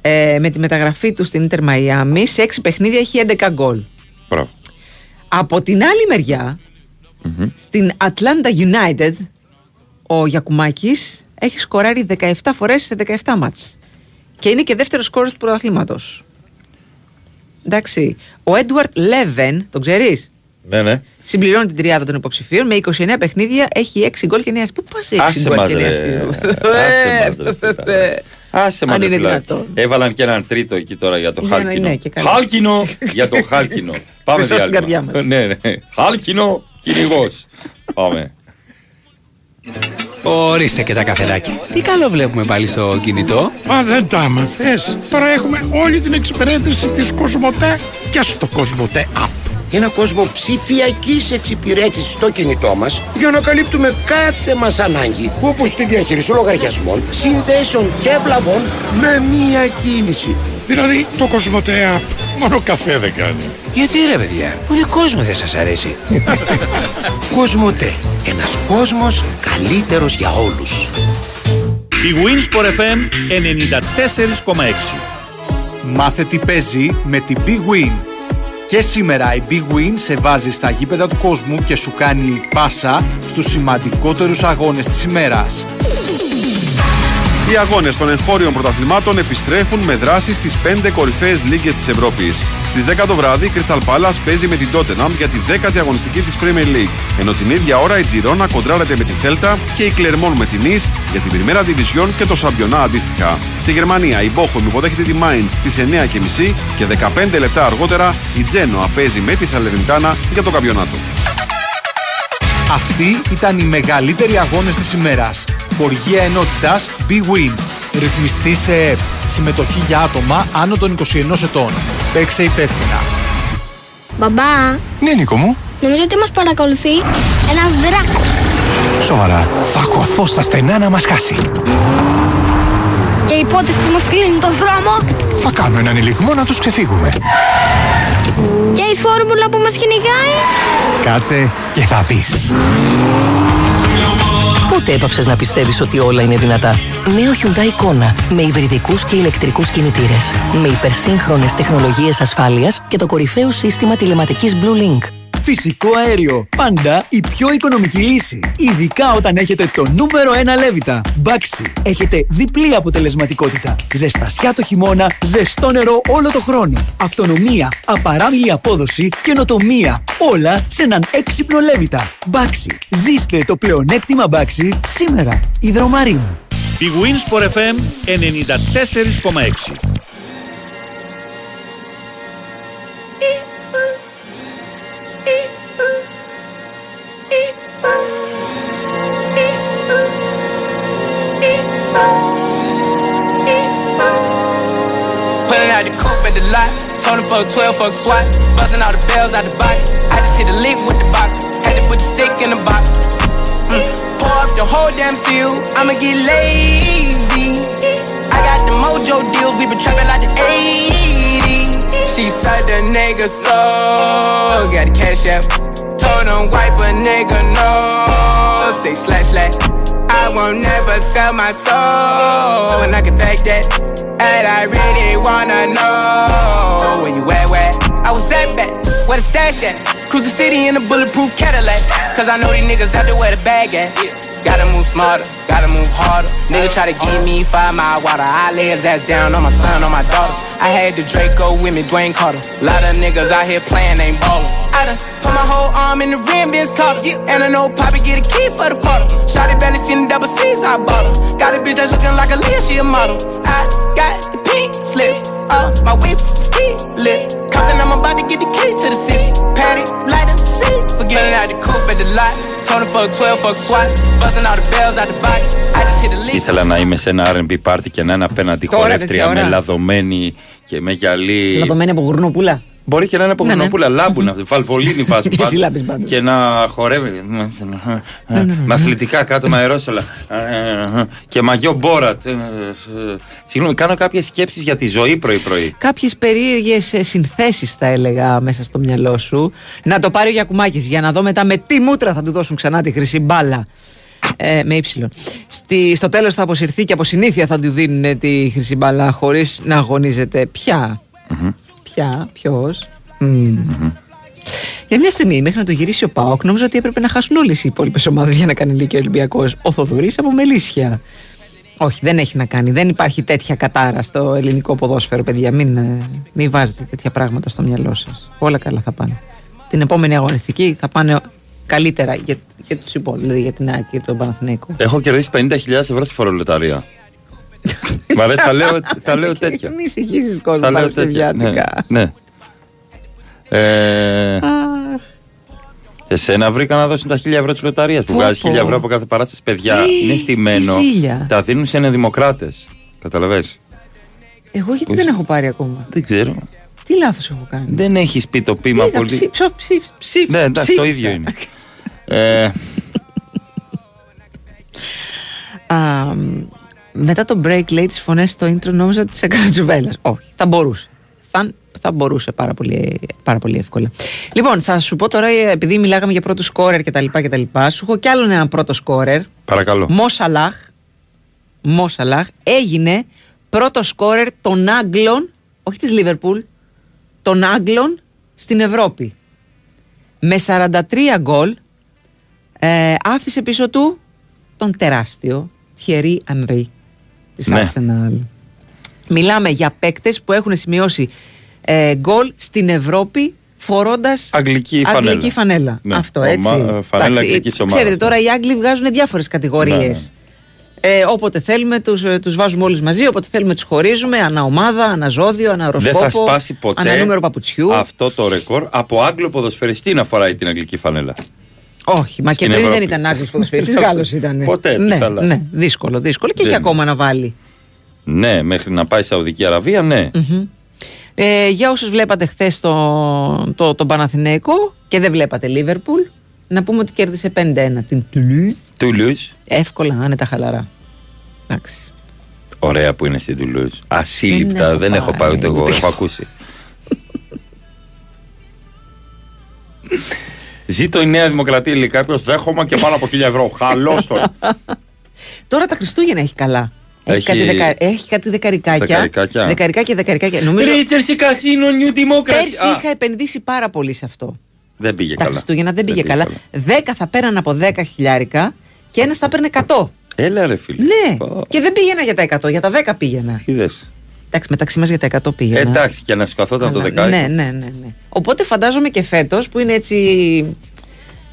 ε, με τη μεταγραφή του στην Ιντερ Μαϊάμι σε έξι παιχνίδια έχει έντεκα γκολ. Μπράβο. Από την άλλη μεριά, mm-hmm. στην Atlanta United, ο Γιακουμάκης έχει σκοράρει δεκαεπτά φορές σε δεκαεπτά μάτς. Και είναι και δεύτερος σκόρερ του πρωταθλήματος. Εντάξει. Ο Έντουαρτ Λέβεν, τον ξέρεις? Ναι, ναι. Συμπληρώνει την τριάδα των υποψηφίων. Με είκοσι εννέα παιχνίδια έχει έξι γκολ και εννέα. Πού πας έξι γκολ και εννέα? Άσε μας, ρε. Έβαλαν και έναν τρίτο εκεί τώρα για το χάλκινο. Ναι, ναι, χάλκινο για το χάλκινο. Πάμε διάλειμμα. Ναι, ναι. Χάλκινο κυνηγός. Πάμε. Ορίστε και τα καφεδάκια. Τι καλό βλέπουμε πάλι στο κινητό. Α, δεν τα μαθες. Τώρα έχουμε όλη την εξυπηρέτηση της Cosmote και στο Cosmote App. Ένα κόσμο ψηφιακής εξυπηρέτησης στο κινητό μας για να καλύπτουμε κάθε μας ανάγκη, όπως τη διαχείριση λογαριασμών, συνδέσεων και βλαβών με μία κίνηση. Δηλαδή το Cosmote App μόνο καφέ δεν κάνει. Γιατί ρε παιδιά, ο δικός μου δεν σας αρέσει. Cosmote. Ένας κόσμος καλύτερος για όλους. Η Winsport εφ εμ ενενήντα τέσσερα κόμμα έξι. Μάθε τι παίζει με την BWIN. Και σήμερα η BWIN σε βάζει στα γήπεδα του κόσμου και σου κάνει πάσα στους σημαντικότερους αγώνες της ημέρας. Οι αγώνες των εγχώριων πρωταθλημάτων επιστρέφουν με δράσεις στις πέντε κορυφαίες λίγες της Ευρώπης. Στις δέκα το βράδυ η Crystal Palace παίζει με την Tottenham για τη δέκατη αγωνιστική της Premier League, ενώ την ίδια ώρα η Girona κοντράρεται με τη Celta και η Clermont με την Nice για την Πριμέρα Division και το Σαμπιονά αντίστοιχα. Στη Γερμανία η Bochum υποδέχεται τη Mainz στις εννιά και μισή και δεκαπέντε λεπτά αργότερα η Genoa παίζει με τη Salernitana για το καμπιονάτο. Αυτοί ήταν οι μεγαλύτεροι αγώνες της ημέρας. Χορηγία ενότητας BWIN. Ρυθμιστή σε ΕΠ. Συμμετοχή για άτομα άνω των είκοσι ενός ετών. Παίξε υπεύθυνα. Μπαμπά. Ναι, Νίκο μου. Νομίζω ότι μας παρακολουθεί ένας δράκος. Σοβαρά. Θα χωθώ στα στενά να μας χάσει. Και οι πότες που μας κλείνουν τον δρόμο. Θα κάνουμε έναν ελιγμό να τους ξεφύγουμε. Και η φόρμουλα που μας κυνηγάει. Κάτσε και θα δεις. Πότε έπαψες να πιστεύεις ότι όλα είναι δυνατά? Νέο Hyundai Kona με υβριδικούς και ηλεκτρικούς κινητήρες. Με υπερσύγχρονες τεχνολογίες ασφάλειας και το κορυφαίο σύστημα τηλεματικής Blue Link. Φυσικό αέριο. Πάντα η πιο οικονομική λύση. Ειδικά όταν έχετε το νούμερο ένα λέβητα. Baxi. Έχετε διπλή αποτελεσματικότητα. Ζεστασιά το χειμώνα, ζεστό νερό όλο το χρόνο. Αυτονομία, απαράμιλη απόδοση, καινοτομία. Όλα σε έναν έξυπνο λέβητα. Baxi. Ζήστε το πλεονέκτημα Baxi σήμερα. Ιδρομαρίν. BWIN Sport εφ εμ ενενήντα τέσσερα κόμμα έξι. Told him fuck twelve, fuck SWAT. Bustin' all the bells out the box. I just hit a lick with the box. Had to put the stick in the box. Mm. Pour up the whole damn seal. I'ma get lazy. I got the mojo deals. We been trappin' like the eighties. She said the nigga so got the cash out. Told him wipe a nigga no. Say slash slash. I won't never sell my soul. And I can back that. And I really wanna know where you at, where? I was at back, where the stash at? Cruise the city in a bulletproof Cadillac. Cause I know these niggas out there where the bag at. Gotta move smarter, gotta move harder. Nigga try to give me five mile water. I lay his ass down on my son, on my daughter. I had the Draco with me, Dwayne Carter. Lot of niggas out here playing, ain't ballin'. I done put my whole arm in the rim, Ben's caught her. And I know Poppy get a key for the quarter. Shawty barely seen the double C's, I bought her. Got a bitch that's looking like a Leah, she a model. I got the pink slip up my whip ski list. Compton, I'm about to get the key to the city. Patty, light up the seat. Forgetting out the coupe at the lot. Tony fuck twelve, fuck SWAT. Busting all the bells out the box. I just hit the lead. Ήθελα να είμαι σε ένα αρ εν μπι party και να είναι απέναντι χορεύτρια με λαδωμένη και με γυαλί. Λαδωμένη από γουρνοπούλα. Μπορεί και να είναι από γουρνοπούλα. Λάμπουν αυτή. Βαλβολίνη βάζουν. Και να χορεύει. Με αθλητικά κάτω με αερόσολα. Και μαγιό μπόρατ. Συγγνώμη, κάνω κάποιες σκέψεις για τη ζωή πρωί-πρωί. Κάποιες περίεργες συνθέσεις θα έλεγα μέσα στο μυαλό σου. Να το πάρει ο Γιακουμάκης για να δω μετά με τι μούτρα θα του δώσουν ξανά τη χρυσή μπάλα. Ε, με ύψιλον. Στο τέλος θα αποσυρθεί και από συνήθεια θα του δίνουν τη χρυσή μπάλα χωρίς να αγωνίζεται πια. Mm-hmm. Πια, ποιος. Mm. Mm-hmm. Για μια στιγμή, μέχρι να το γυρίσει ο ΠΑΟΚ, νόμιζα ότι έπρεπε να χάσουν όλες οι υπόλοιπες ομάδες για να κάνει λύκη ο Ολυμπιακός. Ο Θοδωρής από Μελίσσια. Όχι, δεν έχει να κάνει. Δεν υπάρχει τέτοια κατάρα στο ελληνικό ποδόσφαιρο, παιδιά. Μην, μην βάζετε τέτοια πράγματα στο μυαλό σας. Όλα καλά θα πάνε. Την επόμενη αγωνιστική θα πάνε καλύτερα για, για τους υπόλοιπους, δηλαδή για την ΑΕΚ και τον Παναθηναϊκό. Έχω κερδίσει πενήντα χιλιάδες ευρώ στη φορολοταρία. Μα δεν θα λέω, θα λέω τέτοια. Μην συγχύσεις κόσμο παραστηριάτικα. Ναι, ναι. Ε, εσένα βρήκα να δώσουν τα χίλια ευρώ της λοταρίας που βγάζει χίλια ευρώ από κάθε παράσταση. Παιδιά, είναι στημένο. Τα δίνουν σε ενεδημοκράτες. Καταλαβαίνεις. Εγώ γιατί δεν έχω πάρει ακόμα. Δεν ξέρω. Τι λάθος έχω κάνει. Δεν έχεις πει το πείμα πολύ. Ναι, εντάξει, το ίδιο είναι. Μετά το break, λέει τις φωνές στο intro, νόμιζα ότι τις έκανε ο Τσουβέλας. Όχι, θα μπορούσε. Θα, θα μπορούσε πάρα πολύ, πάρα πολύ εύκολα. Λοιπόν, θα σου πω τώρα, επειδή μιλάγαμε για πρώτου σκόρερ κτλ. Σου έχω κι άλλον έναν πρώτο σκόρερ. Παρακαλώ. Μο Σαλάχ. Μο Σαλάχ έγινε πρώτο σκόρερ των Άγγλων, όχι της Λίβερπουλ, των Άγγλων στην Ευρώπη. Με σαράντα τρία γκολ ε, άφησε πίσω του τον τεράστιο Thierry Henry. Ναι. Μιλάμε για παίκτες που έχουν σημειώσει ε, γκολ στην Ευρώπη φορώντας αγγλική φανέλα, αγγλική φανέλα. Ναι. Αυτό έτσι. Ομα, φανέλα αγγλικής ομάδας. Ξέρετε τώρα οι Άγγλοι βγάζουν διάφορες κατηγορίες. Ναι. Ε, όποτε θέλουμε τους, τους βάζουμε όλους μαζί, όποτε θέλουμε τους χωρίζουμε ανά ομάδα, ανά ζώδιο, ανά οροσκόπο. Δεν θα σπάσει ποτέ ανά νούμερο παπουτσιού αυτό το ρεκόρ από Άγγλο ποδοσφαιριστή να φοράει την αγγλική φανέλα. Όχι, μα και πριν δεν ήταν Άγγλος ποδοσφαιριστής, Γάλλος ήταν. Ποτέ, ναι, αλλά. Ναι, δύσκολο, δύσκολο. Και έχει ακόμα να βάλει. Ναι, μέχρι να πάει Σαουδική Αραβία, ναι. Mm-hmm. Ε, για όσους βλέπατε χθες τον το, το Παναθηναϊκό και δεν βλέπατε Λίβερπουλ, να πούμε ότι κέρδισε πέντε ένα την Τουλούζ. Εύκολα, άνετα, χαλαρά. Εντάξει. Ωραία που είναι στην Τουλούζ. Ασύλληπτα, δεν, δεν έχω πάει ούτε εγώ, έχω ακούσει. Ζήτω η Νέα Δημοκρατία, λέει κάποιος. Δέχομαι και πάνω από χίλια ευρώ. Χαλώς τώρα. Τώρα τα Χριστούγεννα έχει καλά. Έχει, έχει, κάτι, δεκα... έχει κάτι δεκαρικάκια. Δεκαρικάκια. Δεκαρικάκια, δεκαρικάκια. Νομίζω... Ρίτσερς, Κασίνο, Νιου Δημοκρατία. Πέρσι είχα επενδύσει πάρα πολύ σε αυτό. Δεν πήγε τα καλά. Χριστούγεννα δεν πήγε, δεν πήγε καλά. Δέκα θα πέραν από δέκα χιλιάρικα και ένας θα παίρνε εκατό. Έλα ρε φίλε. Ναι. Oh. Και δεν πήγαινα για τα εκατό, για τα δέκα πήγαινα. Είδες. Εντάξει, μεταξύ μας για τα εκατό πήγαινα. Εντάξει, και να σηκωθόταν το δεκαέξι. Ναι, ναι, ναι, ναι. Οπότε φαντάζομαι και φέτος που είναι έτσι.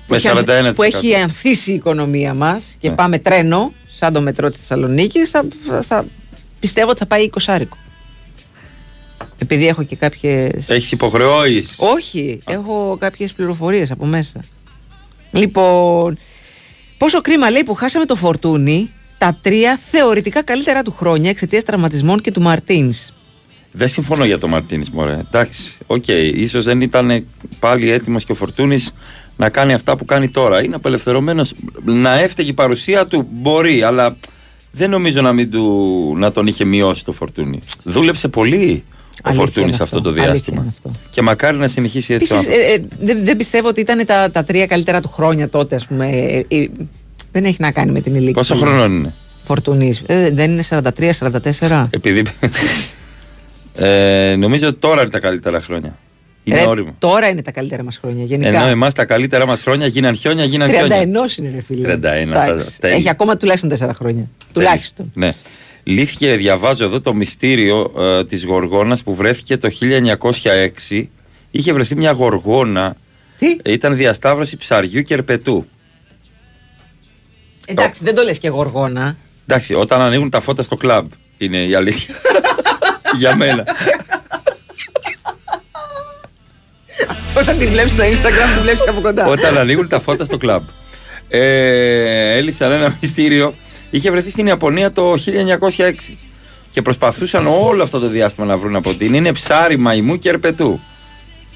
Με σαράντα ένα τοις εκατό. Που έχει ανθίσει η οικονομία μας και yeah. πάμε τρένο, σαν το μετρό της Θεσσαλονίκης, θα, θα, θα, πιστεύω ότι θα πάει είκοσι άρικο. Επειδή έχω και κάποιες. Έχεις υποχρεώσεις. Όχι, Α. έχω κάποιες πληροφορίες από μέσα. Λοιπόν, πόσο κρίμα λέει που χάσαμε το Φορτούνι, τα τρία θεωρητικά καλύτερα του χρόνια εξαιτίας τραυματισμών και του Μαρτίνς. Δεν συμφωνώ για το Μαρτίνς, μωρέ. Εντάξει, οκ. Okay. Ίσως δεν ήταν πάλι έτοιμος και ο Φορτούνις να κάνει αυτά που κάνει τώρα. Είναι απελευθερωμένος. Να έφταιγε η παρουσία του μπορεί, αλλά δεν νομίζω να, μην του, να τον είχε μειώσει το Φορτούνι. Δούλεψε πολύ. Ο Φορτούνης αυτό το διάστημα. Αυτό. Και μακάρι να συνεχίσει έτσι. Επίσης, ε, ε, δεν, δεν πιστεύω ότι ήταν τα, τα τρία καλύτερα του χρόνια τότε, ας πούμε. Ε, ε, ε, δεν έχει να κάνει με την ηλικία. Πόσο χρονών είναι Φορτούνης? Ε, δεν είναι σαράντα τρία σαράντα τέσσερα. Επειδή. ε, νομίζω ότι τώρα είναι τα καλύτερα χρόνια. Είναι όριμο. Τώρα είναι τα καλύτερα μας χρόνια. Γενικά. Ενώ εμάς τα καλύτερα μας χρόνια γίναν χιόνια, γίναν χιόνια. τριάντα ενός είναι, ρε φίλε. τριάντα ένα. Έχει ακόμα τουλάχιστον τέσσερα χρόνια. Τουλάχιστον. Ναι. Λύθηκε, διαβάζω εδώ, το μυστήριο ε, της γοργόνας που βρέθηκε το χίλια εννιακόσια έξι. Είχε βρεθεί μια γοργόνα. Τι? Ε, ήταν διασταύρωση ψαριού και ερπετού. Εντάξει, το... δεν το λες και γοργόνα. Εντάξει, όταν ανοίγουν τα φώτα στο κλαμπ είναι η αλήθεια. Για μένα. Όταν τη βλέπεις στο Instagram, τη βλέπεις από κοντά. Όταν ανοίγουν τα φώτα στο κλαμπ. Ε, έλυσαν ένα μυστήριο. Είχε βρεθεί στην Ιαπωνία το χίλια εννιακόσια έξι και προσπαθούσαν όλο αυτό το διάστημα να βρουν από την. Είναι ψάρι μαϊμού και ερπετού.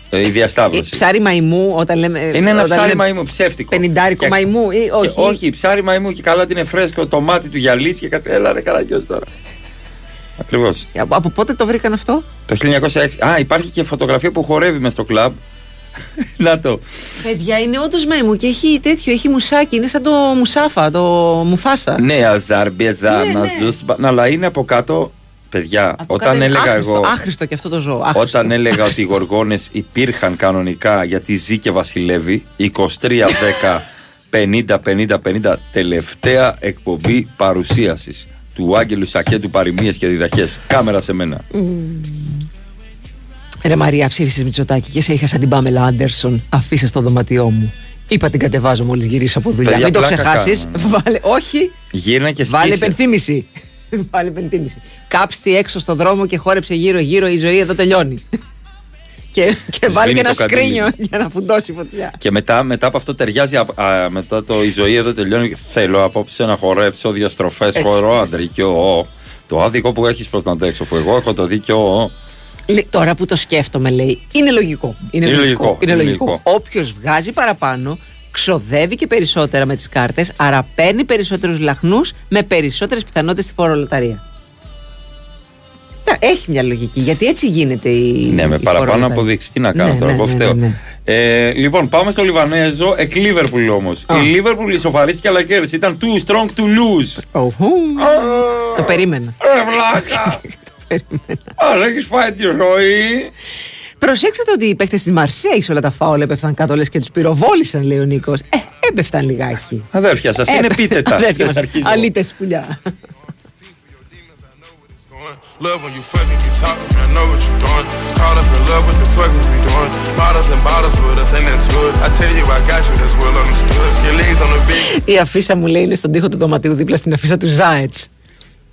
Ε, η διασταύρωση. Ψάρι μαϊμού, όταν λέμε. Είναι ένα ψάρι λέμε... μαϊμού, ψεύτικο. Πενιντάρικο μαϊμού, ή όχι. Και, όχι, ψάρι μαϊμού και καλά ότι είναι φρέσκο το μάτι του γυαλί και κάτι. Έλα, ρε καραγκιός τώρα. Ακριβώς. Από, από πότε το βρήκαν αυτό? Το χίλια εννιακόσια έξι. Α, υπάρχει και φωτογραφία που χορεύει μες στο κλαμπ. Να το. Παιδιά, είναι όντως μαϊμού και έχει τέτοιο, έχει μουσάκι, είναι σαν το Μουσάφα, το Μουφάσα. Ναι, Αζαρμπιετζάν, ναι, ναι. Αζουσμπαν, αλλά είναι από κάτω. Παιδιά, από όταν κάτω έλεγα άχρηστο, εγώ. Άχρηστο και αυτό το ζώο. Άχρηστο. Όταν έλεγα ότι οι γοργόνες υπήρχαν κανονικά γιατί ζει και βασιλεύει, είκοσι τρία δέκα πενήντα πενήντα πενήντα, τελευταία εκπομπή παρουσίασης του Άγγελου Σακέτου Παροιμίες και Διδαχές. Κάμερα σε μένα. Mm. Ρε Μαρία, ψήφισες Μητσοτάκη και σε είχα σαν την Πάμελα Άντερσον. Αφήσε το δωμάτιό μου. Είπα την κατεβάζω μόλις γυρίσω από δουλειά. Παιδιά, μην το ξεχάσεις. Βάλε, όχι. Γύρνα και σκίσε. Βάλε υπενθύμηση. Βάλε υπενθύμηση. Κάψτε έξω στο δρόμο και χόρεψε γύρω-γύρω. Η ζωή εδώ τελειώνει. και και βάλει και ένα σκρίνιο για να φουντώσει φωτιά. Και μετά, μετά από αυτό ταιριάζει. Α, α, μετά το η ζωή εδώ τελειώνει. Θέλω απόψε να χορέψω δύο στροφές. Χορό αντρικιό. Το άδικο που έχεις προς να αντέξω. Εγώ έχω το δίκιο. Τώρα που το σκέφτομαι, λέει, είναι λογικό. Είναι, είναι, λογικό, λογικό, είναι λογικό. λογικό. Όποιος βγάζει παραπάνω, ξοδεύει και περισσότερα με τις κάρτες, άρα παίρνει περισσότερους λαχνούς με περισσότερες πιθανότητες στη φορολοταρία. Έχει μια λογική, γιατί έτσι γίνεται η. Ναι, με η παραπάνω αποδείξει. Τι να κάνω ναι, τώρα, ναι, εγώ φταίω. Ναι, ναι, ναι. ε, λοιπόν, πάμε στο Λιβανέζο εκ Λίβερπουλ όμως. Oh. Η Λίβερπουλ ισοφαρίστηκε αλλά κέρδισε. Ήταν too strong to lose. Oh. Ah. Το περίμενα. Ρε βλάκα! Άρα έχεις φάει τη ζωή. Προσέξατε ότι οι παίκτες της Μαρσέης όλα τα φάουλ έπεφταν κάτω, λες και τους πυροβόλησαν, λέει ο Νίκος. Ε, έπεφταν λιγάκι. Αδέρφια σας, είναι επίτετα. Αδέρφια μας, αλήτες πουλιά. Η αφίσα μου λέει είναι στον τοίχο του δωματίου δίπλα στην αφίσα του Ζάετς.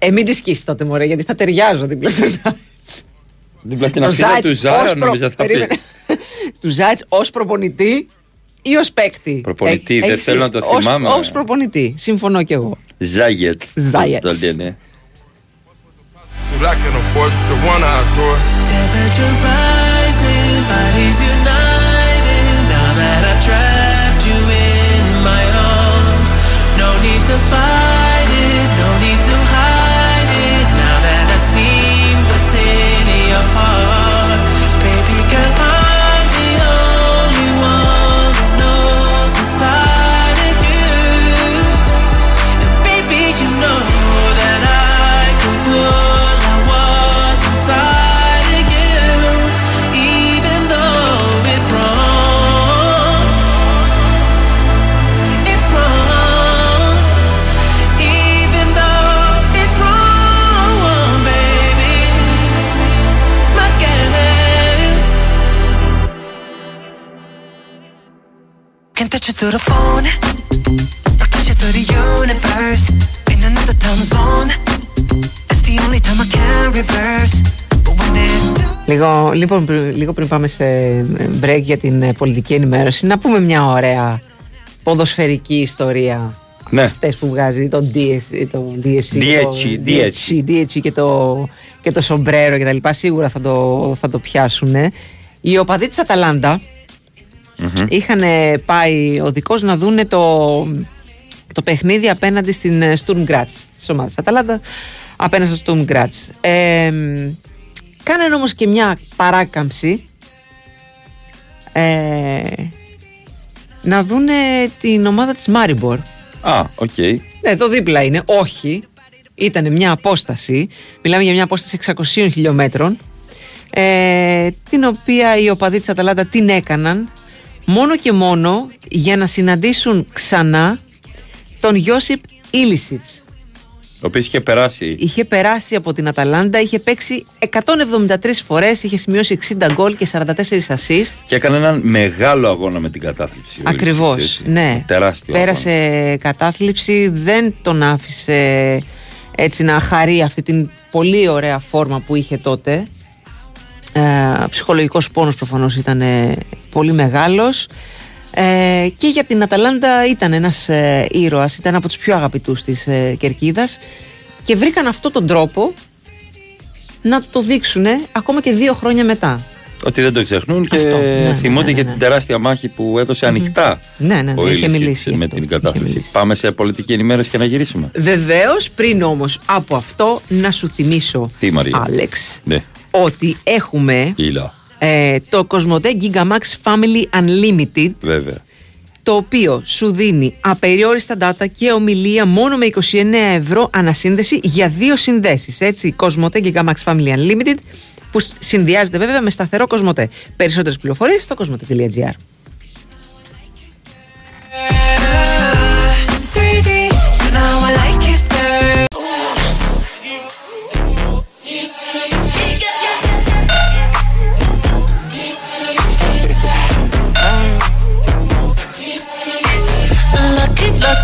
Ε, μην τη σκίσει τότε, μωρέ, γιατί θα ταιριάζω δίπλα στο Ζάιτς. Δίπλα στην αφήνα του Ζάιτς, νομίζω θα πει. Του Ζάιτς ως προπονητή ή ως παίκτη. Προπονητή, Έχ, δεν έχεις, θέλω να το θυμάμαι. Ως, ως προπονητή, συμφωνώ κι εγώ. Ζάιτς. Ζάιτς. Το λένε. can touch it through the phone, or touch it through the universe. In another time zone, that's the only time I can reverse. But when there's... Λίγο, λίγο, πριν, λίγο πριν πάμε σε break για την πολιτική ενημέρωση, να πούμε μια ωραία ποδοσφαιρική ιστορία. Ναι. Αυτές που βγάζει τον ντι έιτς και το, και το σομπρέρο και τα λοιπά, σίγουρα θα το, θα το πιάσουν. Ε. Οι οπαδοί της Αταλάντα mm-hmm. είχαν πάει οδικώς να δούνε το, το παιχνίδι απέναντι στην Sturm Graz, της ομάδας Αταλάντα απέναντι στο Sturm Graz. Ε, Κάνανε όμως και μια παράκαμψη ε, να δούνε την ομάδα της Μάριμπορ. Α, οκ. Okay. Εδώ δίπλα είναι, όχι. Ήταν μια απόσταση, μιλάμε για μια απόσταση εξακοσίων χιλιόμετρων, ε, την οποία οι οπαδοί της Αταλάντα την έκαναν μόνο και μόνο για να συναντήσουν ξανά τον Γιώσιπ Ίλισιτς, ο οποίος είχε περάσει. Είχε περάσει από την Αταλάντα, είχε παίξει εκατόν εβδομήντα τρεις φορές, είχε σημειώσει εξήντα γκολ και σαράντα τέσσερα ασίστ. Και έκανε έναν μεγάλο αγώνα με την κατάθλιψη. Ακριβώς. Ναι. Τεράστιο. Πέρασε αγώνα. Κατάθλιψη, δεν τον άφησε έτσι να χαρεί αυτή την πολύ ωραία φόρμα που είχε τότε. Ε, ψυχολογικός πόνος προφανώς ήταν πολύ μεγάλος. Ε, και για την Αταλάντα ήταν ένας ε, ήρωας, ήταν από τους πιο αγαπητούς της ε, κερκίδας, και βρήκαν αυτόν τον τρόπο να το δείξουνε ακόμα και δύο χρόνια μετά. Ότι δεν το ξεχνούν. Αυτό, και ναι, θυμούνται ναι, ναι, ναι. για την τεράστια μάχη που έδωσε mm-hmm. ανοιχτά ναι, ναι, ο είχε μιλήσει με αυτό, την κατάθλιψη. Πάμε σε πολιτική ενημέρωση και να γυρίσουμε. Βεβαίως, πριν όμως από αυτό να σου θυμίσω, τι, Άλεξ, ναι. ότι έχουμε... Ήλα. Ε, το Cosmote Gigamax Family Unlimited. Βέβαια. Το οποίο σου δίνει απεριόριστα data και ομιλία μόνο με είκοσι εννέα ευρώ ανασύνδεση για δύο συνδέσεις. Έτσι, Cosmote Gigamax Family Unlimited, που συνδυάζεται βέβαια με σταθερό Cosmote. Περισσότερες πληροφορίες στο cosmote τελεία gr.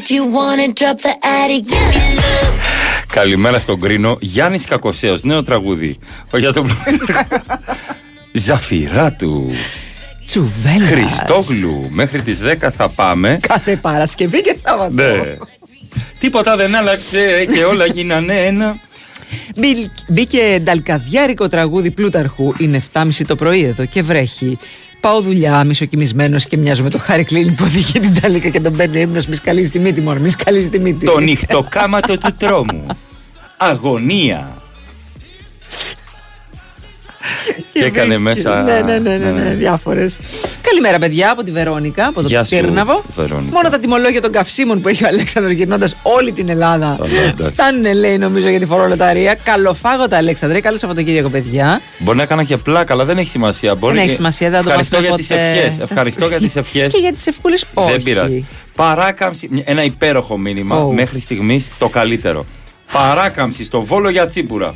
if you wanna drop the attic, give me love. Καλημέρα στον Κρίνο. Γιάννης Κακοσέος, νέο τραγούδι. Όχι, το Ζαφειράτου, Τσουβέλας, Χριστόγλου. Μέχρι τις δέκα θα πάμε. Κάθε Παρασκευή και Σάββατο. Ναι. Τίποτα δεν άλλαξε και όλα γίνανε ένα. Μπήκε νταλκαδιάρικο τραγούδι Πλούταρχου. Είναι εφτάμιση το πρωί εδώ και βρέχει. Πάω δουλειά, μισοκοιμισμένος, και μοιάζω με το Χάρη Κλίν που οδηγεί την Τάλικα και τον παίρνει ύμνος. Μη σκαλίζει τη μύτη, μωρό, μη σκαλίζει τη μύτη. Το νυχτοκάματο του τρόμου. Αγωνία. Και έκανε μέσα. Ναι, ναι, ναι, ναι, ναι, διάφορες. Καλημέρα, παιδιά, από τη Βερόνικα, από τον Τύρναβο. Μόνο τα τιμολόγια των καυσίμων που έχει ο Αλέξανδρος γυρνώντας όλη την Ελλάδα φτάνουν, λέει, νομίζω, για τη φορολοταρία. Καλοφάγωτα, Αλέξανδρε, καλό Σαββατοκύριακο, παιδιά. Μπορεί να έκανα και πλάκα, αλλά δεν έχει σημασία. Δεν έχει σημασία, δεν το Ευχαριστώ για τις ευχές. Ευχαριστώ για τις ευχές. Και για τις ευκούλες, όχι. Δεν πειράζει. Παράκαμψη, ένα υπέροχο μήνυμα μέχρι στιγμής, το καλύτερο. Παράκαμψη στο Βόλο για τσίπουρα.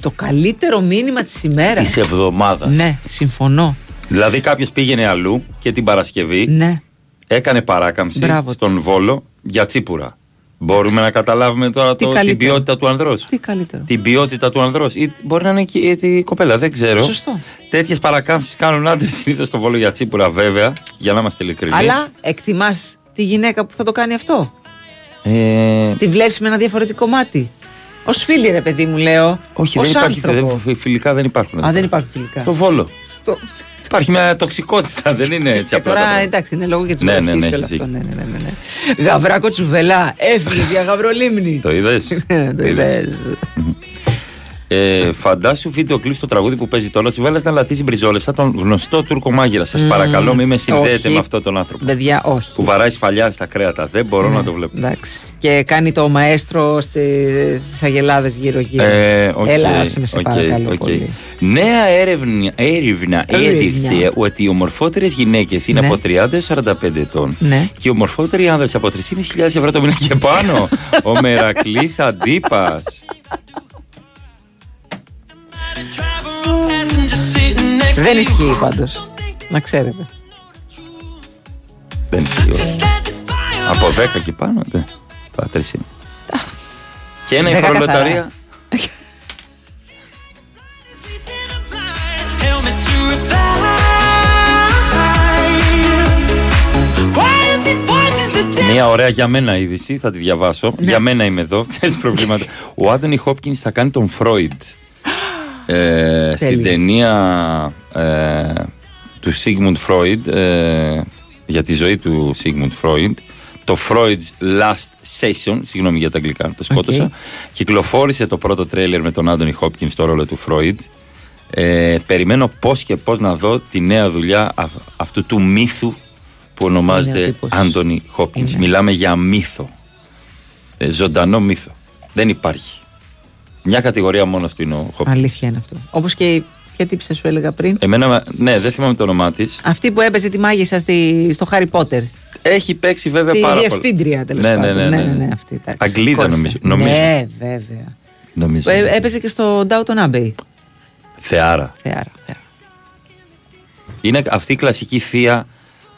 Το καλύτερο μήνυμα της ημέρας. Της εβδομάδας. Ναι, συμφωνώ. Δηλαδή κάποιος πήγαινε αλλού και την Παρασκευή ναι. έκανε παράκαμψη. Μπράβο. Στον Βόλο για τσίπουρα. Μπορούμε να καταλάβουμε τώρα το, την ποιότητα του ανδρός. Τι καλύτερο. Την ποιότητα του ανδρός. Ή μπορεί να είναι και η κοπέλα, δεν ξέρω. Σωστό. Τέτοιες παρακάμψεις κάνουν άντρες συνήθως στο Βόλο για τσίπουρα, βέβαια, για να είμαστε ειλικρινείς. Αλλά εκτιμάς τη γυναίκα που θα το κάνει αυτό. Ε... Τη βλέπεις με ένα διαφορετικό μάτι. Ως φίλη, ρε παιδί μου, λέω. Όχι, ως δεν υπάρχει. Δε, φιλικά δεν υπάρχουν. Α, δεν υπάρχουν φιλικά. Στο Βόλο. Στο... Υπάρχει μια τοξικότητα, δεν είναι έτσι απλά. Τώρα εντάξει, είναι λόγω για του ναι, ναι, ναι, αυτό. Ναι, ναι, ναι. Γαβράκο Τσουβελά, έφυγε για Γαβρολίμνη. Το είδες. Το είδες. Φαντάσου βίντεο κλειπ στο τραγούδι που παίζει τώρα. Ο Τσουβέλας να λατίζει μπριζόλες σαν τον γνωστό Τούρκο μάγειρα. Σας παρακαλώ, μην με συνδέετε με αυτόν τον άνθρωπο. Παιδιά, όχι. Που βαράει σφαλιά στα κρέατα. Δεν μπορώ να το βλέπω. Εντάξει. Και κάνει το μαέστρο στις αγελάδες γύρω-γύρω. Έλα, άσε με σε παρακαλώ πολύ. Νέα έρευνα έδειξε ότι οι ομορφότερες γυναίκες είναι από τριάντα έως σαράντα πέντε ετών και οι ομορφότεροι άνδρες από τρεις χιλιάδες πεντακόσια ευρώ το μήνα και πάνω. Ο Μερακλής Αντίπας. Δεν ισχύει πάντως. Να ξέρετε. Δεν ισχύει. Από δέκα και πάνω. Τα τρεις είναι. Και ένα η φορολοταρία. Μια ωραία για μένα είδηση. Θα τη διαβάσω. Για μένα είμαι εδώ. Ξέρεις προβλήματα. Ο Άντονι Χόπκινς θα κάνει τον Φρόιντ. Ε, στην ταινία ε, του Sigmund Freud, ε, για τη ζωή του Sigmund Freud, το Freud's Last Session, συγγνώμη για τα αγγλικά, το σκότωσα, okay. Κυκλοφόρησε το πρώτο τρέιλερ με τον Άντονι Χόπκινς στο ρόλο του Freud. ε, Περιμένω πώς και πώς να δω τη νέα δουλειά αυ, αυτού του μύθου που ονομάζεται Άντονι Χόπκινς. Μιλάμε για μύθο, ε, ζωντανό μύθο. Δεν υπάρχει. Μια κατηγορία μόνο του είναι ο Χόπκινς. Αλήθεια είναι αυτό. Όπως και η. Ποια τύψη σου έλεγα πριν. Εμένα, ναι, δεν θυμάμαι το όνομά της. Αυτή που έπαιζε τη μάγισσα στη... στο Χάρι Πότερ. Έχει παίξει βέβαια τη πάρα πολύ. Τη διευθύντρια τέλος ναι, πάντων. Ναι, ναι, ναι. ναι, ναι αυτή, Αγγλίδα νομίζω, νομίζω. Ναι, βέβαια. Νομίζω, νομίζω. Έπαιζε και στο Downton Abbey. Θεάρα. Θεάρα. Θεάρα. Είναι αυτή η κλασική θεία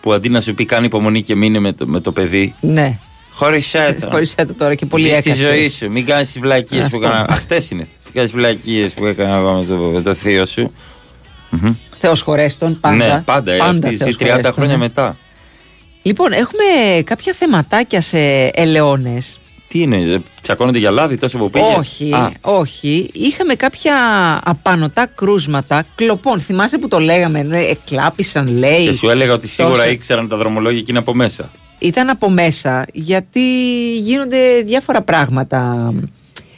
που αντί να σου πει κάνει υπομονή και μείνε με το, με το παιδί. Ναι. Χωρίσέ το. Χωρίσέ το τώρα και πολύ έκανες. Ζεις τη ζωή σου, μην κάνεις τις βλακίες που έκανα. Αυτές είναι. Μην κάνεις βλακίες που έκανα εγώ με το, με το θείο σου. Mm-hmm. Θεός χωρέστον, πάντα. Ναι, πάντα, πάντα αυτή, τριάντα χρόνια ναι. μετά. Λοιπόν, έχουμε κάποια θεματάκια σε ελαιώνες. Τι είναι, τσακώνονται για λάδι τόσο που πήγε. Όχι, Α. όχι. Είχαμε κάποια απανωτά κρούσματα κλοπών. Θυμάσαι που το λέγαμε, εκλάπησαν λέει. Και σου έλεγα ότι σίγουρα τόσο... ήξεραν τα δρομολόγια εκείνα από μέσα. Ήταν από μέσα, γιατί γίνονται διάφορα πράγματα.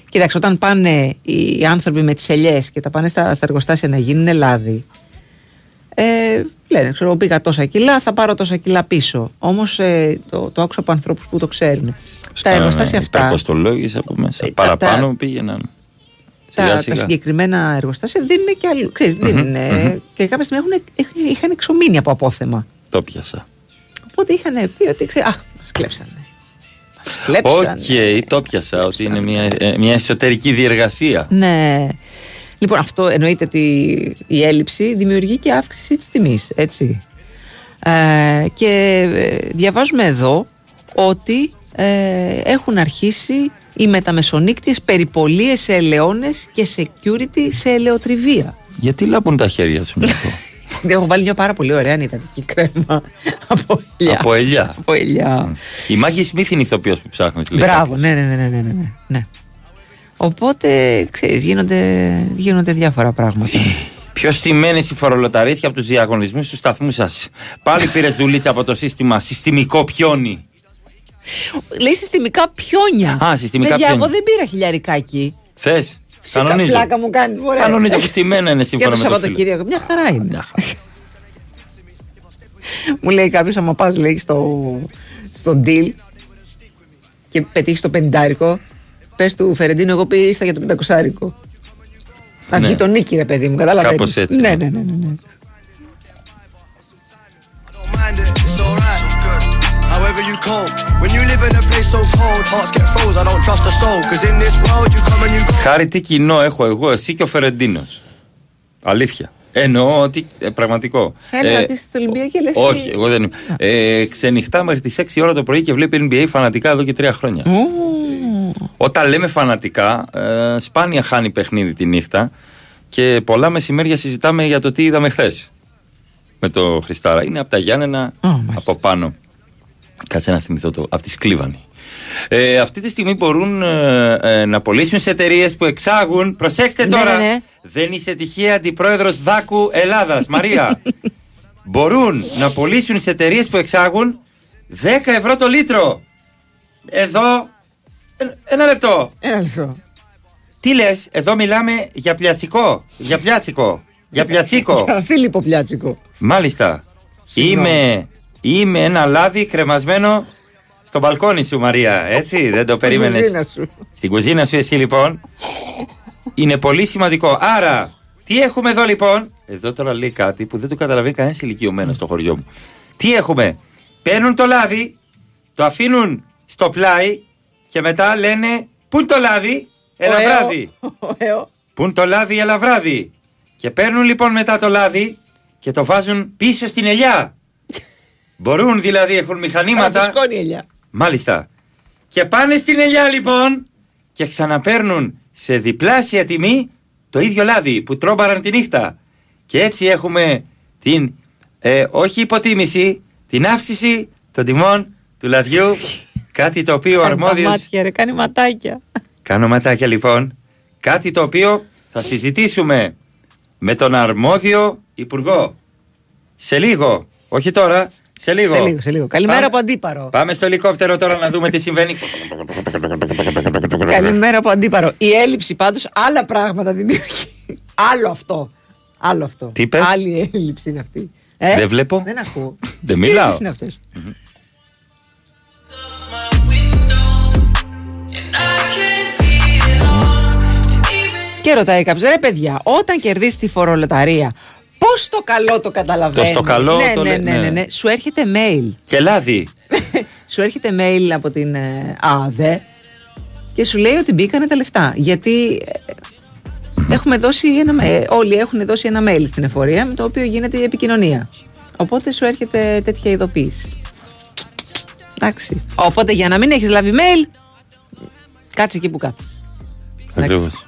Κοίταξε, όταν πάνε οι άνθρωποι με τις ελιές και τα πάνε στα, στα εργοστάσια να γίνουν λάδι, ε, λένε, ξέρω, πήγα τόσα κιλά, θα πάρω τόσα κιλά πίσω. Όμως ε, το, το άκουσα από ανθρώπους που το ξέρουν. Σκάνα, τα εργοστάσια ναι, αυτά... Υπερκοστολόγησε από μέσα, τα, παραπάνω τα, πήγαιναν. Τα, σιγά, σιγά. Τα συγκεκριμένα εργοστάσια δίνουν και αλλού. Ξέρεις, δίνουν, mm-hmm. και κάποια στιγμή έχουν, είχαν εξομήνει από απόθεμα. Το πιάσα. Οπότε είχαν πει ότι ξέρει, α, μας κλέψανε. Μας κλέψανε. Okay, Οκ, το πιάσα ότι είναι μια, μια εσωτερική διεργασία. Ναι. Λοιπόν, αυτό εννοείται ότι η έλλειψη δημιουργεί και αύξηση της τιμής, έτσι. Ε, και διαβάζουμε εδώ ότι ε, έχουν αρχίσει οι μεταμεσονύκτιες περιπολίες σε ελαιώνες και security σε ελαιοτριβία. Γιατί λάμπουν τα χέρια σου με αυτό. Έχω βάλει μια πάρα πολύ ωραία νητατική κρέμα από ελιά. Από ελιά. Από ελιά. Mm. Η Μάγκη Σμιθ είναι η ηθοποιός που ψάχνεις. Μπράβο, ναι, ναι, ναι, ναι, ναι, ναι. Οπότε, ξέρεις, γίνονται, γίνονται διάφορα πράγματα. Πιο στημένες οι φορολοταρίες και από τους διαγωνισμούς στους σταθμούς σας. Πάλι πήρες δουλίτσα από το σύστημα. Συστημικό πιόνι. Λέει συστημικά πιόνια. Α, συστημικά πιόνια. Εγώ δεν πήρα χιλιαρικάκι. Θες. Κανονίζω. Πλάκα μου κάνει, κανονίζω που στημένα είναι σύμφωνα με το Σαββατοκύριακο. Μια χαρά είναι. Μου λέει κάποιος άμα πας λέει στο, στο deal και πετύχεις το πεντάρικο, πες του Φερεντίνο εγώ πει ήρθα για το πεντακοσάρικο. Να βγει το νίκη ρε παιδί μου, καταλαβαίνεις. Κάπως έτσι. Ναι, ναι, ναι, ναι. Χάρη τι κοινό έχω εγώ, εσύ και ο Φερεντίνος. Αλήθεια. Εννοώ ότι. Ε, πραγματικό. Θέλει να ρωτήσει την Ολυμπία και λες. Όχι, εγώ δεν είμαι. Ε, ξενυχτά μέχρι τις έξι ώρα το πρωί και βλέπει εν μπι έι φανατικά εδώ και τρία χρόνια. Mm. Όταν λέμε φανατικά, ε, σπάνια χάνει παιχνίδι τη νύχτα και πολλά μεσημέρια συζητάμε για το τι είδαμε χθες. Με το Χριστάρα. Είναι από τα Γιάννενα oh, από πάνω. Κάτσε να θυμηθώ το. Από τη Σκλίβανη. Ε, αυτή τη στιγμή μπορούν ε, ε, να πωλήσουν σε εταιρείες που εξάγουν. Προσέξτε τώρα, ναι, ναι. Δεν είσαι τυχαία αντιπρόεδρος Δάκου Ελλάδας, Μαρία. Μπορούν να πωλήσουν σε εταιρείες που εξάγουν δέκα ευρώ το λίτρο. Εδώ ένα λεπτό, ένα λεπτό. Τι λες, εδώ μιλάμε για πλιατσικό. Για πλιάτσικο. Για πλιατσίκο. Για Φίλιππο Πλιάτσικο. Μάλιστα. Είμαι, είμαι ένα λάδι κρεμασμένο στο μπαλκόνι σου, Μαρία, έτσι, δεν το περίμενες. Στην κουζίνα σου εσύ, λοιπόν. Είναι πολύ σημαντικό. Άρα, τι έχουμε εδώ, λοιπόν. Εδώ τώρα λέει κάτι που δεν το καταλαβαίνει κανένας ηλικιωμένος στο χωριό μου. Τι έχουμε. Παίρνουν το λάδι, το αφήνουν στο πλάι και μετά λένε πού είναι το λάδι, ελαβράδι. Πού είναι το λάδι, ελαβράδι. Και παίρνουν λοιπόν μετά το λάδι και το βάζουν πίσω στην ελιά. Μπορούν δηλαδή, έχουν μηχανήματα. Μάλιστα. Και πάνε στην ελιά λοιπόν και ξαναπαίρνουν σε διπλάσια τιμή το ίδιο λάδι που τρόμπαραν τη νύχτα. Και έτσι έχουμε την, ε, όχι υποτίμηση, την αύξηση των τιμών του λαδιού. Κάτι το οποίο ο αρμόδιος... Κάνει μάτια ρε, κάνει ματάκια. Κάνω ματάκια λοιπόν. Κάτι το οποίο θα συζητήσουμε με τον αρμόδιο υπουργό. Σε λίγο, όχι τώρα... Σε λίγο. Σε λίγο, σε λίγο. Καλημέρα Πά... από Αντίπαρο. Πάμε στο ελικόπτερο τώρα να δούμε τι συμβαίνει. Καλημέρα από Αντίπαρο. Η έλλειψη πάντως άλλα πράγματα δημιουργεί. Άλλο αυτό. Άλλο αυτό. Τι είπε? Άλλη έλλειψη είναι αυτή. Ε? Δεν βλέπω. Δεν ακούω. Δεν μιλάω. Τι είναι αυτές? Και ρωτάει κάποιος, ρε παιδιά, όταν κερδίσει τη φορολοταρία, πώς το καλό το καταλαβαίνει. Το στο καλό ναι, το ναι, ναι, ναι, ναι, ναι. Σου έρχεται mail. Και λάδι. Σου έρχεται mail από την ε, ΑΔΕ και σου λέει ότι μπήκανε τα λεφτά. Γιατί ε, έχουμε δώσει ένα, ε, όλοι έχουν δώσει ένα mail στην εφορία με το οποίο γίνεται η επικοινωνία. Οπότε σου έρχεται τέτοια ειδοποίηση. Εντάξει. Οπότε για να μην έχεις λάβει mail, κάτσε εκεί που κάτσε. Ακριβώς.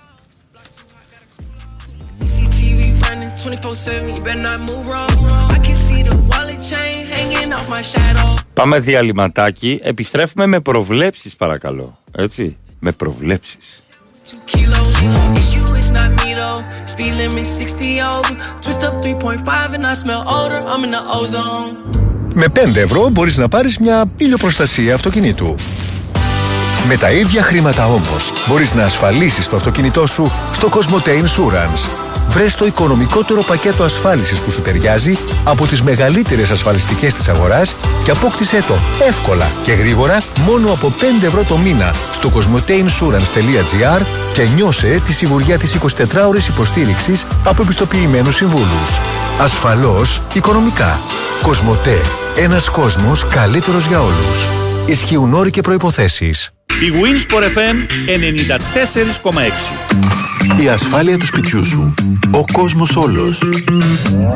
Πάμε διαλυματάκι. Επιστρέφουμε με προβλέψεις παρακαλώ. Έτσι, με προβλέψεις. Με πέντε ευρώ μπορείς να πάρεις μια ηλιοπροστασία αυτοκινήτου. Με τα ίδια χρήματα όμως μπορείς να ασφαλίσεις το αυτοκίνητό σου στο Cosmote Insurance. Βρες το οικονομικότερο πακέτο ασφάλισης που σου ταιριάζει από τις μεγαλύτερες ασφαλιστικές της αγοράς και απόκτησέ το εύκολα και γρήγορα μόνο από πέντε ευρώ το μήνα στο cosmoteinsurance.gr και νιώσε τη σιγουριά της εικοσιτετράωρης υποστήριξης από επιστοποιημένους συμβούλους. Ασφαλώς, οικονομικά. Cosmote. Ένας κόσμος καλύτερος για όλους. Ισχύουν όροι και προϋποθέσεις. Η Winsport εφ εμ ενενήντα τέσσερα κόμμα έξι. Η ασφάλεια του σπιτιού σου. Ο κόσμος όλος.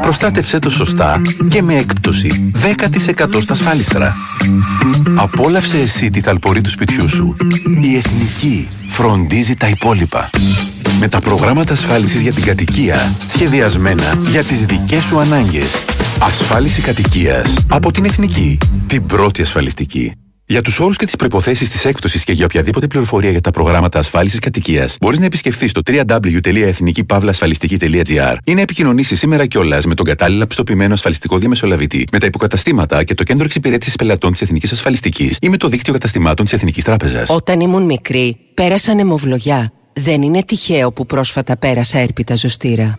Προστάτευσέ το σωστά και με έκπτωση δέκα τοις εκατό στα ασφάλιστρα. Απόλαυσε εσύ τη ταλπορή του σπιτιού σου. Η Εθνική φροντίζει τα υπόλοιπα. Με τα προγράμματα ασφάλισης για την κατοικία σχεδιασμένα για τις δικές σου ανάγκες. Ασφάλιση κατοικίας από την Εθνική. Την πρώτη ασφαλιστική. Για τους όρους και τις προϋποθέσεις της έκπτωσης και για οποιαδήποτε πληροφορία για τα προγράμματα ασφάλισης κατοικίας, μπορείς να επισκεφθείς το double-u double-u double-u τελεία εθνική παύλα ασφαλιστική τελεία τζι άρ ή να επικοινωνήσεις σήμερα κιόλας με τον κατάλληλα πιστοποιημένο ασφαλιστικό διαμεσολαβητή, με τα υποκαταστήματα και το κέντρο εξυπηρέτησης πελατών της Εθνικής Ασφαλιστικής ή με το δίκτυο καταστημάτων της Εθνικής Τράπεζας. Όταν ήμουν μικρή, πέρασα ανεμοβλογιά. Δεν είναι τυχαίο που πρόσφατα πέρασα έρπιτα ζωστήρα.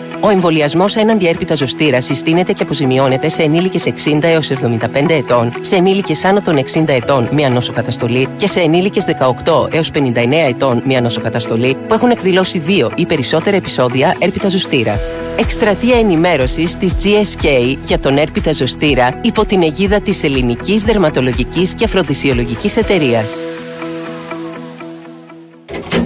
Ο εμβολιασμός έναντι έρπιτα ζωστήρα συστήνεται και αποζημιώνεται σε ενήλικες εξήντα έως εβδομήντα πέντε ετών, σε ενήλικες άνω των εξήντα ετών μία νοσοκαταστολή και σε ενήλικες δεκαοκτώ έως πενήντα εννέα ετών μία νοσοκαταστολή που έχουν εκδηλώσει δύο ή περισσότερα επεισόδια έρπιτα ζωστήρα. Εκστρατεία ενημέρωσης της τζι ες κέι για τον έρπιτα ζωστήρα υπό την αιγίδα της Ελληνικής Δερματολογικής και Αφροδυσιολογικής Εταιρείας.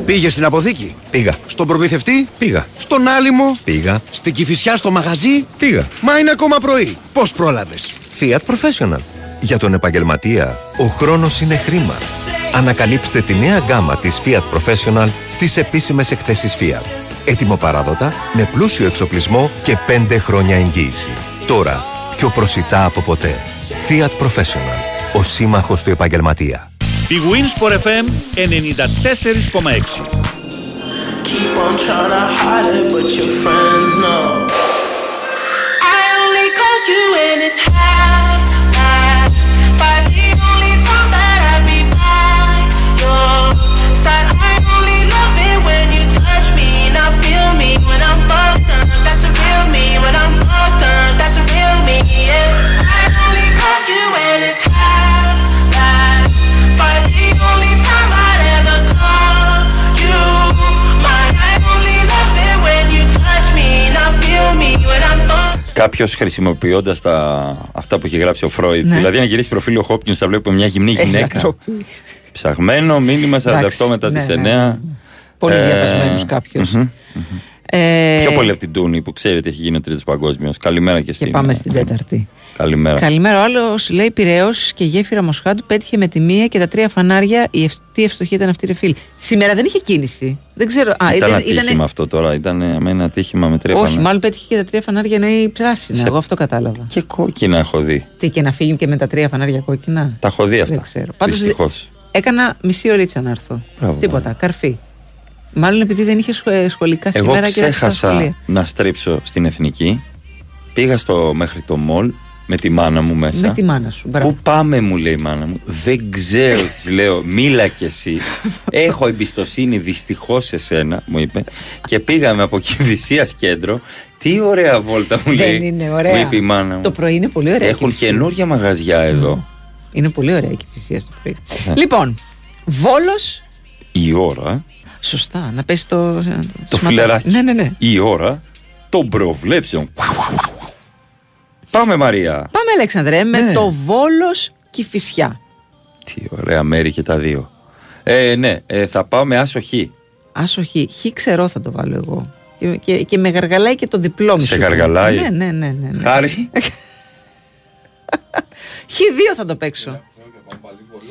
Πήγες στην αποθήκη? Πήγα. Στον προμηθευτή? Πήγα. Στον άλυμο? Πήγα. Στην Κηφισιά στο μαγαζί? Πήγα. Μα είναι ακόμα πρωί. Πώς πρόλαβες? Fiat Professional. Για τον επαγγελματία, ο χρόνος είναι χρήμα. Ανακαλύψτε τη νέα γκάμα της Fiat Professional στις επίσημες εκθέσεις Fiat. Έτοιμο παράδοτα, με πλούσιο εξοπλισμό και πέντε χρόνια εγγύηση. Τώρα, πιο προσιτά από ποτέ. Fiat Professional. Ο σύμμαχος του επαγγελματία. BWIN Sport εφ εμ ενενήντα τέσσερα κόμμα έξι. Κάποιος χρησιμοποιώντας τα... αυτά που είχε γράψει ο Φρόιντ, ναι. δηλαδή να γυρίσει προφίλ ο Χόπκινς, θα βλέπουμε μια γυμνή γυναίκα. Έχει ψαγμένο, μήνυμα σαράντα οκτώ μετά τις ναι, εννιά. Ναι, ναι. Ε... Πολύ διαβασμένος κάποιος. Mm-hmm, mm-hmm. Ε... Πιο πολύ από την Τούνη που ξέρετε έχει γίνει ο Τρίτος Παγκόσμιος. Καλημέρα και στην. Και πάμε στην Τέταρτη. Καλημέρα. Καλημέρα. Ο άλλος λέει Πειραιώς και γέφυρα Μοσχάτου πέτυχε με τη μία και τα τρία φανάρια. Η ευ... Τι ευστοχία ήταν αυτή, ρε φίλη. Σήμερα δεν είχε κίνηση. Δεν ξέρω. Α, ήταν, ήταν ατύχημα ήταν... αυτό τώρα. Ήταν με ένα ατύχημα με τρία φανάρια. Όχι, μάλλον πέτυχε και τα τρία φανάρια εννοεί πράσινα. Σε... Εγώ αυτό κατάλαβα. Και κόκκινα έχω δει. Τι και να φύγουν και με τα τρία φανάρια κόκκινα. Τα έχω δει αυτά. Δυστυχώς. Έκανα μισή ωρίτσα να έρθω. Τίποτα. Καρφί. Μάλλον επειδή δεν είχε σχολικά εγώ σήμερα και δεν είχε σχολεία. Εγώ ξέχασα να στρίψω στην Εθνική. Πήγα στο, μέχρι το μολ με τη μάνα μου μέσα. Με τη μάνα σου, μπράβο. Πού πάμε, μου λέει η μάνα μου. Δεν ξέρω, τη λέω, μίλα κι εσύ. Έχω εμπιστοσύνη δυστυχώς σε σένα, μου είπε. Και πήγαμε από Κηφισίας κέντρο. Τι ωραία βόλτα μου λέει. Δεν είναι ωραία. Μου είπε η μάνα μου. Το πρωί είναι πολύ ωραία. Έχουν καινούργια μαγαζιά εδώ. Είναι πολύ ωραία η Κηφισία στο πρωί. Λοιπόν, Βόλος. Η ώρα. Σωστά, να πέσει το. Το, το φιλεράκι. Ναι, ναι, ναι. Η ώρα των προβλέψεων. Πάμε, Μαρία. Πάμε, Αλέξανδρε, ναι. με το Βόλος Κηφισιά. Τι ωραία μέρη και τα δύο. Ε, ναι, ε, θα πάω με άσο χ. Άσο χ. Χ ξερό θα το βάλω εγώ. Και, και, και με γαργαλάει και το διπλό μου. Σε γαργαλάει. Ναι, ναι, ναι. ναι, ναι. Χάρη. Χ δύο θα το παίξω.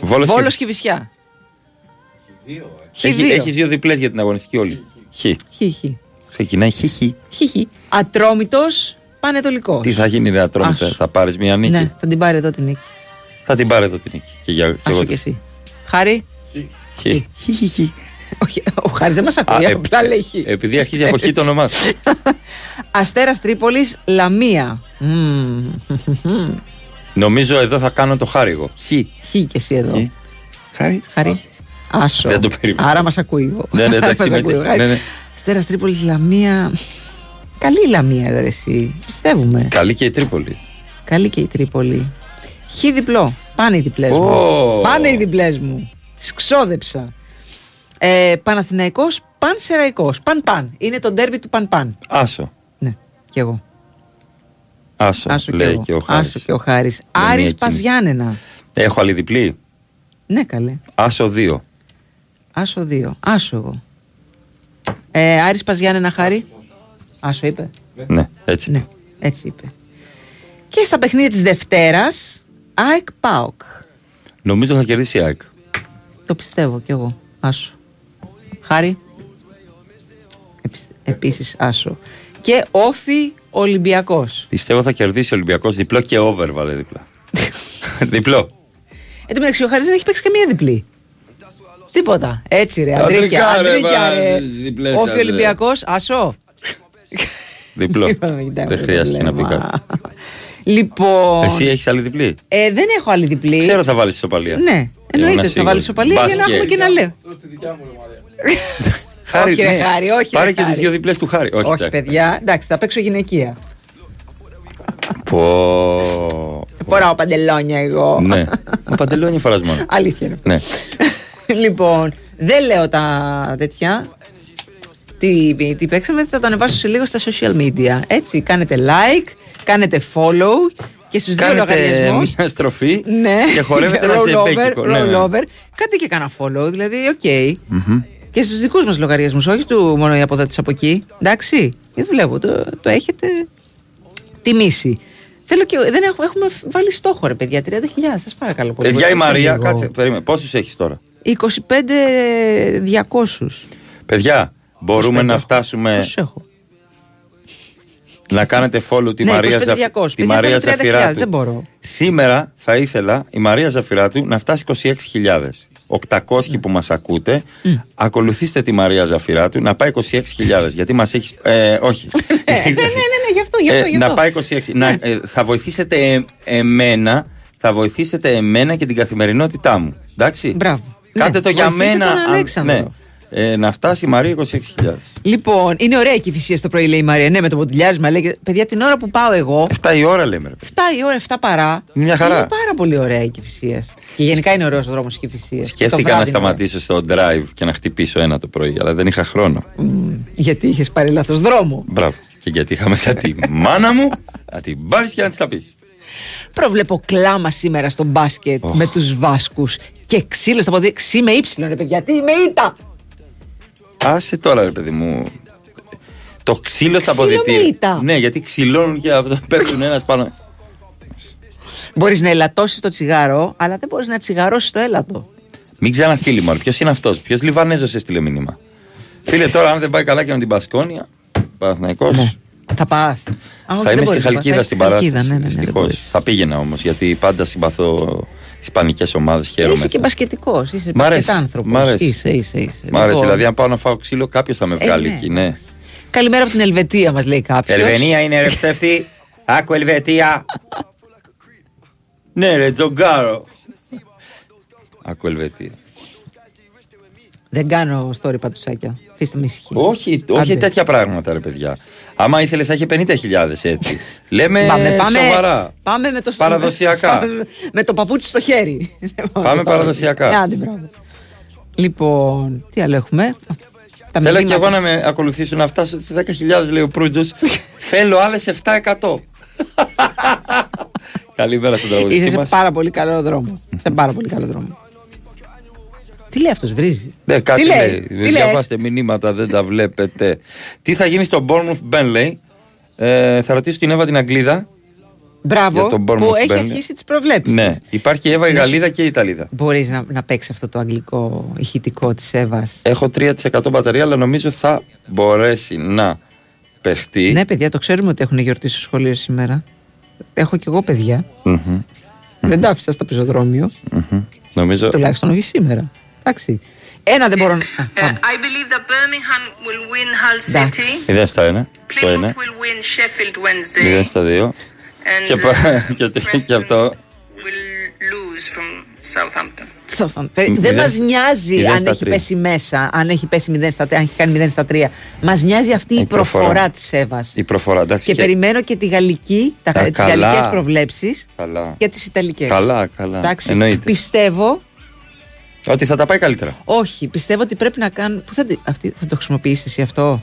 Βόλος, Βόλος Κηφισιά. Δύο, ε. Έχει, δύο. Έχει δύο διπλές για την αγωνιστική όλη. Χ. Ξεκινάει χ. Χ. Ατρόμητος Πανετολικός. Τι θα γίνει, ρε Ατρόμητα, θα πάρεις μια νίκη? Ναι, θα την πάρει εδώ την νίκη. Θα την πάρει εδώ την νίκη. Και για εγώ. Και εσύ. Χάρη. Χ. Χ. Όχι, ο Χάρης δεν μας ακούει. Α, τα λέει χ. Επειδή αρχίζει από χ το όνομά του. Αστέρας Τρίπολης Λαμία. Νομίζω εδώ θα κάνω το χάριγο. Χ. Χ και εσύ εδώ. Χάρη. Άσο. Δεν το περίμενα. Άρα μας ακούει. Ναι, ναι, εντάξει, μας ακούει. Ναι, ναι. Αστέρας Τρίπολης Λαμία. Καλή Λαμία, ρε εσύ. Πιστεύουμε. Καλή και η Τρίπολη. Καλή και η Τρίπολη. Χι διπλό. Πάνε οι διπλές oh. μου. Πάνε οι διπλές μου. Τις ξόδεψα. Ε, Παναθηναϊκός, Πανσεραϊκός. Παν-παν. Είναι το ντέρμπι του Παν-παν. Άσο. Ναι, κι εγώ. Άσο, Άσο και λέει εγώ. Και ο Χάρης. Άρης Παζιάννενα. Έχω άλλη διπλή. Ναι, καλέ. Άσο δύο. Άσο δύο. Άσο εγώ. Ε, Άρης Παζιάννενα Χάρη. Άσο είπε. Ναι, έτσι. Ναι, έτσι είπε. Και στα παιχνίδια της Δευτέρας, ΑΕΚ ΠΑΟΚ. Νομίζω θα κερδίσει η ΑΕΚ. Το πιστεύω κι εγώ. Άσο. Χάρη. Επίσης Άσο. Και όφι Ολυμπιακός. Πιστεύω θα κερδίσει ο Ολυμπιακός. Διπλό και over βάλε διπλά. Διπλό. Εν τω μεταξύ ο Χάρης δεν έχει παίξει καμία διπλή. Τίποτα. Έτσι ρε, αντρίκια, αντρίκια ρε. Όφι Ολυμπιακός, ασό. Διπλό. Δεν χρειάζεται να πει κάτι. Λοιπόν... Εσύ έχεις άλλη διπλή? Ε, δεν έχω άλλη διπλή. Ξέρω θα βάλεις ισοπαλία. Ναι, εννοείται θα βάλεις ισοπαλία για να έχουμε και να λέω. Χάρη, όχι, ναι. Χάρη, όχι. Πάρε και τις δύο διπλές του Χάρη. Όχι, όχι παιδιά. Εντάξει, θα παίξω γυναικεία. Πω. Φοράω παντελόνια εγώ. Ναι. Παντελόνια φοράς μόνο. Αλήθεια είναι. Ναι. Λοιπόν, δεν λέω τα τέτοια. Τι, τι παίξαμε, θα το ανεβάσω σε λίγο στα social media. Έτσι, κάνετε like, κάνετε follow. Και στους δύο λογαριασμούς. Κάνετε μια στροφή ναι. Και χορεύετε ένα ζεμπέκικο. Roll over, roll over. Κάντε και κάνα follow, δηλαδή, οκ. Okay. Mm-hmm. Και στους δικούς μας λογαριασμούς, όχι του μόνο οι αποδότες από εκεί. Εντάξει, γιατί βλέπω, το, το έχετε τιμήσει. Θέλω και, δεν έχουμε, έχουμε βάλει στόχο, ρε παιδιά, τριάντα χιλιάδες, σας παρακαλώ πολύ. Παιδιά, η Μαρία, κάτσε, περίμενε, πόσους έχεις τώρα? είκοσι πέντε χιλιάδες διακόσια. Παιδιά, μπορούμε να φτάσουμε... Πόσους έχω? Να κάνετε follow τη ναι, Μαρία, Ζα... τη Μαρία Ζαφειράτου. Δεν μπορώ. Σήμερα θα ήθελα η Μαρία Ζαφειράτου να φτάσει είκοσι έξι χιλιάδες. οκτακόσιοι mm. που μας ακούτε, mm. ακολουθήστε τη Μαρία Ζαφειράτου να πάει είκοσι έξι χιλιάδες. Γιατί μας έχει. Ε, όχι. ναι, ναι, ναι, ναι, γι' αυτό, γι' αυτό. Ε, να πάει είκοσι έξι. να, ε, θα βοηθήσετε ε, εμένα, θα βοηθήσετε εμένα και την καθημερινότητά μου. Εντάξει. Μπράβο. Κάντε ναι, το για μένα. Αν, Ε, να φτάσει η Μαρία είκοσι έξι χιλιάδες. Λοιπόν, είναι ωραία και η φυσία στο πρωί, λέει η Μαρία. Ναι, με το ποτηλιάρισμα. Λέει, παιδιά, την ώρα που πάω εγώ. εφτά η ώρα, λέμε. εφτά η ώρα, εφτά παρά. Μια χαρά. Είναι πάρα πολύ ωραία η φυσία. Και γενικά είναι ωραίο ο δρόμο και η φυσία. Σκέφτηκα να σταματήσω στο drive και να χτυπήσω ένα το πρωί, αλλά δεν είχα χρόνο. Mm, γιατί είχε πάρει λάθος δρόμο. Μπράβο. Και γιατί είχα μετά τη μάνα μου να την πάρει και να τη τα πει. Προβλέπω κλάμα σήμερα στο μπάσκετ oh. με του Βάσκου και ξύλο στα πόδια. Ξύ με ύψιλο, ρε παιδιά, τι με ήτα. Άσε τώρα, ρε παιδί μου. Το ξύλο στα αποδυτήρια. Ναι, γιατί ξυλώνουν και πέφτουν ένας πάνω. Μπορείς να ελαττώσεις το τσιγάρο, αλλά δεν μπορείς να τσιγαρώσεις το έλατο. Μην ξαναστείλει μόνο. Ποιος είναι αυτός? Ποιος Λιβανέζος έστειλε μήνυμα? Φίλε, τώρα αν δεν πάει καλά και με την Πασκόνια, Παναθηναϊκός. Ναι. Θα πας. Θα είμαι στη Χαλκίδα στην παράσταση. Δυστυχώς. Θα πήγαινα όμως, γιατί πάντα συμπαθώ ισπανικές ομάδες, χαίρομαι. Είσαι και μπασκετικός, είσαι μπασκετάνθρωπος. Είσαι, είσαι, είσαι. Μ' αρέσει, δηλαδή αν πάω να φάω ξύλο κάποιος θα με βγάλει ε, ναι. εκεί, ναι. Καλημέρα από την Ελβετία μας λέει κάποιος. Ελβενία είναι ρε ψεύτη, άκου Ελβετία. Ναι ρε τζογκάρο. Άκου Ελβετία. Δεν κάνω story πατουσάκια. Αφήστε με ησυχία. Όχι, όχι τέτοια πράγματα, ρε παιδιά. Άμα ήθελε, θα είχε πενήντα χιλιάδες έτσι. Λέμε πάμε, πάμε, σοβαρά. Πάμε με το στόμα. Παραδοσιακά. Πάμε, με το παπούτσι στο χέρι. Πάμε παραδοσιακά. Άντε, μπράβο. Λοιπόν, τι άλλο έχουμε. Τα θέλω μηνύματα. Και εγώ να με ακολουθήσω να φτάσω στις δέκα χιλιάδες, λέει ο Προύτζος. Θέλω άλλες επτακόσια. Καλημέρα στον τραγουδιστή μας. Είσαι σε πάρα πολύ καλό δρόμο. σε πάρα πολύ καλό δρόμο. Τι λέει αυτός, βρίζει? Ναι, κάτι τι λέει. λέει. Τι διαβάστε λες? Μηνύματα, δεν τα βλέπετε. Τι θα γίνει στο Bournemouth Burnley? Ε, θα ρωτήσω την Εύα την Αγγλίδα. Μπράβο, που Burnley. Έχει αρχίσει τις προβλέψεις. Ναι, υπάρχει η Εύα, η Γαλλίδα και η Ιταλίδα. Μπορείς να, να παίξεις αυτό το αγγλικό ηχητικό της Εύας? Έχω τρία τοις εκατό μπαταρία, αλλά νομίζω θα μπορέσει να παιχτεί. Ναι, παιδιά, το ξέρουμε ότι έχουν γιορτή στο σχολείο σήμερα. Έχω κι εγώ παιδιά. Mm-hmm. Δεν mm-hmm. τα άφησα στο πεζοδρόμιο. Mm-hmm. Νομίζω... Τουλάχιστον όχι σήμερα. Εντάξει. Ένα δεν μπορώ να. I believe that Birmingham will win Hull City. Είδα στα ένα. Plymouth will win Sheffield Wednesday. Είδα στα δύο. Και αυτό. Will lose from Southampton. Δεν μας νοιάζει αν έχει πέσει μέσα, αν έχει πέσει μηδέν στα τρία, αν έχει κάνει μηδέν στα τρία. Μας νοιάζει αυτή η προφορά της Εύας. Η προφορά, εντάξει. Και περιμένω και τη γαλλική, τις γαλλικές προβλέψεις και τις ιταλικές. Καλά, καλά. Πιστεύω. Ότι θα τα πάει καλύτερα. Όχι, πιστεύω ότι πρέπει να κάνουν. Πού θα, αυτή, θα το χρησιμοποιήσεις εσύ αυτό?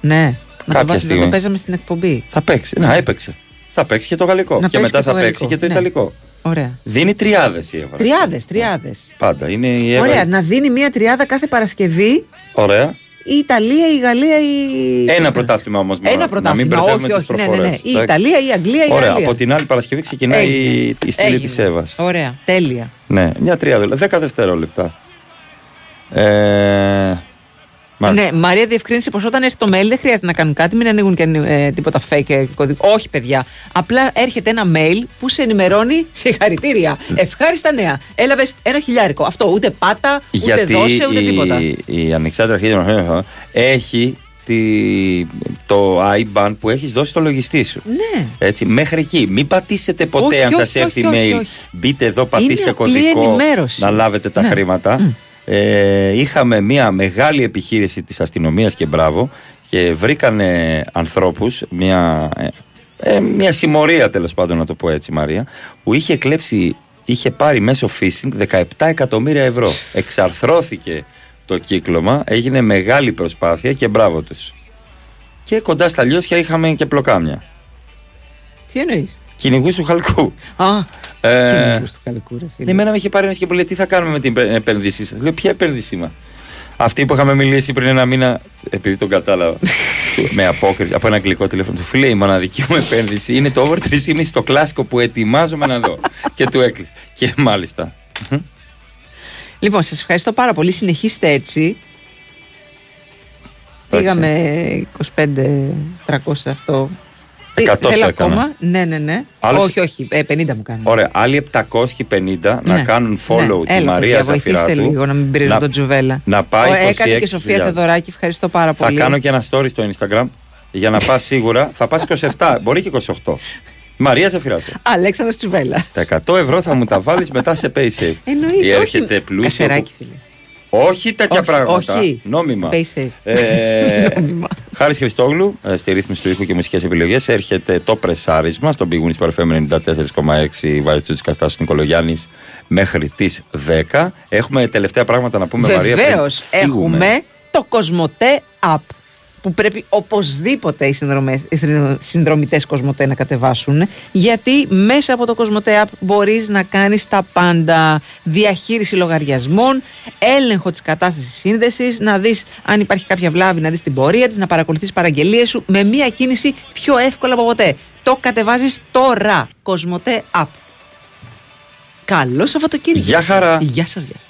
Ναι, να κάποια το, στιγμή. Το παίζαμε στην εκπομπή. Θα παίξει, ναι. να έπαιξε. Θα παίξει και το γαλλικό. Να και μετά και θα παίξει και το ναι. ιταλικό. Ωραία. Δίνει τριάδες η Εύα. Τριάδες, τριάδες. Πάντα είναι η Εύα. Ωραία, να δίνει μία τριάδα κάθε Παρασκευή. Ωραία. Η Ιταλία, η Γαλλία, η. Ένα πρωτάθλημα όμως. Ένα πρωτάθλημα. Όχι, όχι. Ναι, ναι, ναι. Η Ιταλία, η Αγγλία, η Γαλλία. Ωραία. Από την άλλη Παρασκευή ξεκινάει η, η στήλη της Εύας. Ωραία. Τέλεια. Ναι, μια τριάδα. Δέκα δευτερόλεπτα. Ε... Ναι, Μαρία διευκρίνησε πως όταν έρθει το mail δεν χρειάζεται να κάνουν κάτι, μην ανοίγουν και ε, τίποτα fake κωδικό. Όχι, παιδιά. Απλά έρχεται ένα mail που σε ενημερώνει συγχαρητήρια. Ευχάριστα νέα. Έλαβες ένα χιλιάρικο. Αυτό ούτε πάτα, ούτε δώσε, ούτε η, τίποτα. Γιατί η Ανεξάρτητα Αρχή έχει τη, το άι μπαν που έχεις δώσει στο λογιστή σου. Ναι. Έτσι, μέχρι εκεί. Μην πατήσετε ποτέ όχι, αν σας έρθει όχι, όχι, mail. Όχι, όχι. Μπείτε εδώ, πατήστε είναι κωδικό. Να λάβετε τα ναι. χρήματα. Mm. ε, είχαμε μια μεγάλη επιχείρηση της αστυνομίας και μπράβο, και βρήκανε ανθρώπους, μια, ε, μια συμμορία τέλος πάντων να το πω έτσι, Μαρία, που είχε κλέψει, είχε πάρει μέσω phishing δεκαεπτά εκατομμύρια ευρώ. Εξαρθρώθηκε το κύκλωμα, έγινε μεγάλη προσπάθεια και μπράβο τους. Και κοντά στα λιώσια είχαμε και πλοκάμια. Τι εννοείς? Κυνηγούς του χαλκού. Α, ε, κυνηγούς του χαλκού, ρε φίλε. Εμένα με είχε πάρει ένας και μου λέει, τι θα κάνουμε με την επένδυσή σας. Λέω, ποια επένδυσή μας? Αυτή που είχαμε μιλήσει πριν ένα μήνα, επειδή τον κατάλαβα, με απόκριση από ένα αγγλικό τηλέφωνο του, φίλε, η μοναδική μου επένδυση είναι το over τρία κόμμα πέντε στο κλάσικο που ετοιμάζομαι να δω. Και του έκλεισε. Και μάλιστα. Λοιπόν, σας ευχαριστώ πάρα πολύ. Συνεχίστε έτσι. Πήγαμε είκοσι πέντε τριακόσια αυτό. Θέλω ακόμα. Ναι, ναι, ναι. Άλλος... Όχι, όχι. Ε, πενήντα μου κάνουν. Ωραία. Άλλοι επτακόσιοι πενήντα ναι. να κάνουν follow ναι. τη Έλα, Μαρία Ζαφειράτου. Βοηθήστε λίγο να μην πειράζω να... τον Τζουβέλα. Να πάει είκοσι έξι χιλιάδες. Έκανε και Σοφία Θεοδωράκη. Ευχαριστώ πάρα πολύ. Θα κάνω και ένα story στο Instagram για να πα σίγουρα. Θα πα είκοσι επτά, μπορεί και είκοσι οκτώ. Μαρία Ζαφειράτου. Αλέξανδρος Τσουβέλας. Τα εκατό ευρώ θα μου τα βάλει μετά σε PaySafe. Εννοείται. Έρχεται πλούσιο. Κασεράκι, φίλε. Όχι τέτοια πράγματα. Όχι. Νόμιμα. Ε, Χάρης Χριστόγλου, στη ρύθμιση του ήχου και μουσικές επιλογές. Έρχεται το πρεσάρισμα στον BWIN Παρφέμ ενενήντα τέσσερα κόμμα έξι. Βάζει του Καστάσου Νικολογιάννης μέχρι τις δέκα. Έχουμε τελευταία πράγματα να πούμε, Βεβαίως, Μαρία. Βεβαίως, έχουμε το Cosmote App που πρέπει οπωσδήποτε οι, οι συνδρομητές Cosmote να κατεβάσουν, γιατί μέσα από το Cosmote App μπορείς να κάνεις τα πάντα: διαχείριση λογαριασμών, έλεγχο της κατάστασης σύνδεσης, να δεις αν υπάρχει κάποια βλάβη, να δεις την πορεία της, να παρακολουθείς παραγγελίες σου με μία κίνηση πιο εύκολα από ποτέ. Το κατεβάζεις τώρα, Cosmote App. Καλό Σαββατοκύριακο. Γεια χαρά. Γεια σας, γεια σας.